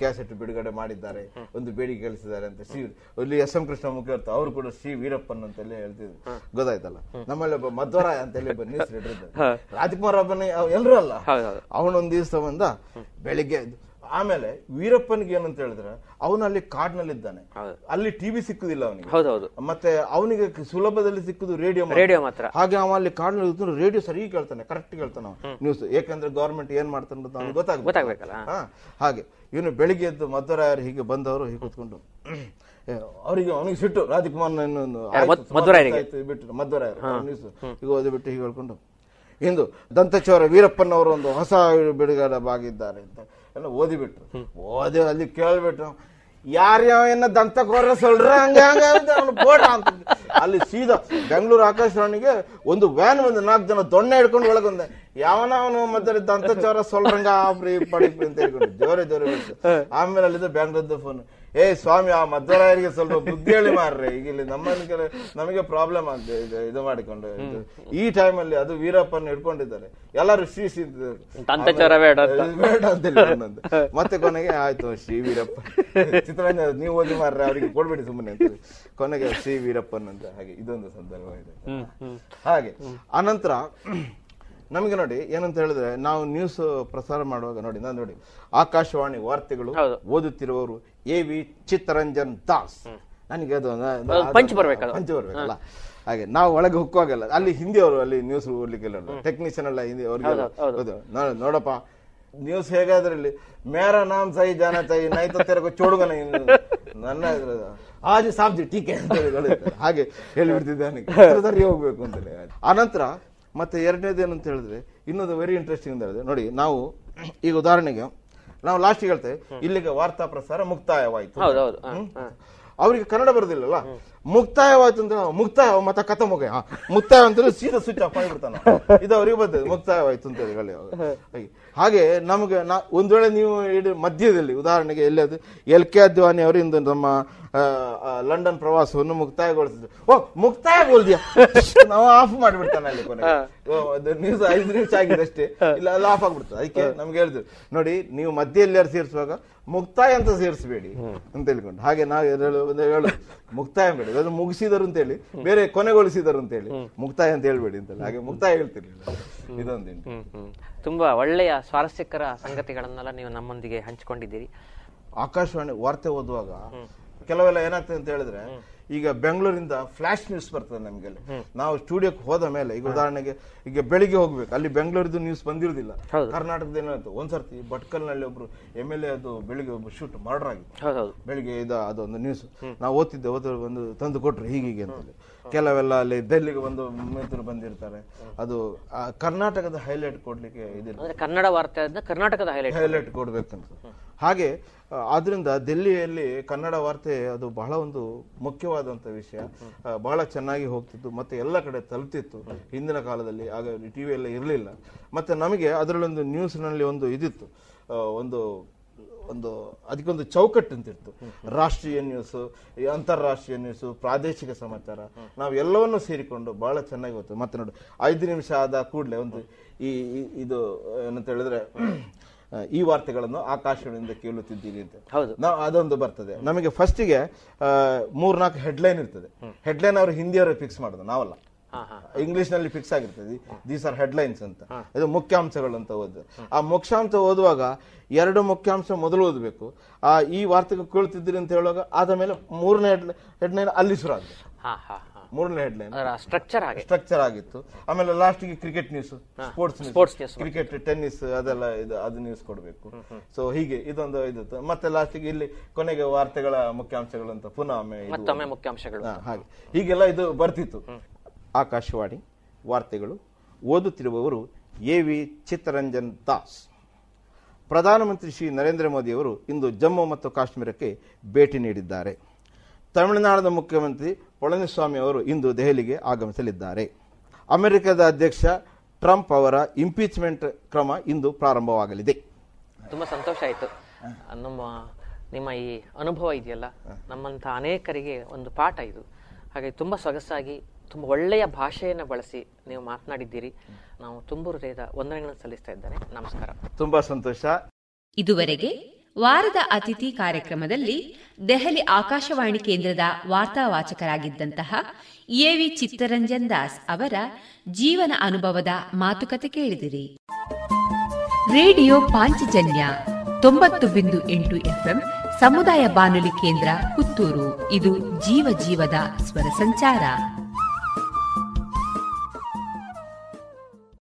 ಕ್ಯಾಸೆಟ್ ಬಿಡುಗಡೆ ಮಾಡಿದ್ದಾರೆ, ಒಂದು ಬೇಡಿಕೆ ಕಳಿಸಿದ್ದಾರೆ ಅಂತ ಶ್ರೀ ಅಲ್ಲಿ ಎಸ್ ಎಂ ಕೃಷ್ಣ ಮುಖ್ಯರ್ಥ ಅವರು ಕೂಡ ಶ್ರೀ ವೀರಪ್ಪನ್ ಅಂತೆಲ್ಲ ಹೇಳ್ತಿದ್ರು. ಗೊತ್ತಾಯ್ತಲ್ಲ, ನಮ್ಮಲ್ಲಿ ಒಬ್ಬ ಮಧ್ವರಾಯ ಅಂತ ಹೇಳಿ ಒಬ್ಬ ನ್ಯೂಸ್ ರೀಡರ್ ಇದ್ದಾರೆ. ರಾಜ್ಕುಮಾರ್ ಒಬ್ಬನೇ ಎಲ್ಲರೂ ಅಲ್ಲ, ಅವನೊಂದ್ ದಿವಸ ಬಂದ ಬೆಳಿಗ್ಗೆ. ಆಮೇಲೆ ವೀರಪ್ಪನ್ಗೆ ಏನಂತ ಹೇಳಿದ್ರೆ ಅವನಲ್ಲಿ ಕಾಡ್ನಲ್ಲಿದ್ದಾನೆ, ಅಲ್ಲಿ ಟಿವಿ ಸಿಕ್ಕುದಿಲ್ಲ ಅವನಿಗೆ, ಮತ್ತೆ ಅವನಿಗೆ ಸುಲಭದಲ್ಲಿ ಸಿಕ್ಕುದು ರೇಡಿಯೋ ಮಾತ್ರ. ಹಾಗೆ ಅವ ಅಲ್ಲಿ ಕಾಡ್ನಲ್ಲಿ ರೇಡಿಯೋ ಸರಿ ಕೇಳ್ತಾನೆ, ಕರೆಕ್ಟ್ ಕೇಳ್ತಾನೆ ನ್ಯೂಸ್, ಯಾಕಂದ್ರೆ ಗವರ್ಮೆಂಟ್ ಏನ್ ಮಾಡ್ತಾನೆ ಅಂತ ಅವ್ನಿಗೆ ಗೊತ್ತಾಗಬೇಕಲ್ಲ. ಹಾಗೆ ಇವನು ಬೆಳಿಗ್ಗೆ ಎದ್ದು ಮಧ್ವರಾಯರು ಹೀಗೆ ಬಂದವರು ಹೀಗೆ ಕೂತ್ಕೊಂಡು ಅವರಿಗೆ ಅವನಿಗೆ ಸಿಟ್ಟು ರಾಜಕುಮಾರ್ನ ಬಿಟ್ಟು ಮಧ್ವರಾಯರು ನ್ಯೂಸ್ ಹೀಗೆ ಓದಿಬಿಟ್ಟು ಹೀಗೆ ಹೇಳ್ಕೊಂಡು ಇಂದು ದಂತಚೋರ ವೀರಪ್ಪನವರು ಒಂದು ಹೊಸ ಬಿಡುಗಡೆ ಆಗಿದ್ದಾರೆ ಅಂತ ಎಲ್ಲ ಓದಿಬಿಟ್ರು. ಓದಿ ಅಲ್ಲಿ ಕೇಳ್ಬಿಟ್ರು ಯಾರ್ಯಾವನ್ನ ದಂತಕೋರ ಸೊಲ್ರ ಅಂತ. ಅಲ್ಲಿ ಸೀದಾ ಬೆಂಗಳೂರು ಆಕಾಶವಾಣಿಗೆ ಒಂದು ವ್ಯಾನ್ ಒಂದು 4 ಜನ ದೊಣ್ಣೆ ಹಿಡ್ಕೊಂಡು ಒಳಗೊಂಡೆ ಯಾವನವನು ಮತ್ತೆ ದಂತಚೋರ ಸೊಲ್ರಂಗ ಅಂತ ಹೇಳ್ಕೊಂಡು ಜೋರೆ ಜೋರೆ ಬಿಟ್ಟು. ಆಮೇಲೆ ಅಲ್ಲಿದ್ದ ಬ್ಯಾಂಗ್ಳೂರ್ದ ಫೋನ್, ಏ ಸ್ವಾಮಿ ಆ ಮಧ್ವರಾಯರಿಗೆ ಸ್ವಲ್ಪ ಬುದ್ಧಿ ಹೇಳಿ ಮಾರ್ರೆ, ಈಗ ಇಲ್ಲಿ ನಮಗೆ ಪ್ರಾಬ್ಲಮ್ ಅಂತ ಇದು ಮಾಡಿಕೊಂಡು ಈ ಟೈಮ್ ಅಲ್ಲಿ ಅದು ವೀರಪ್ಪನ್ ಹಿಡ್ಕೊಂಡಿದ್ದಾರೆ ಎಲ್ಲರೂ ಶ್ರೀ ಶ್ರೀ ಬೇಡ ಅಂತ ಮತ್ತೆ ಕೊನೆಗೆ ಆಯ್ತು ಶ್ರೀ ವೀರಪ್ಪ ಚಿತ್ತರಂಜನ್ ನೀವು ಓದಿ ಮಾರ್ರೆ ಅವರಿಗೆ ಕೊಡ್ಬೇಡಿ ಸುಮ್ಮನೆ ಅಂತ ಕೊನೆಗೆ ಶ್ರೀ ವೀರಪ್ಪನ್ ಅಂತ. ಹಾಗೆ ಇದೊಂದು ಸಂದರ್ಭ ಇದೆ. ಹಾಗೆ ಅನಂತರ ನಮಗೆ ನೋಡಿ ಏನಂತ ಹೇಳಿದ್ರೆ ನಾವು ನ್ಯೂಸ್ ಪ್ರಸಾರ ಮಾಡುವಾಗ ನೋಡಿ ನೋಡಿ ಆಕಾಶವಾಣಿ ವಾರ್ತೆಗಳು ಓದುತ್ತಿರುವವರು ಎ ವಿ ಚಿತ್ತರಂಜನ್ ದಾಸ್. ನನಗೆ ಅದು ಪಂಚ ಬರ್ಬೇಕಲ್ಲ ಹಾಗೆ ನಾವು ಒಳಗೆ ಹೋಗುವಾಗಲ್ಲ ಅಲ್ಲಿ ಹಿಂದಿ ಅವರು ಅಲ್ಲಿ ನ್ಯೂಸ್ ಓದ್ಲಿಕ್ಕೆಲ್ಲ ಟೆಕ್ನಿಷಿಯನ್ ಎಲ್ಲ ಹಿಂದಿ ಅವ್ರಿಗೆಲ್ಲ ನೋಡಪ್ಪ ನ್ಯೂಸ್ ಹೇಗಾದ್ರೆ ಇಲ್ಲಿ ಮೇರಾ ನಾಮ್ ಸೈ ಜಾನಾ ಸೈ ನೈತೋ ತೆರಗೋ ಚೋಡುಗನ ನನ್ನ ಆಜ್ ಸಾಬ್ಜಿ ಟೀಕೆ ಅಂತ ಹಾಗೆ ಹೇಳಿಬಿಡ್ತಿದ್ದೆ ನನಗೆ ಹೋಗ್ಬೇಕು ಅಂತೇಳಿ. ಆನಂತರ ಮತ್ತೆ ಎರಡನೇದೇನು ಅಂತ ಹೇಳಿದ್ರೆ ಇನ್ನೊಂದು ವೆರಿ ಇಂಟ್ರೆಸ್ಟಿಂಗ್ ಅಂತ ಹೇಳಿದ್ರೆ ನೋಡಿ ನಾವು ಈಗ ಉದಾಹರಣೆಗೆ ನಾವು ಲಾಸ್ಟ್ ಹೇಳ್ತೇವೆ ಇಲ್ಲಿಗೆ ವಾರ್ತಾ ಪ್ರಸಾರ ಮುಕ್ತಾಯವಾಯಿತು. ಅವ್ರಿಗೆ ಕನ್ನಡ ಬರೋದಿಲ್ಲಲ್ಲ, ಮುಕ್ತಾಯವಾಯ್ತು ಅಂದ್ರೆ ಮುಕ್ತಾಯ ಮತ್ತೆ ಕಥೆ ಮುಗ ಮುಕ್ತಾಯ ಅಂತಂದ್ರೆ ಸೀದಾ ಸ್ವಿಚ್ ಆಫ್ ಮಾಡಿಬಿಡ್ತಾನೆ. ಇದು ಅವ್ರಿಗೆ ಬರ್ತದೆ ಮುಕ್ತಾಯವಾಯ್ತು ಅಂತ ಹೇಳಿ. ಹಾಗೆ ನಮ್ಗೆ ಒಂದ್ ವೇಳೆ ನೀವು ಮಧ್ಯದಲ್ಲಿ ಉದಾಹರಣೆಗೆ ಎಲ್ಲಿ ಅದು ಎಲ್ ಕೆ ಅದ್ವಾನಿ ಅವರು ಇಂದು ನಮ್ಮ ಲಂಡನ್ ಪ್ರವಾಸವನ್ನು ಮುಕ್ತಾಯಗೊಳಿಸಿದ್ರು, ಓ ಮುಕ್ತಾಯಗೊಳ್ದಿಯಾ ನಾವು ಆಫ್ ಮಾಡಿಬಿಡ್ತಾನೆ ಅಲ್ಲಿ ಕೊನೆಗೆ ನ್ಯೂಸ್ 5 ನಿಮಿಷ ಆಗಿದೆ ಅಷ್ಟೇ, ಇಲ್ಲ ಅಲ್ಲಿ ಆಫ್ ಆಗ್ಬಿಡ್ತದೆ. ಅದಕ್ಕೆ ನಮ್ಗೆ ಹೇಳಿದ್ರು ನೋಡಿ ನೀವು ಮಧ್ಯದಲ್ಲಿ ಯಾರು ಸೇರಿಸುವಾಗ ಮುಕ್ತಾಯ ಅಂತ ಸೇರಿಸಬೇಡಿ ಅಂತ ಹೇಳ್ಕೊಂಡು. ಹಾಗೆ ನಾವು ಹೇಳು ಮುಕ್ತಾಯ ಬೇಡ, ಅದು ಮುಗಿಸಿದರು ಅಂತ ಹೇಳಿ ಬೇರೆ ಕೊನೆಗೊಳಿಸಿದರು ಅಂತ ಹೇಳಿ ಮುಕ್ತಾಯ ಅಂತ ಹೇಳ್ಬೇಡಿ ಅಂತ ಹಾಗೆ ಮುಕ್ತಾಯ ಹೇಳ್ತಿರ್ಲಿಲ್ಲ. ಇದೊಂದು ತುಂಬಾ ಒಳ್ಳೆಯ ಸ್ವಾರಸ್ಯಕರ ಸಂಗತಿಗಳನ್ನೆಲ್ಲ ನೀವು ನಮ್ಮೊಂದಿಗೆ ಹಂಚಿಕೊಂಡಿದ್ದೀರಿ. ಆಕಾಶವಾಣಿ ವಾರ್ತೆ ಓದುವಾಗ ಕೆಲವೆಲ್ಲ ಏನಾಗ್ತದೆ ಅಂತ ಹೇಳಿದ್ರೆ ಈಗ ಬೆಂಗಳೂರಿಂದ ಫ್ಲಾಶ್ ನ್ಯೂಸ್ ಬರ್ತದೆ ನಮ್ಗೆ. ನಾವು ಸ್ಟುಡಿಯೋಕ್ಕೆ ಹೋದ ಮೇಲೆ ಈಗ ಉದಾಹರಣೆಗೆ ಈಗ ಬೆಳಿಗ್ಗೆ ಹೋಗ್ಬೇಕು, ಅಲ್ಲಿ ಬೆಂಗಳೂರಿದ್ದು ನ್ಯೂಸ್ ಬಂದಿರುದಿಲ್ಲ, ಕರ್ನಾಟಕದ ಏನಾಯ್ತು ಒಂದ್ಸರ್ತಿ ಭಟ್ಕಲ್ನಲ್ಲಿ ಒಬ್ರು MLA ಅದು ಬೆಳಿಗ್ಗೆ ಒಬ್ರು ಶೂಟ್ ಮರ್ಡರ್ ಆಗಿತ್ತು. ಬೆಳಿಗ್ಗೆ ಅದೊಂದು ನ್ಯೂಸ್ ನಾವು ಓದ್ತಿದ್ದೆ ಒಂದು ತಂದು ಕೊಟ್ರು ಹೀಗೀಗೆ ಅಂತೇಳಿ. ಕೆಲವೆಲ್ಲ ಅಲ್ಲಿ ದೆಹಲಿಗೆ ಬಂದು ಮಿತ್ರರು ಬಂದಿರ್ತಾರೆ. ಅದು ಕರ್ನಾಟಕದ ಹೈಲೈಟ್ ಕೊಡ್ಲಿಕ್ಕೆ ಇದಿಲ್ಲ, ಕನ್ನಡ ವಾರ್ತೆ ಕರ್ನಾಟಕದ ಹೈಲೈಟ್ ಕೊಡ್ಬೇಕಂತ. ಹಾಗೆ ಆದ್ರಿಂದ ದೆಹಲಿಯಲ್ಲಿ ಕನ್ನಡ ವಾರ್ತೆ ಅದು ಬಹಳ ಒಂದು ಮುಖ್ಯವಾದಂತ ವಿಷಯ, ಬಹಳ ಚೆನ್ನಾಗಿ ಹೋಗ್ತಿತ್ತು ಮತ್ತೆ ಎಲ್ಲ ಕಡೆ ತಲುಪ್ತಿತ್ತು. ಹಿಂದಿನ ಕಾಲದಲ್ಲಿ ಆಗ ಟಿವಿ ಎಲ್ಲ ಇರಲಿಲ್ಲ. ಮತ್ತೆ ನಮಗೆ ಅದರಲ್ಲೊಂದು ನ್ಯೂಸ್ನಲ್ಲಿ ಒಂದು ಇದಿತ್ತು, ಒಂದು ಒಂದು ಅದಕ್ಕೊಂದು ಚೌಕಟ್ಟು ಅಂತಿತ್ತು. ರಾಷ್ಟ್ರೀಯ ನ್ಯೂಸ್, ಅಂತಾರಾಷ್ಟ್ರೀಯ ನ್ಯೂಸ್, ಪ್ರಾದೇಶಿಕ ಸಮಾಚಾರ, ನಾವೆಲ್ಲವನ್ನೂ ಸೇರಿಕೊಂಡು ಬಹಳ ಚೆನ್ನಾಗಿ ಹೋಗ್ತದೆ. ಮತ್ತೆ ನೋಡಿ 5 ನಿಮಿಷ ಆದ ಕೂಡಲೇ ಒಂದು ಈ ಇದು ಏನಂತ ಹೇಳಿದ್ರೆ ಈ ವಾರ್ತೆಗಳನ್ನು ಆಕಾಶವಾಣಿಯಿಂದ ಕೇಳುತ್ತಿದ್ದೀರಿ ಅಂತ ನಾವು ಅದೊಂದು ಬರ್ತದೆ. ನಮಗೆ ಫಸ್ಟಿಗೆ 3-4 ಹೆಡ್ಲೈನ್ ಇರ್ತದೆ. ಹೆಡ್ಲೈನ್ ಅವರು ಹಿಂದಿಯವರು ಫಿಕ್ಸ್ ಮಾಡೋದು, ನಾವಲ್ಲ, ಇಂಗ್ಲಿಷ್ ನಲ್ಲಿ ಫಿಕ್ಸ್ ಆಗಿರ್ತದೆ. ದೀಸ್ ಆರ್ ಹೆಡ್ಲೈನ್ಸ್ ಅಂತ, ಇದು ಮುಖ್ಯಾಂಶಗಳು ಅಂತ ಓದಿದೆ. ಆ ಮುಖ್ಯಾಂಶ ಓದುವಾಗ 2 ಮುಖ್ಯಾಂಶ ಮೊದಲು ಓದಬೇಕು. ಆ ಈ ವಾರ್ತೆಗೆ ಕೇಳುತ್ತಿದ್ದೀರಿ ಅಂತ ಹೇಳುವಾಗ ಆದ ಮೇಲೆ 3ನೇ ಹೆಡ್ಲೈನ್ ಅಲ್ಲಿ ಶುರು ಆಗಿದೆ. 3ನೇ ಹೆಡ್ಲೈನ್ ಸ್ಟ್ರಕ್ಚರ್ ಆಗಿತ್ತು. ಆಮೇಲೆ ಲಾಸ್ಟಿಗೆ cricket news, sports news, cricket, tennis ಅದೆಲ್ಲ ಅದು ನ್ಯೂಸ್ ಕೊಡಬೇಕು. ಸೊ ಹೀಗೆ ಇದೊಂದು ಇದ್ದು ಮತ್ತೆ ಲಾಸ್ಟಿಗೆ ಇಲ್ಲಿ ಕೊನೆಗೆ ವಾರ್ತೆಗಳ ಮುಖ್ಯಾಂಶಗಳು ಅಂತ ಪುನಃ ಮುಖ್ಯಾಂಶಗಳು. ಹಾಗೆ ಹೀಗೆಲ್ಲ ಇದು ಬರ್ತಿತ್ತು. ಆಕಾಶವಾಣಿ ವಾರ್ತೆಗಳು ಓದುತ್ತಿರುವವರು ಎ ವಿ ಚಿತ್ತರಂಜನ್ ದಾಸ್. ಪ್ರಧಾನಮಂತ್ರಿ ಶ್ರೀ ನರೇಂದ್ರ ಮೋದಿಯವರು ಇಂದು ಜಮ್ಮು ಮತ್ತು ಕಾಶ್ಮೀರಕ್ಕೆ ಭೇಟಿ ನೀಡಿದ್ದಾರೆ. ತಮಿಳುನಾಡಿನ ಮುಖ್ಯಮಂತ್ರಿ ಪಳನಿಸ್ವಾಮಿ ಅವರು ಇಂದು ದೆಹಲಿಗೆ ಆಗಮಿಸಲಿದ್ದಾರೆ. ಅಮೆರಿಕದ ಅಧ್ಯಕ್ಷ ಟ್ರಂಪ್ ಅವರ ಇಂಪೀಚ್ಮೆಂಟ್ ಕ್ರಮ ಇಂದು ಪ್ರಾರಂಭವಾಗಲಿದೆ. ತುಂಬಾ ಸಂತೋಷ ಆಯಿತು. ನಮ್ಮ ನಿಮ್ಮ ಈ ಅನುಭವ ಇದೆಯಲ್ಲ ನಮ್ಮಂಥ ಅನೇಕರಿಗೆ ಒಂದು ಪಾಠ ಇದು. ಹಾಗಾಗಿ ತುಂಬ ಸೊಗಸಾಗಿ ತುಂಬ ಒಳ್ಳೆಯ ಭಾಷೆಯನ್ನು ಬಳಸಿ ನೀವು ಮಾತನಾಡಿದ್ದೀರಿ. ನಾವು ತುಂಬು ಹೃದಯದ ವಂದನೆಗಳನ್ನು ಸಲ್ಲಿಸ್ತಾ ಇದ್ದೇನೆ. ನಮಸ್ಕಾರ. ತುಂಬಾ ಸಂತೋಷ. ಇದುವರೆಗೆ ವಾರದ ಅತಿಥಿ ಕಾರ್ಯಕ್ರಮದಲ್ಲಿ ದೆಹಲಿ ಆಕಾಶವಾಣಿ ಕೇಂದ್ರದ ವಾರ್ತಾ ವಾಚಕರಾಗಿದ್ದಂತಹ ಎ ವಿ ಚಿತ್ತರಂಜನ್ ದಾಸ್ ಅವರ ಜೀವನ ಅನುಭವದ ಮಾತುಕತೆ ಕೇಳಿದಿರಿ. ರೇಡಿಯೋ ಪಾಂಚಜನ್ಯ 90.8 ಎಫ್ಎಂ ಸಮುದಾಯ ಬಾನುಲಿ ಕೇಂದ್ರ ಪುತ್ತೂರು. ಇದು ಜೀವ ಜೀವದ ಸ್ವರ ಸಂಚಾರ.